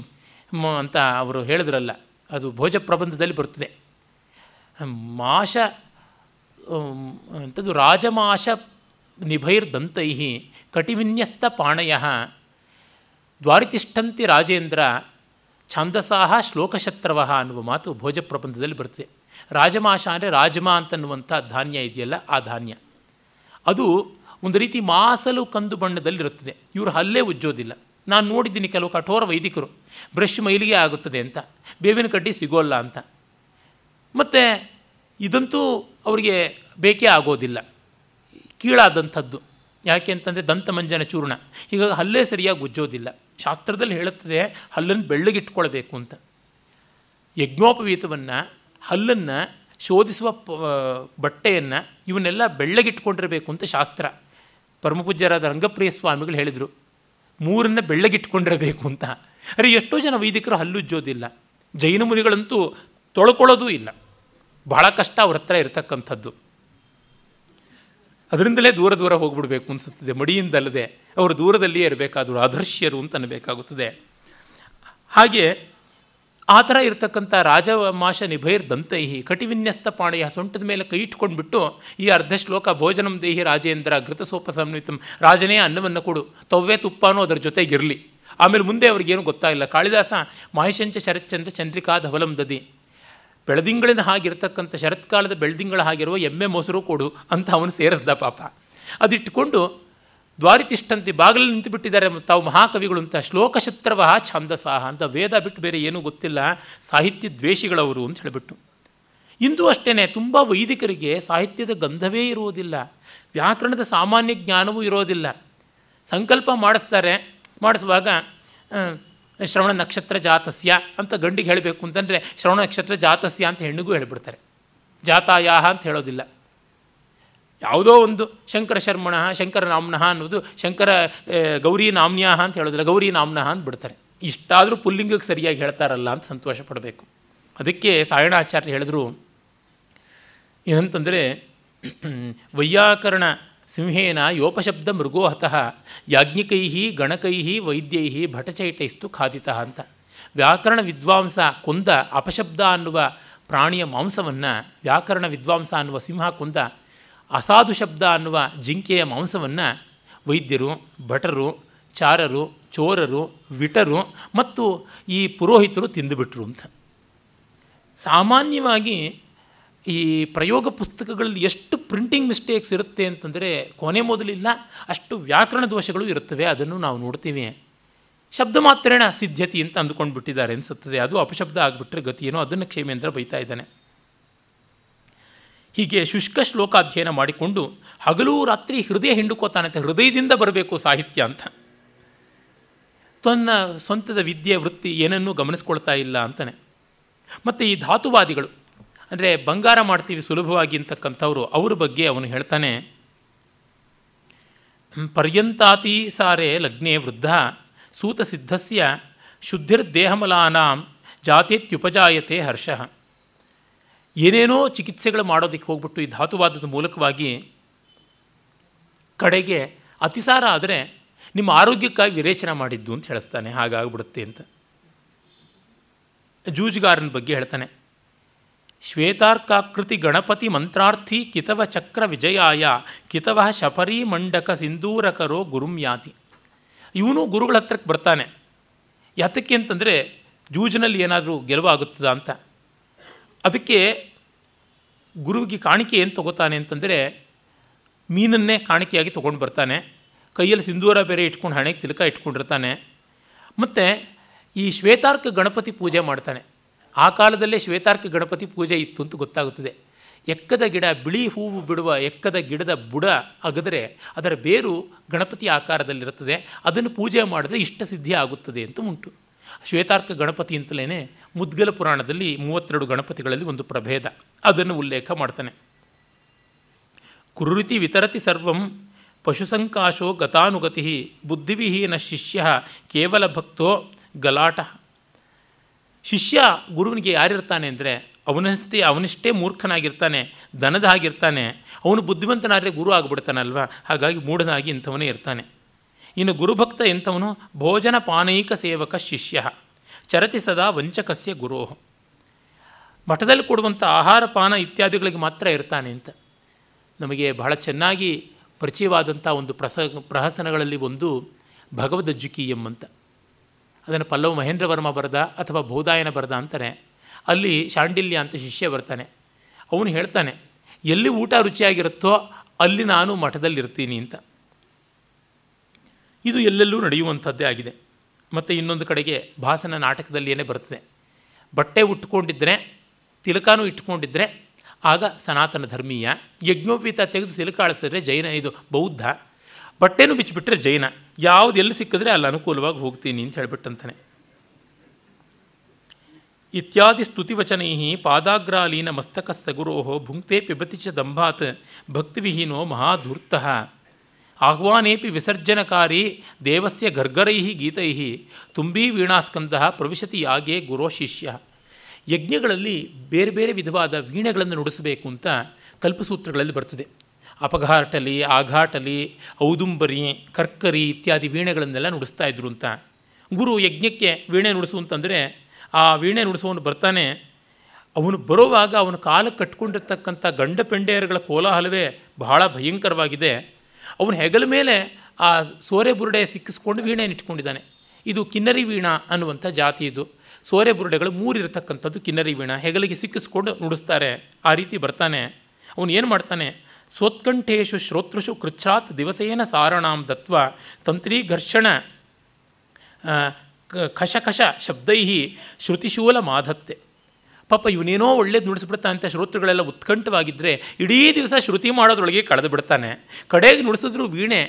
ಅಂತ ಅವರು ಹೇಳಿದ್ರಲ್ಲ, ಅದು ಭೋಜ ಪ್ರಬಂಧದಲ್ಲಿ ಬರ್ತದೆ. ಮಾಷ ಅಂಥದ್ದು ರಾಜಮಾಷ ನಿಭೈರ್ದಂತೈಹಿ ಕಟಿವಿನ್ಯಸ್ತ ಪಾಣಯಃ ದ್ವಾರಿತಿಷ್ಠಂತಿ ರಾಜೇಂದ್ರ ಛಾಂದಸಾಹ ಶ್ಲೋಕಶತ್ರವಃ ಅನ್ನುವ ಮಾತು ಭೋಜ ಪ್ರಬಂಧದಲ್ಲಿ ಬರ್ತದೆ. ರಾಜಮಾಷ ಅಂದರೆ ರಾಜಮಾ ಅಂತನ್ನುವಂಥ ಧಾನ್ಯ ಇದೆಯಲ್ಲ, ಆ ಧಾನ್ಯ ಅದು ಒಂದು ರೀತಿ ಮಾಸಲು ಕಂದು ಬಣ್ಣದಲ್ಲಿರುತ್ತದೆ. ಇವರು ಹಲ್ಲೇ ಉಜ್ಜೋದಿಲ್ಲ. ನಾನು ನೋಡಿದ್ದೀನಿ ಕೆಲವು ಕಠೋರ ವೈದಿಕರು, ಬ್ರಷ್ ಮೈಲಿಗೆ ಆಗುತ್ತದೆ ಅಂತ, ಬೇವಿನ ಕಡ್ಡಿ ಸಿಗೋಲ್ಲ ಅಂತ, ಮತ್ತು ಇದಂತೂ ಅವರಿಗೆ ಬೇಕೇ ಆಗೋದಿಲ್ಲ, ಕೀಳಾದಂಥದ್ದು. ಯಾಕೆ ಅಂತಂದರೆ ದಂತಮಂಜನ ಚೂರ್ಣ, ಹೀಗಾಗಿ ಹಲ್ಲೇ ಸರಿಯಾಗಿ ಉಜ್ಜೋದಿಲ್ಲ. ಶಾಸ್ತ್ರದಲ್ಲಿ ಹೇಳುತ್ತದೆ ಹಲ್ಲನ್ನು ಬೆಳ್ಳಗಿಟ್ಕೊಳ್ಬೇಕು ಅಂತ. ಯಜ್ಞೋಪವೀತವನ್ನು, ಹಲ್ಲನ್ನು ಶೋಧಿಸುವ ಬಟ್ಟೆಯನ್ನು, ಇವನ್ನೆಲ್ಲ ಬೆಳ್ಳಗಿಟ್ಕೊಂಡಿರಬೇಕು ಅಂತ ಶಾಸ್ತ್ರ. ಪರಮಪೂಜ್ಯರಾದ ರಂಗಪ್ರಿಯ ಸ್ವಾಮಿಗಳು ಹೇಳಿದರು, ಮೂರನ್ನು ಬೆಳ್ಳಗಿಟ್ಕೊಂಡಿರಬೇಕು ಅಂತ. ಅರೆ, ಎಷ್ಟೋ ಜನ ವೈದಿಕರು ಹಲ್ಲುಜ್ಜೋದಿಲ್ಲ. ಜೈನ ಮುನಿಗಳಂತೂ ತೊಳ್ಕೊಳ್ಳೋದೂ ಇಲ್ಲ, ಬಹಳ ಕಷ್ಟ ಅವ್ರ ಹತ್ರ ಇರತಕ್ಕಂಥದ್ದು. ಅದರಿಂದಲೇ ದೂರ ದೂರ ಹೋಗ್ಬಿಡ್ಬೇಕು ಅನಿಸುತ್ತದೆ, ಮಡಿಯಿಂದಲ್ಲದೆ ಅವರು ದೂರದಲ್ಲಿಯೇ ಇರಬೇಕಾದ್ರು, ಅದೃಶ್ಯರು ಅಂತ ಅನ್ನಬೇಕಾಗುತ್ತದೆ. ಹಾಗೆ ಆ ಥರ ಇರತಕ್ಕಂಥ ರಾಜಮಾಷ ನಿಭೈರ್ ದಂತೈಹಿ ಕಟಿವಿನ್ಯಸ್ತ ಪಾಣೆಯ ಸೊಂಟದ ಮೇಲೆ ಕೈ ಇಟ್ಕೊಂಡ್ಬಿಟ್ಟು ಈ ಅರ್ಧ ಶ್ಲೋಕ ಭೋಜನಂ ದೇಹಿ ರಾಜೇಂದ್ರ ಘೃತಸೋಪ ಸಮನ್ವಿತಂ, ರಾಜನೇ ಅನ್ನವನ್ನು ಕೊಡು, ತವ್ವೇ ತುಪ್ಪನೂ ಅದರ ಜೊತೆಗಿರಲಿ. ಆಮೇಲೆ ಮುಂದೆ ಅವ್ರಿಗೇನು ಗೊತ್ತಾಗಿಲ್ಲ. ಕಾಳಿದಾಸ ಮಹೇಶಂಚ ಶರತ್ಚಂದ್ರ ಚಂದ್ರಿಕಾ ಧವಲಂ ದದಿ, ಬೆಳದಿಂಗಳಿನ ಹಾಗಿರ್ತಕ್ಕಂಥ ಶರತ್ಕಾಲದ ಬೆಳದಿಂಗಳ ಹಾಗಿರುವ ಎಮ್ಮೆ ಮೊಸರು ಕೊಡು ಅಂತ ಅವನು ಸೇರಿಸ್ದ ಪಾಪ. ಅದಿಟ್ಟುಕೊಂಡು ದ್ವಾರಿತಿಷ್ಠಂತಿ, ಬಾಗಿಲಲ್ಲಿ ನಿಂತುಬಿಟ್ಟಿದ್ದಾರೆ ತಾವು ಮಹಾಕವಿಗಳು ಅಂತ. ಶ್ಲೋಕಶತ್ರವಹ ಛಂದಸಾಹ ಅಂತ, ವೇದ ಬಿಟ್ಟು ಬೇರೆ ಏನೂ ಗೊತ್ತಿಲ್ಲ, ಸಾಹಿತ್ಯ ದ್ವೇಷಿಗಳವರು ಅಂತ ಹೇಳಿಬಿಟ್ಟು. ಇಂದೂ ಅಷ್ಟೇ, ತುಂಬ ವೈದಿಕರಿಗೆ ಸಾಹಿತ್ಯದ ಗಂಧವೇ ಇರುವುದಿಲ್ಲ, ವ್ಯಾಕರಣದ ಸಾಮಾನ್ಯ ಜ್ಞಾನವೂ ಇರೋದಿಲ್ಲ. ಸಂಕಲ್ಪ ಮಾಡಿಸ್ತಾರೆ, ಮಾಡಿಸುವಾಗ ಶ್ರವಣ ನಕ್ಷತ್ರ ಜಾತಸ್ಯ ಅಂತ ಗಂಡಿಗೆ ಹೇಳಬೇಕು ಅಂತಂದರೆ ಶ್ರವಣ ನಕ್ಷತ್ರ ಜಾತಸ್ಯ ಅಂತ ಹೆಣ್ಣಿಗೂ ಹೇಳಿಬಿಡ್ತಾರೆ, ಜಾತಾಯಾಹ ಅಂತ ಹೇಳೋದಿಲ್ಲ. ಯಾವುದೋ ಒಂದು ಶಂಕರ ಶರ್ಮಣ ಶಂಕರ ನಾಮ್ನಃ ಅನ್ನೋದು ಶಂಕರ ಗೌರಿ ನಾಮ್ನ್ಯಾಹ ಅಂತ ಹೇಳೋದಿಲ್ಲ, ಗೌರಿ ನಾಮ್ನಃ ಅಂತ ಬಿಡ್ತಾರೆ. ಇಷ್ಟಾದರೂ ಪುಲ್ಲಿಂಗಕ್ಕೆ ಸರಿಯಾಗಿ ಹೇಳ್ತಾರಲ್ಲ ಅಂತ ಸಂತೋಷ ಪಡಬೇಕು. ಅದಕ್ಕೆ ಸಾಯಣಾಚಾರ್ಯ ಹೇಳಿದ್ರು ಏನಂತಂದರೆ, ವೈಯಾಕರಣ ಸಿಂಹೇನ ಯೋಪಶಬ್ದ ಮೃಗೋ ಹತಃ ಯಾಜ್ಞಿಕೈಃ ಗಣಕೈಃ ವೈದ್ಯೈಃ ಭಟಚೈಟೈಸ್ತು ಖಾದಿತಃ ಅಂತ ವ್ಯಾಕರಣ ವಿದ್ವಾಂಸ ಕೊಂದ ಅಪಶಬ್ದ ಅನ್ನುವ ಪ್ರಾಣಿಯ ಮಾಂಸವನ್ನು, ವ್ಯಾಕರಣ ವಿದ್ವಾಂಸ ಅನ್ನುವ ಸಿಂಹ ಕೊಂದ ಅಸಾಧು ಶಬ್ದ ಅನ್ನುವ ಜಿಂಕೆಯ ಮಾಂಸವನ್ನು ವೈದ್ಯರು, ಭಟರು, ಚಾರರು, ಚೋರರು, ವಿಟರು ಮತ್ತು ಈ ಪುರೋಹಿತರು ತಿಂದುಬಿಟ್ರು ಅಂತ. ಸಾಮಾನ್ಯವಾಗಿ ಈ ಪ್ರಯೋಗ ಪುಸ್ತಕಗಳಲ್ಲಿ ಎಷ್ಟು ಪ್ರಿಂಟಿಂಗ್ ಮಿಸ್ಟೇಕ್ಸ್ ಇರುತ್ತೆ ಅಂತಂದರೆ ಕೊನೆ ಮೊದಲಿಲ್ಲ, ಅಷ್ಟು ವ್ಯಾಕರಣ ದೋಷಗಳು ಇರುತ್ತವೆ. ಅದನ್ನು ನಾವು ನೋಡ್ತೀವಿ. ಶಬ್ದ ಮಾತ್ರೇಣ ಸಿದ್ಧತಿ ಅಂತ ಅಂದ್ಕೊಂಡು ಬಿಟ್ಟಿದ್ದಾರೆ ಅನಿಸುತ್ತದೆ. ಅದು ಅಪಶಬ್ದ ಆಗಿಬಿಟ್ರೆ ಗತಿಯೇನೋ, ಅದನ್ನು ಕ್ಷೇಮೇಂದ್ರ ಬೈತಾ ಇದ್ದಾನೆ. ಹೀಗೆ ಶುಷ್ಕ ಶ್ಲೋಕಾಧ್ಯಯನ ಮಾಡಿಕೊಂಡು ಹಗಲೂ ರಾತ್ರಿ ಹೃದಯ ಹಿಂಡುಕೋತಾನಂತೆ, ಹೃದಯದಿಂದ ಬರಬೇಕು ಸಾಹಿತ್ಯ ಅಂತ. ತನ್ನ ಸ್ವಂತದ ವಿದ್ಯೆ ವೃತ್ತಿ ಏನನ್ನೂ ಗಮನಿಸ್ಕೊಳ್ತಾ ಇಲ್ಲ ಅಂತಾನೆ. ಮತ್ತು ಈ ಧಾತುವಾದಿಗಳು ಅಂದರೆ ಬಂಗಾರ ಮಾಡ್ತೀವಿ ಸುಲಭವಾಗಿ ಅಂತಕ್ಕಂಥವ್ರು, ಅವ್ರ ಬಗ್ಗೆ ಅವನು ಹೇಳ್ತಾನೆ. ಪರ್ಯಂತಾತಿ ಸಾರೆ ಲಗ್ನೇ ವೃದ್ಧ ಸೂತಸಿದ್ಧಸ್ಯ ಶುದ್ಧಿರ್ದೇಹಮಲಾನಾಂ ಜಾತೇತ್ಯುಪಜಾಯತೆ ಹರ್ಷಃ. ಏನೇನೋ ಚಿಕಿತ್ಸೆಗಳು ಮಾಡೋದಕ್ಕೆ ಹೋಗ್ಬಿಟ್ಟು ಈ ಧಾತುವಾದದ ಮೂಲಕವಾಗಿ ಕಡೆಗೆ ಅತಿಸಾರ ಆದರೆ ನಿಮ್ಮ ಆರೋಗ್ಯಕ್ಕಾಗಿ ವಿರೇಚನ ಮಾಡಿದ್ದು ಅಂತ ಹೇಳಿಸ್ತಾನೆ, ಹಾಗಾಗ್ಬಿಡುತ್ತೆ ಅಂತ. ಜೂಜುಗಾರನ ಬಗ್ಗೆ ಹೇಳ್ತಾನೆ. ಶ್ವೇತಾರ್ಕಾಕೃತಿ ಗಣಪತಿ ಮಂತ್ರಾರ್ಥಿ ಕಿತವ ಚಕ್ರ ವಿಜಯಾಯ ಕಿತವ ಶಪರಿ ಮಂಡಕ ಸಿಂಧೂರಕರೋ ಗುರುಂ ಯಾತಿ. ಇವನು ಗುರುಗಳ ಹತ್ರಕ್ಕೆ ಬರ್ತಾನೆ. ಯಾತಕ್ಕೆ ಅಂತಂದರೆ ಜೂಜಿನಲ್ಲಿ ಏನಾದರೂ ಗೆಲುವಾಗುತ್ತದ ಅಂತ. ಅದಕ್ಕೆ ಗುರುವಿಗೆ ಕಾಣಿಕೆ ಏನು ತಗೋತಾನೆ ಅಂತಂದರೆ ಮೀನನ್ನೇ ಕಾಣಿಕೆಯಾಗಿ ತೊಗೊಂಡು ಬರ್ತಾನೆ. ಕೈಯಲ್ಲಿ ಸಿಂಧೂರ ಬೇರೆ ಇಟ್ಕೊಂಡು, ಹಣೆಗೆ ತಿಲಕ ಇಟ್ಕೊಂಡಿರ್ತಾನೆ. ಮತ್ತು ಈ ಶ್ವೇತಾರ್ಕ ಗಣಪತಿ ಪೂಜೆ ಮಾಡ್ತಾನೆ. ಆ ಕಾಲದಲ್ಲೇ ಶ್ವೇತಾರ್ಕ ಗಣಪತಿ ಪೂಜೆ ಇತ್ತು ಅಂತ ಗೊತ್ತಾಗುತ್ತದೆ. ಎಕ್ಕದ ಗಿಡ, ಬಿಳಿ ಹೂವು ಬಿಡುವ ಎಕ್ಕದ ಗಿಡದ ಬುಡ ಅಗದರೆ ಅದರ ಬೇರು ಗಣಪತಿ ಆಕಾರದಲ್ಲಿರುತ್ತದೆ. ಅದನ್ನು ಪೂಜೆ ಮಾಡಿದ್ರೆ ಇಷ್ಟಸಿದ್ಧಿ ಆಗುತ್ತದೆ ಅಂತ ಉಂಟು. ಶ್ವೇತಾರ್ಕ ಗಣಪತಿ ಅಂತಲೇ ಮುದ್ಗಲ ಪುರಾಣದಲ್ಲಿ ಮೂವತ್ತೆರಡು ಗಣಪತಿಗಳಲ್ಲಿ ಒಂದು ಪ್ರಭೇದ, ಅದನ್ನು ಉಲ್ಲೇಖ ಮಾಡ್ತಾನೆ. ಕುರುರಿತಿ ವಿತರತಿ ಸರ್ವಂ ಪಶುಸಂಕಾಶೋ ಗತಾನುಗತಿ ಬುದ್ಧಿವಿಹೀನ ಶಿಷ್ಯ ಕೇವಲ ಭಕ್ತೋ ಗಲಾಟ. ಶಿಷ್ಯ ಗುರುವಿನಿಗೆ ಯಾರಿರ್ತಾನೆ ಅಂದರೆ ಅವನಷ್ಟೇ ಅವನಿಷ್ಟೇ ಮೂರ್ಖನಾಗಿರ್ತಾನೆ, ದನದ ಆಗಿರ್ತಾನೆ. ಅವನು ಬುದ್ಧಿವಂತನಾದರೆ ಗುರು ಆಗಿಬಿಡ್ತಾನಲ್ವ, ಹಾಗಾಗಿ ಮೂಢನಾಗಿ ಇಂಥವನೇ ಇರ್ತಾನೆ. ಇನ್ನು ಗುರುಭಕ್ತ ಎಂಥವನು? ಭೋಜನ ಪಾನೈಕ ಸೇವಕ ಶಿಷ್ಯ ಚರತಿ ಸದಾ ವಂಚಕಸ್ಯ ಗುರೋ. ಮಠದಲ್ಲಿ ಕೊಡುವಂಥ ಆಹಾರ ಪಾನ ಇತ್ಯಾದಿಗಳಿಗೆ ಮಾತ್ರ ಇರ್ತಾನೆ ಅಂತ. ನಮಗೆ ಬಹಳ ಚೆನ್ನಾಗಿ ಪರಿಚಯವಾದಂಥ ಒಂದು ಪ್ರಸ ಪ್ರಹಸನಗಳಲ್ಲಿ ಒಂದು ಭಗವದಜ್ಜುಕೀಯಂ ಅಂತ, ಅದನ್ನು ಪಲ್ಲವ ಮಹೇಂದ್ರವರ್ಮ ಬರೆದ ಅಥವಾ ಬೋಧಾಯನ ಬರೆದ ಅಂತಾರೆ. ಅಲ್ಲಿ ಶಾಂಡಿಲ್ಯ ಅಂತ ಶಿಷ್ಯ ಬರ್ತಾನೆ. ಅವನು ಹೇಳ್ತಾನೆ, ಎಲ್ಲಿ ಊಟ ರುಚಿಯಾಗಿರುತ್ತೋ ಅಲ್ಲಿ ನಾನು ಮಠದಲ್ಲಿರ್ತೀನಿ ಅಂತ. ಇದು ಎಲ್ಲೆಲ್ಲೂ ನಡೆಯುವಂಥದ್ದೇ ಆಗಿದೆ. ಮತ್ತು ಇನ್ನೊಂದು ಕಡೆಗೆ ಭಾಸನ ನಾಟಕದಲ್ಲಿ ಏನೇ ಬರ್ತದೆ, ಬಟ್ಟೆ ಉಟ್ಕೊಂಡಿದ್ರೆ ತಿಲಕಾನು ಇಟ್ಕೊಂಡಿದ್ರೆ ಆಗ ಸನಾತನ ಧರ್ಮೀಯ, ಯಜ್ಞೋಪೀತ ತೆಗೆದು ತಿಲಕಾಳಿಸಿದ್ರೆ ಜೈನ, ಇದು ಬೌದ್ಧ, ಬಟ್ಟೆನೂ ಬಿಚ್ಚಿಬಿಟ್ರೆ ಜೈನ, ಯಾವುದು ಎಲ್ಲಿ ಸಿಕ್ಕಿದ್ರೆ ಅಲ್ಲಿ ಅನುಕೂಲವಾಗಿ ಹೋಗ್ತೀನಿ ಅಂತ ಹೇಳ್ಬಿಟ್ಟಂತಾನೆ. ಇತ್ಯಾದಿ ಸ್ತುತಿವಚನೈ ಪಾದಾಗ್ರಾಲೀನ ಮಸ್ತಕಸ್ಸಗುರೋ ಭುಂಕ್ತೆ ಪಿಬತಿ ಚ ದಂಭಾತ್ ಭಕ್ತಿವಿಹೀನೋ ಮಹಾಧೂರ್ತ ಆಹ್ವಾನೇಪಿ ವಿಸರ್ಜನಕಾರಿ ದೇವಸ್ಯ ಗರ್ಗರೈ ಗೀತೈ ತುಂಬಿ ವೀಣಾಸ್ಕಂದ ಪ್ರವಿಶತಿ ಯಾಗೇ ಗುರೋ ಶಿಷ್ಯ. ಯಜ್ಞಗಳಲ್ಲಿ ಬೇರೆ ಬೇರೆ ವಿಧವಾದ ವೀಣೆಗಳನ್ನು ನುಡಿಸಬೇಕು ಅಂತ ಕಲ್ಪಸೂತ್ರಗಳಲ್ಲಿ ಬರ್ತದೆ. ಅಪಘಾಟಲಿ, ಆಘಾಟಲಿ, ಔದುಂಬರಿ, ಕರ್ಕರಿ ಇತ್ಯಾದಿ ವೀಣೆಗಳನ್ನೆಲ್ಲ ನುಡಿಸ್ತಾ ಇದ್ರು ಅಂತ. ಗುರು ಯಜ್ಞಕ್ಕೆ ವೀಣೆ ನುಡಿಸು ಅಂತಂದರೆ ಆ ವೀಣೆ ನುಡಿಸುವವನು ಬರ್ತಾನೆ. ಅವನು ಬರುವಾಗ ಅವನು ಕಾಲ ಕಟ್ಕೊಂಡಿರ್ತಕ್ಕಂಥ ಗಂಡ ಪೆಂಡೆಯರುಗಳ ಕೋಲಾಹಲವೇ ಬಹಳ ಭಯಂಕರವಾಗಿದೆ. ಅವನು ಹೆಗಲ ಮೇಲೆ ಆ ಸೋರೆ ಬುರುಡೆ ಸಿಕ್ಕಿಸ್ಕೊಂಡು ವೀಣೆಯನ್ನು ಇಟ್ಕೊಂಡಿದ್ದಾನೆ. ಇದು ಕಿನ್ನರಿ ವೀಣಾ ಅನ್ನುವಂಥ ಜಾತಿ. ಇದು ಸೋರೆ ಬುರುಡೆಗಳು ಮೂರಿರತಕ್ಕಂಥದ್ದು ಕಿನ್ನರಿ ವೀಣಾ, ಹೆಗಲಿಗೆ ಸಿಕ್ಕಿಸ್ಕೊಂಡು ನುಡಿಸ್ತಾರೆ. ಆ ರೀತಿ ಬರ್ತಾನೆ. ಅವನು ಏನು ಮಾಡ್ತಾನೆ? ಸ್ವೋತ್ಕಂಠೇಶು ಶ್ರೋತೃಷು ಕೃಚ್ಛಾತ್ ದಿವಸೇನ ಸಾರಣಾಂ ದತ್ವ ತಂತ್ರೀಘರ್ಷಣ ಖಶಖಶ ಶಬ್ದೈ ಶ್ರುತಿಶೂಲ ಮಾಧತ್ತೆ. ಪಾಪ ಇವನೇನೋ ಒಳ್ಳೇದು ನುಡಿಸ್ಬಿಡ್ತಾನೆ ಅಂತ ಶ್ರೋತೃಗಳೆಲ್ಲ ಉತ್ಕಂಠವಾಗಿದ್ದರೆ ಇಡೀ ದಿವಸ ಶ್ರುತಿ ಮಾಡೋದ್ರೊಳಗೆ ಕಳೆದು ಬಿಡ್ತಾನೆ. ಕಡೆಗೆ ನುಡಿಸಿದ್ರು ವೀಣೆ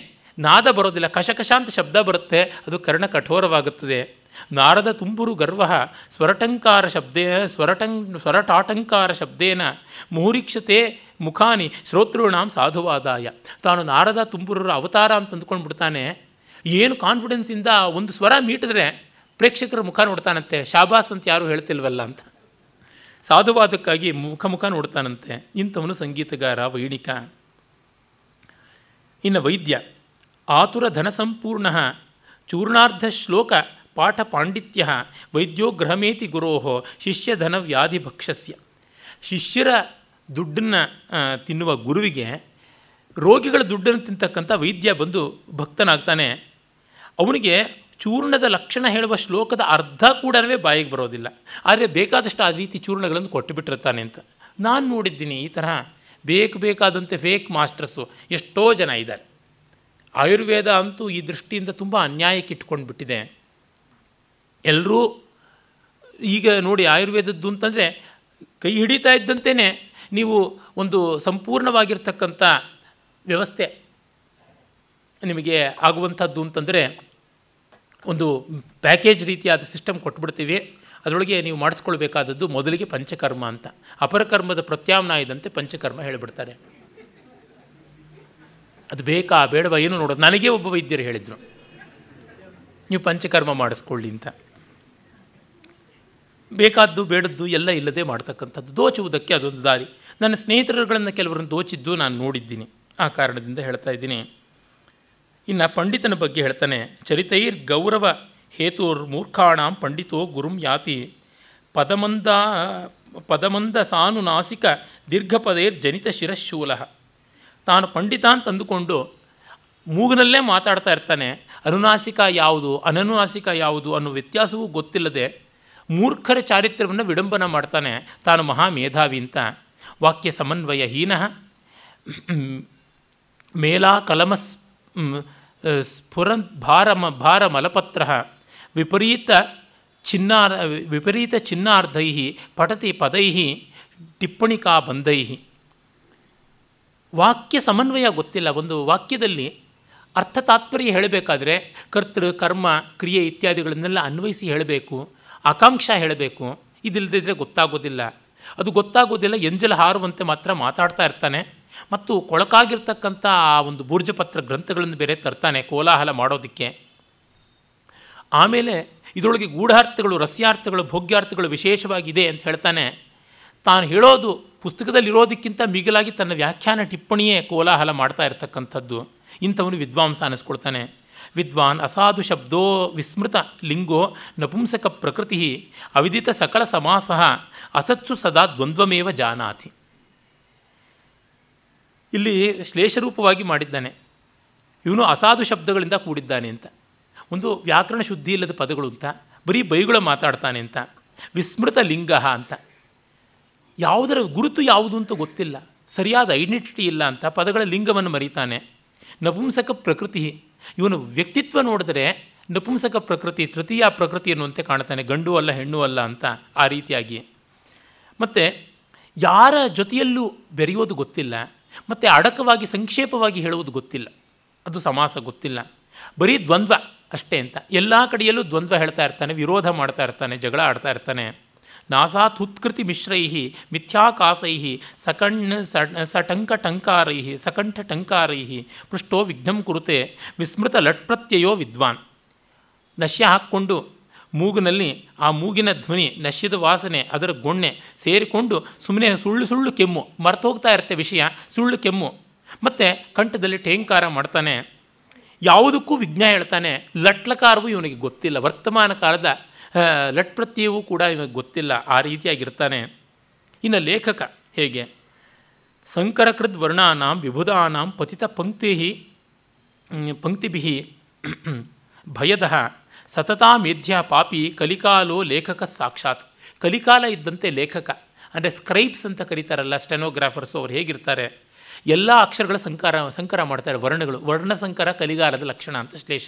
ನಾದ ಬರೋದಿಲ್ಲ, ಖಶಖಶ ಅಂತ ಶಬ್ದ ಬರುತ್ತೆ, ಅದು ಕರ್ಣ ಕಠೋರವಾಗುತ್ತದೆ. ನಾರದ ತುಂಬುರು ಗರ್ವ ಸ್ವರಟಂಕಾರ ಶಬ್ದೇ ಸ್ವರಟಂ ಸ್ವರಟಾಟಂಕಾರ ಶಬ್ದೇನ ಮುಹುರೀಕ್ಷತೆ ಮುಖಾನಿ ಶ್ರೋತೃಣಾಂ ಸಾಧುವಾದಾಯ. ತಾನು ನಾರದ ತುಂಬುರರ ಅವತಾರ ಅಂತ ಅಂದ್ಕೊಂಡು ಬಿಡ್ತಾನೆ. ಏನು ಕಾನ್ಫಿಡೆನ್ಸಿಂದ ಒಂದು ಸ್ವರ ಮೀಟಿದ್ರೆ ಪ್ರೇಕ್ಷಕರ ಮುಖ ನೋಡ್ತಾನಂತೆ, ಶಾಬಾಸ್ ಅಂತ ಯಾರೂ ಹೇಳ್ತಿಲ್ವಲ್ಲ ಅಂತ. ಸಾಧುವಾದಕ್ಕಾಗಿ ಮುಖ ಮುಖ ನೋಡ್ತಾನಂತೆ. ಇಂಥವನು ಸಂಗೀತಗಾರ, ವೈಣಿಕ. ಇನ್ನು ವೈದ್ಯ ಆತುರ ಧನಸಂಪೂರ್ಣ ಚೂರ್ಣಾರ್ಧ ಶ್ಲೋಕ ಪಾಠ ಪಾಂಡಿತ್ಯ ವೈದ್ಯೋ ಗೃಹಮೇತಿ ಗುರೋ ಶಿಷ್ಯಧನ ವ್ಯಾಧಿ ಭಕ್ಷಸ್ಯ. ಶಿಷ್ಯರ ದುಡ್ಡನ್ನು ತಿನ್ನುವ ಗುರುವಿಗೆ ರೋಗಿಗಳ ದುಡ್ಡನ್ನು ತಿಂತಕ್ಕಂಥ ವೈದ್ಯ ಬಂದು ಭಕ್ತನಾಗ್ತಾನೆ. ಅವನಿಗೆ ಚೂರ್ಣದ ಲಕ್ಷಣ ಹೇಳುವ ಶ್ಲೋಕದ ಅರ್ಧ ಕೂಡ ಬಾಯಿಗೆ ಬರೋದಿಲ್ಲ, ಆದರೆ ಬೇಕಾದಷ್ಟು ಆ ರೀತಿ ಚೂರ್ಣಗಳನ್ನು ಕೊಟ್ಟು ಬಿಟ್ಟಿರ್ತಾನೆ ಅಂತ ನಾನು ನೋಡಿದ್ದೀನಿ. ಈ ತರಹ ಬೇಕು ಬೇಕಾದಂತೆ ಫೇಕ್ ಮಾಸ್ಟರ್ಸು ಎಷ್ಟೋ ಜನ ಇದ್ದಾರೆ. ಆಯುರ್ವೇದ ಅಂತೂ ಈ ದೃಷ್ಟಿಯಿಂದ ತುಂಬ ಅನ್ಯಾಯಕ್ಕೆ ಇಟ್ಕೊಂಡು ಬಿಟ್ಟಿದೆ. ಎಲ್ಲರೂ ಈಗ ನೋಡಿ ಆಯುರ್ವೇದದ್ದು ಅಂತಂದರೆ ಕೈ ಹಿಡಿತಾ ಇದ್ದಂತೆಯೇ ನೀವು ಒಂದು ಸಂಪೂರ್ಣವಾಗಿರ್ತಕ್ಕಂಥ ವ್ಯವಸ್ಥೆ ನಿಮಗೆ ಆಗುವಂಥದ್ದು ಅಂತಂದರೆ ಒಂದು ಪ್ಯಾಕೇಜ್ ರೀತಿಯಾದ ಸಿಸ್ಟಮ್ ಕೊಟ್ಬಿಡ್ತೀವಿ. ಅದರೊಳಗೆ ನೀವು ಮಾಡಿಸ್ಕೊಳ್ಬೇಕಾದದ್ದು ಮೊದಲಿಗೆ ಪಂಚಕರ್ಮ ಅಂತ, ಅಪರಕರ್ಮದ ಪ್ರತ್ಯಾಮ್ನಾಯದಂತೆ ಪಂಚಕರ್ಮ ಹೇಳಿಬಿಡ್ತಾರೆ. ಅದು ಬೇಕಾ ಬೇಡವಾ ಏನು ನೋಡೋದು. ನನಗೇ ಒಬ್ಬ ವೈದ್ಯರು ಹೇಳಿದರು ನೀವು ಪಂಚಕರ್ಮ ಮಾಡಿಸ್ಕೊಳ್ಳಿ ಅಂತ. ಬೇಕಾದ್ದು ಬೇಡದ್ದು ಎಲ್ಲ ಇಲ್ಲದೆ ಮಾಡ್ತಕ್ಕಂಥದ್ದು, ದೋಚುವುದಕ್ಕೆ ಅದೊಂದು ದಾರಿ. ನನ್ನ ಸ್ನೇಹಿತರುಗಳನ್ನು ಕೆಲವರನ್ನು ದೋಚಿದ್ದು ನಾನು ನೋಡಿದ್ದೀನಿ, ಆ ಕಾರಣದಿಂದ ಹೇಳ್ತಾ ಇದ್ದೀನಿ. ಇನ್ನು ಪಂಡಿತನ ಬಗ್ಗೆ ಹೇಳ್ತಾನೆ. ಚರಿತೈರ್ ಗೌರವ ಹೇತುರ್ ಮೂರ್ಖಾಣಾಂ ಪಂಡಿತೋ ಗುರುಂ ಯಾತಿ ಪದಮಂದ ಪದಮಂದ ಸಾನುನಾಸಿಕ ದೀರ್ಘಪದೇರ್ ಜನಿತ ಶಿರಶೂಲ. ತಾನು ಪಂಡಿತ ಅಂತ ಅಂದುಕೊಂಡು ಮೂಗಿನಲ್ಲೇ ಮಾತಾಡ್ತಾ ಇರ್ತಾನೆ. ಅನುನಾಸಿಕ ಯಾವುದು ಅನನುನಾಸಿಕ ಯಾವುದು ಅನ್ನೋ ವ್ಯತ್ಯಾಸವೂ ಗೊತ್ತಿಲ್ಲದೆ ಮೂರ್ಖರ ಚಾರಿತ್ರ್ಯವನ್ನು ವಿಡಂಬನ ಮಾಡ್ತಾನೆ. ತಾನು ಮಹಾ ಮೇಧಾವಿ ಅಂತ. ವಾಕ್ಯ ಸಮನ್ವಯ ಹೀನಃ ಮೇಲಾ ಕಲಮಸ್ ಸ್ಫುರನ್ ಭಾರ ಭಾರ ಮಲಪತ್ರ ವಿಪರೀತ ಚಿನ್ನಾರ್ ವಿಪರೀತ ಚಿನ್ನಾರ್ಧೈ ಪಠತಿ ಪದೈ ಟಿಪ್ಪಣಿಕಾ ಬಂಧೈ. ವಾಕ್ಯ ಸಮನ್ವಯ ಗೊತ್ತಿಲ್ಲ. ಒಂದು ವಾಕ್ಯದಲ್ಲಿ ಅರ್ಥ ತಾತ್ಪರ್ಯ ಹೇಳಬೇಕಾದ್ರೆ ಕರ್ತೃ ಕರ್ಮ ಕ್ರಿಯೆ ಇತ್ಯಾದಿಗಳನ್ನೆಲ್ಲ ಅನ್ವಯಿಸಿ ಹೇಳಬೇಕು, ಆಕಾಂಕ್ಷ ಹೇಳಬೇಕು. ಇದಿಲ್ಲದಿದ್ದರೆ ಗೊತ್ತಾಗೋದಿಲ್ಲ. ಅದು ಗೊತ್ತಾಗೋದಿಲ್ಲ, ಎಂಜಲ ಹಾರುವಂತೆ ಮಾತ್ರ ಮಾತಾಡ್ತಾ ಇರ್ತಾನೆ. ಮತ್ತು ಕೊಳಕಾಗಿರ್ತಕ್ಕಂಥ ಆ ಒಂದು ಬೂರ್ಜಪತ್ರ ಗ್ರಂಥಗಳನ್ನು ಬೇರೆ ತರ್ತಾನೆ ಕೋಲಾಹಲ ಮಾಡೋದಕ್ಕೆ. ಆಮೇಲೆ ಇದರೊಳಗೆ ಗೂಢಾರ್ಥಗಳು ರಸ್ಯಾರ್ಥಗಳು ಭೋಗ್ಯಾರ್ಥಗಳು ವಿಶೇಷವಾಗಿದೆ ಅಂತ ಹೇಳ್ತಾನೆ. ತಾನು ಹೇಳೋದು ಪುಸ್ತಕದಲ್ಲಿರೋದಕ್ಕಿಂತ ಮಿಗಿಲಾಗಿ ತನ್ನ ವ್ಯಾಖ್ಯಾನ ಟಿಪ್ಪಣಿಯೇ ಕೋಲಾಹಲ ಮಾಡ್ತಾ ಇರತಕ್ಕಂಥದ್ದು. ಇಂಥವನು ವಿದ್ವಾಂಸ ಅನ್ನಿಸ್ಕೊಳ್ತಾನೆ. ವಿದ್ವಾನ್ ಅಸಾಧು ಶಬ್ದೋ ವಿಸ್ಮೃತ ಲಿಂಗೋ ನಪುಂಸಕ ಪ್ರಕೃತಿ ಅವಿದಿತ ಸಕಲ ಸಮಾಸಃ ಅಸತ್ಸು ಸದಾ ದ್ವಂದ್ವಮೇವ ಜಾನಾತಿ. ಇಲ್ಲಿ ಶ್ಲೇಷರೂಪವಾಗಿ ಮಾಡಿದ್ದಾನೆ. ಇವನು ಅಸಾಧು ಶಬ್ದಗಳಿಂದ ಕೂಡಿದ್ದಾನೆ ಅಂತ, ಒಂದು ವ್ಯಾಕರಣ ಶುದ್ಧಿ ಇಲ್ಲದ ಪದಗಳು ಅಂತ, ಬರೀ ಬೈಗಳು ಮಾತಾಡ್ತಾನೆ ಅಂತ, ವಿಸ್ಮೃತ ಲಿಂಗ ಅಂತ, ಯಾವುದರ ಗುರುತು ಯಾವುದು ಅಂತ ಗೊತ್ತಿಲ್ಲ, ಸರಿಯಾದ ಐಡೆಂಟಿಟಿ ಇಲ್ಲ ಅಂತ ಪದಗಳ ಲಿಂಗವನ್ನು ಮರೀತಾನೆ. ನಪುಂಸಕ ಪ್ರಕೃತಿ, ಇವನು ವ್ಯಕ್ತಿತ್ವ ನೋಡಿದರೆ ನಪುಂಸಕ ಪ್ರಕೃತಿ ತೃತೀಯ ಪ್ರಕೃತಿ ಅನ್ನುವಂತೆ ಕಾಣ್ತಾನೆ, ಗಂಡು ಅಲ್ಲ ಹೆಣ್ಣು ಅಲ್ಲ ಅಂತ. ಆ ರೀತಿಯಾಗಿ ಮತ್ತು ಯಾರ ಜೊತೆಯಲ್ಲೂ ಬೆರೆಯೋದು ಗೊತ್ತಿಲ್ಲ, ಮತ್ತು ಅಡಕವಾಗಿ ಸಂಕ್ಷೇಪವಾಗಿ ಹೇಳುವುದು ಗೊತ್ತಿಲ್ಲ, ಅದು ಸಮಾಸ ಗೊತ್ತಿಲ್ಲ, ಬರೀ ದ್ವಂದ್ವ ಅಷ್ಟೇ ಅಂತ. ಎಲ್ಲ ಕಡೆಯಲ್ಲೂ ದ್ವಂದ್ವ ಹೇಳ್ತಾ ಇರ್ತಾನೆ, ವಿರೋಧ ಮಾಡ್ತಾ ಇರ್ತಾನೆ, ಜಗಳ ಆಡ್ತಾ ಇರ್ತಾನೆ. ನಾಸಾತ್ ಉತ್ಕೃತಿ ಮಿಶ್ರೈ ಮಿಥ್ಯಾಕಾಶೈ ಸಕಣ್ಣ ಸಟಂಕ ಟಂಕಾರೈ ಸಕಂಠ ಟಂಕಾರೈ ಪೃಷ್ಟೋ ವಿಘ್ನಂ ಕುರುತೆ ವಿಸ್ಮೃತ ಲಟ್ ಪ್ರತ್ಯಯೋ ವಿದ್ವಾನ್. ನಶ್ಯ ಹಾಕ್ಕೊಂಡು ಮೂಗಿನಲ್ಲಿ ಆ ಮೂಗಿನ ಧ್ವನಿ ನಶ್ಯದ ವಾಸನೆ ಅದರ ಗೊಣ್ಣೆ ಸೇರಿಕೊಂಡು ಸುಮ್ಮನೆ ಸುಳ್ಳು ಸುಳ್ಳು ಕೆಮ್ಮು ಮರ್ತೋಗ್ತಾ ಇರುತ್ತೆ ವಿಷಯ, ಸುಳ್ಳು ಕೆಮ್ಮು. ಮತ್ತು ಕಂಠದಲ್ಲಿ ಠೇಂಕಾರ ಮಾಡ್ತಾನೆ, ಯಾವುದಕ್ಕೂ ವಿಘ್ನ ಹೇಳ್ತಾನೆ. ಲಟ್ಲಕಾರವೂ ಇವನಿಗೆ ಗೊತ್ತಿಲ್ಲ, ವರ್ತಮಾನ ಕಾಲದ ಲಟ್ ಪ್ರತ್ಯಯವೂ ಕೂಡ ಇವನಿಗೆ ಗೊತ್ತಿಲ್ಲ, ಆ ರೀತಿಯಾಗಿರ್ತಾನೆ. ಇನ್ನು ಲೇಖಕ ಹೇಗೆ ಸಂಕರಕೃದ್ ವರ್ಣಾನಾಂ ವಿಭುಧಾನಾಂ ಪತಿತ ಪಂಕ್ತಿ ಪಂಕ್ತಿಭಿ ಭಯದಃ ಸತತಾ ಮೇಧ್ಯ ಪಾಪಿ ಕಲಿಕಾಲೋ ಲೇಖಕ ಸಾಕ್ಷಾತ್. ಕಲಿಕಾಲ ಇದ್ದಂತೆ ಲೇಖಕ, ಅಂದರೆ ಸ್ಕ್ರೈಬ್ಸ್ ಅಂತ ಕರೀತಾರಲ್ಲ ಸ್ಟೆನೋಗ್ರಾಫರ್ಸು, ಅವ್ರು ಹೇಗಿರ್ತಾರೆ, ಎಲ್ಲ ಅಕ್ಷರಗಳ ಸಂಕಾರ ಸಂಕರ ಮಾಡ್ತಾರೆ, ವರ್ಣಗಳು ವರ್ಣ ಸಂಕರ ಕಲಿಗಾಲದ ಲಕ್ಷಣ ಅಂತ ಶ್ಲೇಷ.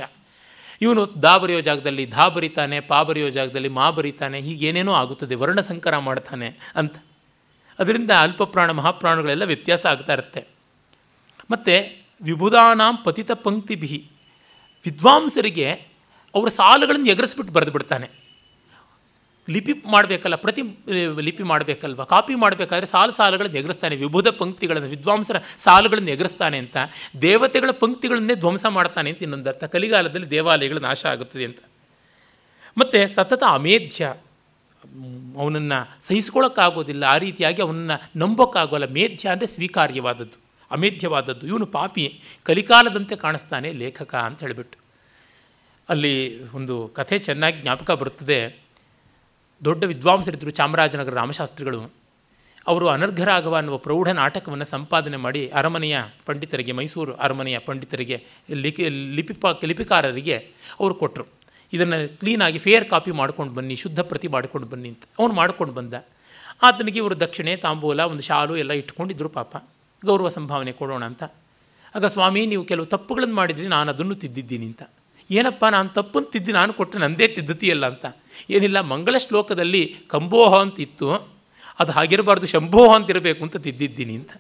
ಇವನು ದಾ ಬರೆಯೋ ಜಾಗದಲ್ಲಿ ಧಾ ಬರಿತಾನೆ, ಪಾ ಬರೆಯೋ ಜಾಗದಲ್ಲಿ ಮಾ ಬರಿತಾನೆ, ಹೀಗೇನೇನೋ ಆಗುತ್ತದೆ, ವರ್ಣ ಸಂಕರ ಮಾಡ್ತಾನೆ ಅಂತ. ಅದರಿಂದ ಅಲ್ಪಪ್ರಾಣ ಮಹಾಪ್ರಾಣಗಳೆಲ್ಲ ವ್ಯತ್ಯಾಸ ಆಗ್ತಾ ಇರುತ್ತೆ. ಮತ್ತು ವಿಭುಧಾನಾಂ ಪತಿತ ಪಂಕ್ತಿಭಿ, ವಿದ್ವಾಂಸರಿಗೆ ಅವರ ಸಾಲುಗಳನ್ನು ಎಗರಿಸ್ಬಿಟ್ಟು ಬರೆದು ಬಿಡ್ತಾನೆ. ಲಿಪಿ ಮಾಡಬೇಕಲ್ಲ, ಪ್ರತಿ ಲಿಪಿ ಮಾಡಬೇಕಲ್ವ, ಕಾಪಿ ಮಾಡಬೇಕಾದ್ರೆ ಸಾಲು ಸಾಲುಗಳನ್ನು ಎಗರಿಸ್ತಾನೆ, ವಿಭುಧ ಪಂಕ್ತಿಗಳನ್ನು ವಿದ್ವಾಂಸರ ಸಾಲುಗಳನ್ನು ಎಗರಿಸ್ತಾನೆ ಅಂತ. ದೇವತೆಗಳ ಪಂಕ್ತಿಗಳನ್ನೇ ಧ್ವಂಸ ಮಾಡ್ತಾನೆ ಅಂತ ಇನ್ನೊಂದು ಅರ್ಥ, ಕಲಿಗಾಲದಲ್ಲಿ ದೇವಾಲಯಗಳು ನಾಶ ಆಗುತ್ತದೆ ಅಂತ. ಮತ್ತು ಸತತ ಅಮೇಧ್ಯ, ಅವನನ್ನು ಸಹಿಸ್ಕೊಳ್ಳೋಕ್ಕಾಗೋದಿಲ್ಲ, ಆ ರೀತಿಯಾಗಿ ಅವನನ್ನು ನಂಬೋಕ್ಕಾಗೋಲ್ಲ. ಮೇಧ್ಯ ಅಂದರೆ ಸ್ವೀಕಾರ್ಯವಾದದ್ದು, ಅಮೇಧ್ಯವಾದದ್ದು. ಇವನು ಪಾಪಿ, ಕಲಿಕಾಲದಂತೆ ಕಾಣಿಸ್ತಾನೆ ಲೇಖಕ ಅಂತ ಹೇಳಿಬಿಟ್ಟು. ಅಲ್ಲಿ ಒಂದು ಕಥೆ ಚೆನ್ನಾಗಿ ಜ್ಞಾಪಕ ಬರ್ತದೆ. ದೊಡ್ಡ ವಿದ್ವಾಂಸರಿದ್ದರು ಚಾಮರಾಜನಗರ ರಾಮಶಾಸ್ತ್ರಿಗಳು. ಅವರು ಅನರ್ಘರಾಘವ ಅನ್ನುವ ಪ್ರೌಢ ನಾಟಕವನ್ನು ಸಂಪಾದನೆ ಮಾಡಿ ಅರಮನೆಯ ಪಂಡಿತರಿಗೆ, ಮೈಸೂರು ಅರಮನೆಯ ಪಂಡಿತರಿಗೆ, ಲಿಪಿ ಲಿಪಿಪಾ ಲಿಪಿಕಾರರಿಗೆ ಅವರು ಕೊಟ್ಟರು. ಇದನ್ನು ಕ್ಲೀನಾಗಿ ಫೇರ್ ಕಾಪಿ ಮಾಡ್ಕೊಂಡು ಬನ್ನಿ, ಶುದ್ಧ ಪ್ರತಿ ಮಾಡ್ಕೊಂಡು ಬನ್ನಿ ಅಂತ. ಅವನು ಮಾಡ್ಕೊಂಡು ಬಂದ. ಆತನಿಗೆ ಇವರು ದಕ್ಷಿಣೆ, ತಾಂಬೂಲ, ಒಂದು ಶಾಲು ಎಲ್ಲ ಇಟ್ಕೊಂಡಿದ್ದರು. ಪಾಪ ಗೌರವ ಸಂಭಾವನೆ ಕೊಡೋಣ ಅಂತ. ಆಗ, ಸ್ವಾಮಿ ನೀವು ಕೆಲವು ತಪ್ಪುಗಳನ್ನು ಮಾಡಿದ್ರಿ, ನಾನು ಅದನ್ನು ತಿದ್ದಿದ್ದೀನಿ ಅಂತ. ಏನಪ್ಪ, ನಾನು ತಪ್ಪನ್ನು ತಿದ್ದಿ ನಾನು ಕೊಟ್ಟರೆ ನಂದೇ ತಿದ್ದುತ್ತೀಯಲ್ಲ ಅಂತ. ಏನಿಲ್ಲ, ಮಂಗಳ ಶ್ಲೋಕದಲ್ಲಿ ಕಂಬೋಹ ಅಂತ ಇತ್ತು, ಅದು ಹಾಗಿರಬಾರ್ದು, ಶಂಭೋಹ ಅಂತಿರಬೇಕು ಅಂತ ತಿದ್ದಿದ್ದೀನಿ ಅಂತ.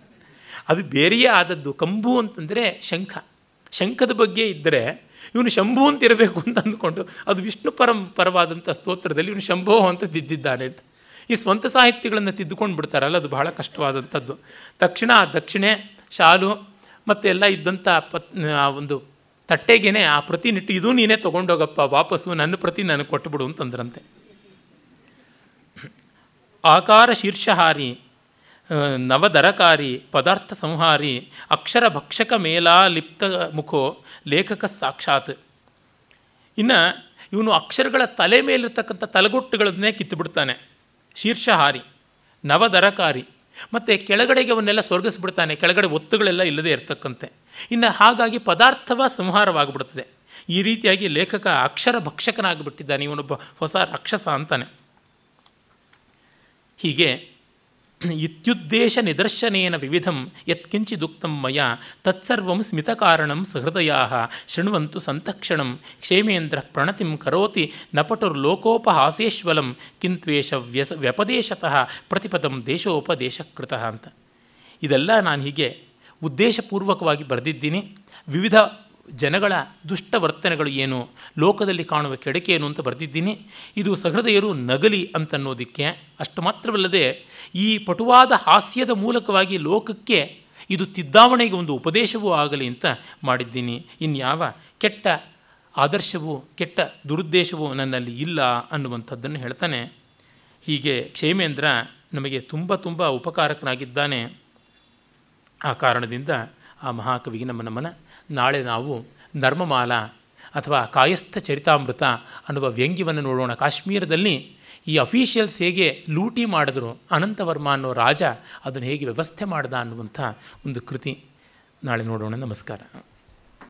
ಅದು ಬೇರೆಯೇ ಆದದ್ದು. ಕಂಬು ಅಂತಂದರೆ ಶಂಖ, ಶಂಖದ ಬಗ್ಗೆ ಇದ್ದರೆ ಇವನು ಶಂಭು ಅಂತಿರಬೇಕು ಅಂತ ಅಂದ್ಕೊಂಡು ಅದು ವಿಷ್ಣು ಪರಂಪರವಾದಂಥ ಸ್ತೋತ್ರದಲ್ಲಿ ಇವನು ಶಂಭೋಹ ಅಂತ ತಿದ್ದಿದ್ದಾನೆ ಅಂತ. ಈ ಸ್ವಂತ ಸಾಹಿತ್ಯಗಳನ್ನು ತಿದ್ದುಕೊಂಡು ಬಿಡ್ತಾರಲ್ಲ, ಅದು ಬಹಳ ಕಷ್ಟವಾದಂಥದ್ದು. ತಕ್ಷಣ ಆ ದಕ್ಷಿಣೆ, ಶಾಲು ಮತ್ತು ಎಲ್ಲ ಇದ್ದಂಥ ಪತ್ ಒಂದು ತಟ್ಟೆಗೇನೆ ಆ ಪ್ರತಿ ನಿಟ್ಟು, ಇದೂ ನೀನೇ ತೊಗೊಂಡೋಗಪ್ಪ, ವಾಪಸ್ಸು ನನ್ನ ಪ್ರತಿ ನನಗೆ ಕೊಟ್ಟುಬಿಡು ಅಂತಂದ್ರಂತೆ. ಆಕಾರ ಶೀರ್ಷಹಾರಿ, ನವದರಕಾರಿ, ಪದಾರ್ಥ ಸಂಹಾರಿ, ಅಕ್ಷರ ಭಕ್ಷಕ ಮೇಲಾ ಲಿಪ್ತ ಮುಖೋ ಲೇಖಕ ಸಾಕ್ಷಾತ್. ಇನ್ನು ಇವನು ಅಕ್ಷರಗಳ ತಲೆ ಮೇಲಿರ್ತಕ್ಕಂಥ ತಲೆಗೊಟ್ಟುಗಳನ್ನೇ ಕಿತ್ತುಬಿಡ್ತಾನೆ, ಶೀರ್ಷಹಾರಿ, ನವದರಕಾರಿ, ಮತ್ತು ಕೆಳಗಡೆಗೆ ಅವನ್ನೆಲ್ಲ ಸೊರಗಿಸ್ಬಿಡ್ತಾನೆ, ಕೆಳಗಡೆ ಒತ್ತುಗಳೆಲ್ಲ ಇಲ್ಲದೆ ಇರತಕ್ಕಂತೆ. ಇನ್ನು ಹಾಗಾಗಿ ಪದಾರ್ಥವ ಸಂಹಾರವಾಗಿಬಿಡ್ತದೆ. ಈ ರೀತಿಯಾಗಿ ಲೇಖಕ ಅಕ್ಷರ ಭಕ್ಷಕನಾಗಿಬಿಟ್ಟಿದ್ದಾನೆ, ಇವನೊಬ್ಬ ಹೊಸ ರಾಕ್ಷಸ ಅಂತಾನೆ. ಹೀಗೆ ಇತ್ಯುದ್ದೇಶ ನಿದರ್ಶನೇನ ವಿವಿಧಂ ಯತ್ಕಿಂಚಿದುಕ್ತಂ ಮಯ ತತ್ಸರ್ವಂ ಸ್ಮಿತಕಾರಣಂ ಸಹೃದಯಾಃ ಶೃಣ್ವಂತು ಸಂತಕ್ಷಣಂ ಕ್ಷೇಮೇಂದ್ರ ಪ್ರಣತಿಂ ಕರೋತಿ ನಪಟುರ್ಲೋಕೋಪಹಾಸೇಶ್ವಲಂ ಕಿಂತ್ವೇಷ ವ್ಯಸ ವ್ಯಪದೇಶತಃ ಪ್ರತಿಪದಂ ದೇಶೋಪದೇಶಕೃತಃ ಅಂತ. ಇದೆಲ್ಲ ನಾನು ಹೀಗೆ ಉದ್ದೇಶಪೂರ್ವಕವಾಗಿ ಬರೆದಿದ್ದೀನಿ. ವಿವಿಧ ಜನಗಳ ದುಷ್ಟ ವರ್ತನೆಗಳು ಏನು, ಲೋಕದಲ್ಲಿ ಕಾಣುವ ಕೆಡಕೆ ಏನು ಅಂತ ಬರೆದಿದ್ದೀನಿ. ಇದು ಸಹೃದಯರು ನಗಲಿ ಅಂತನ್ನೋದಕ್ಕೆ. ಅಷ್ಟು ಮಾತ್ರವಲ್ಲದೆ ಈ ಪಟುವಾದ ಹಾಸ್ಯದ ಮೂಲಕವಾಗಿ ಲೋಕಕ್ಕೆ ಇದು ತಿದ್ದಾವಣೆಗೆ ಒಂದು ಉಪದೇಶವೂ ಆಗಲಿ ಅಂತ ಮಾಡಿದ್ದೀನಿ. ಇನ್ಯಾವ ಕೆಟ್ಟ ಆದರ್ಶವೂ ಕೆಟ್ಟ ದುರುದ್ದೇಶವೂ ನನ್ನಲ್ಲಿ ಇಲ್ಲ ಅನ್ನುವಂಥದ್ದನ್ನು ಹೇಳ್ತಾನೆ. ಹೀಗೆ ಕ್ಷೇಮೇಂದ್ರ ನಮಗೆ ತುಂಬ ತುಂಬ ಉಪಕಾರಕನಾಗಿದ್ದಾನೆ. ಆ ಕಾರಣದಿಂದ ಆ ಮಹಾಕವಿಗೆ ನಮ್ಮ ನಮನ. ನಾಳೆ ನಾವು ನರ್ಮಮಾಲಾ ಅಥವಾ ಕಾಯಸ್ಥ ಚರಿತಾಮೃತ ಅನ್ನುವ ವ್ಯಂಗ್ಯವನ್ನು ನೋಡೋಣ. ಕಾಶ್ಮೀರದಲ್ಲಿ ಈ ಅಫೀಷಿಯಲ್ಸ್ ಹೇಗೆ ಲೂಟಿ ಮಾಡಿದ್ರು, ಅನಂತವರ್ಮ ಅನ್ನೋ ರಾಜ ಅದನ್ನು ಹೇಗೆ ವ್ಯವಸ್ಥೆ ಮಾಡ್ದ ಅನ್ನುವಂಥ ಒಂದು ಕೃತಿ ನಾಳೆ ನೋಡೋಣ. ನಮಸ್ಕಾರ.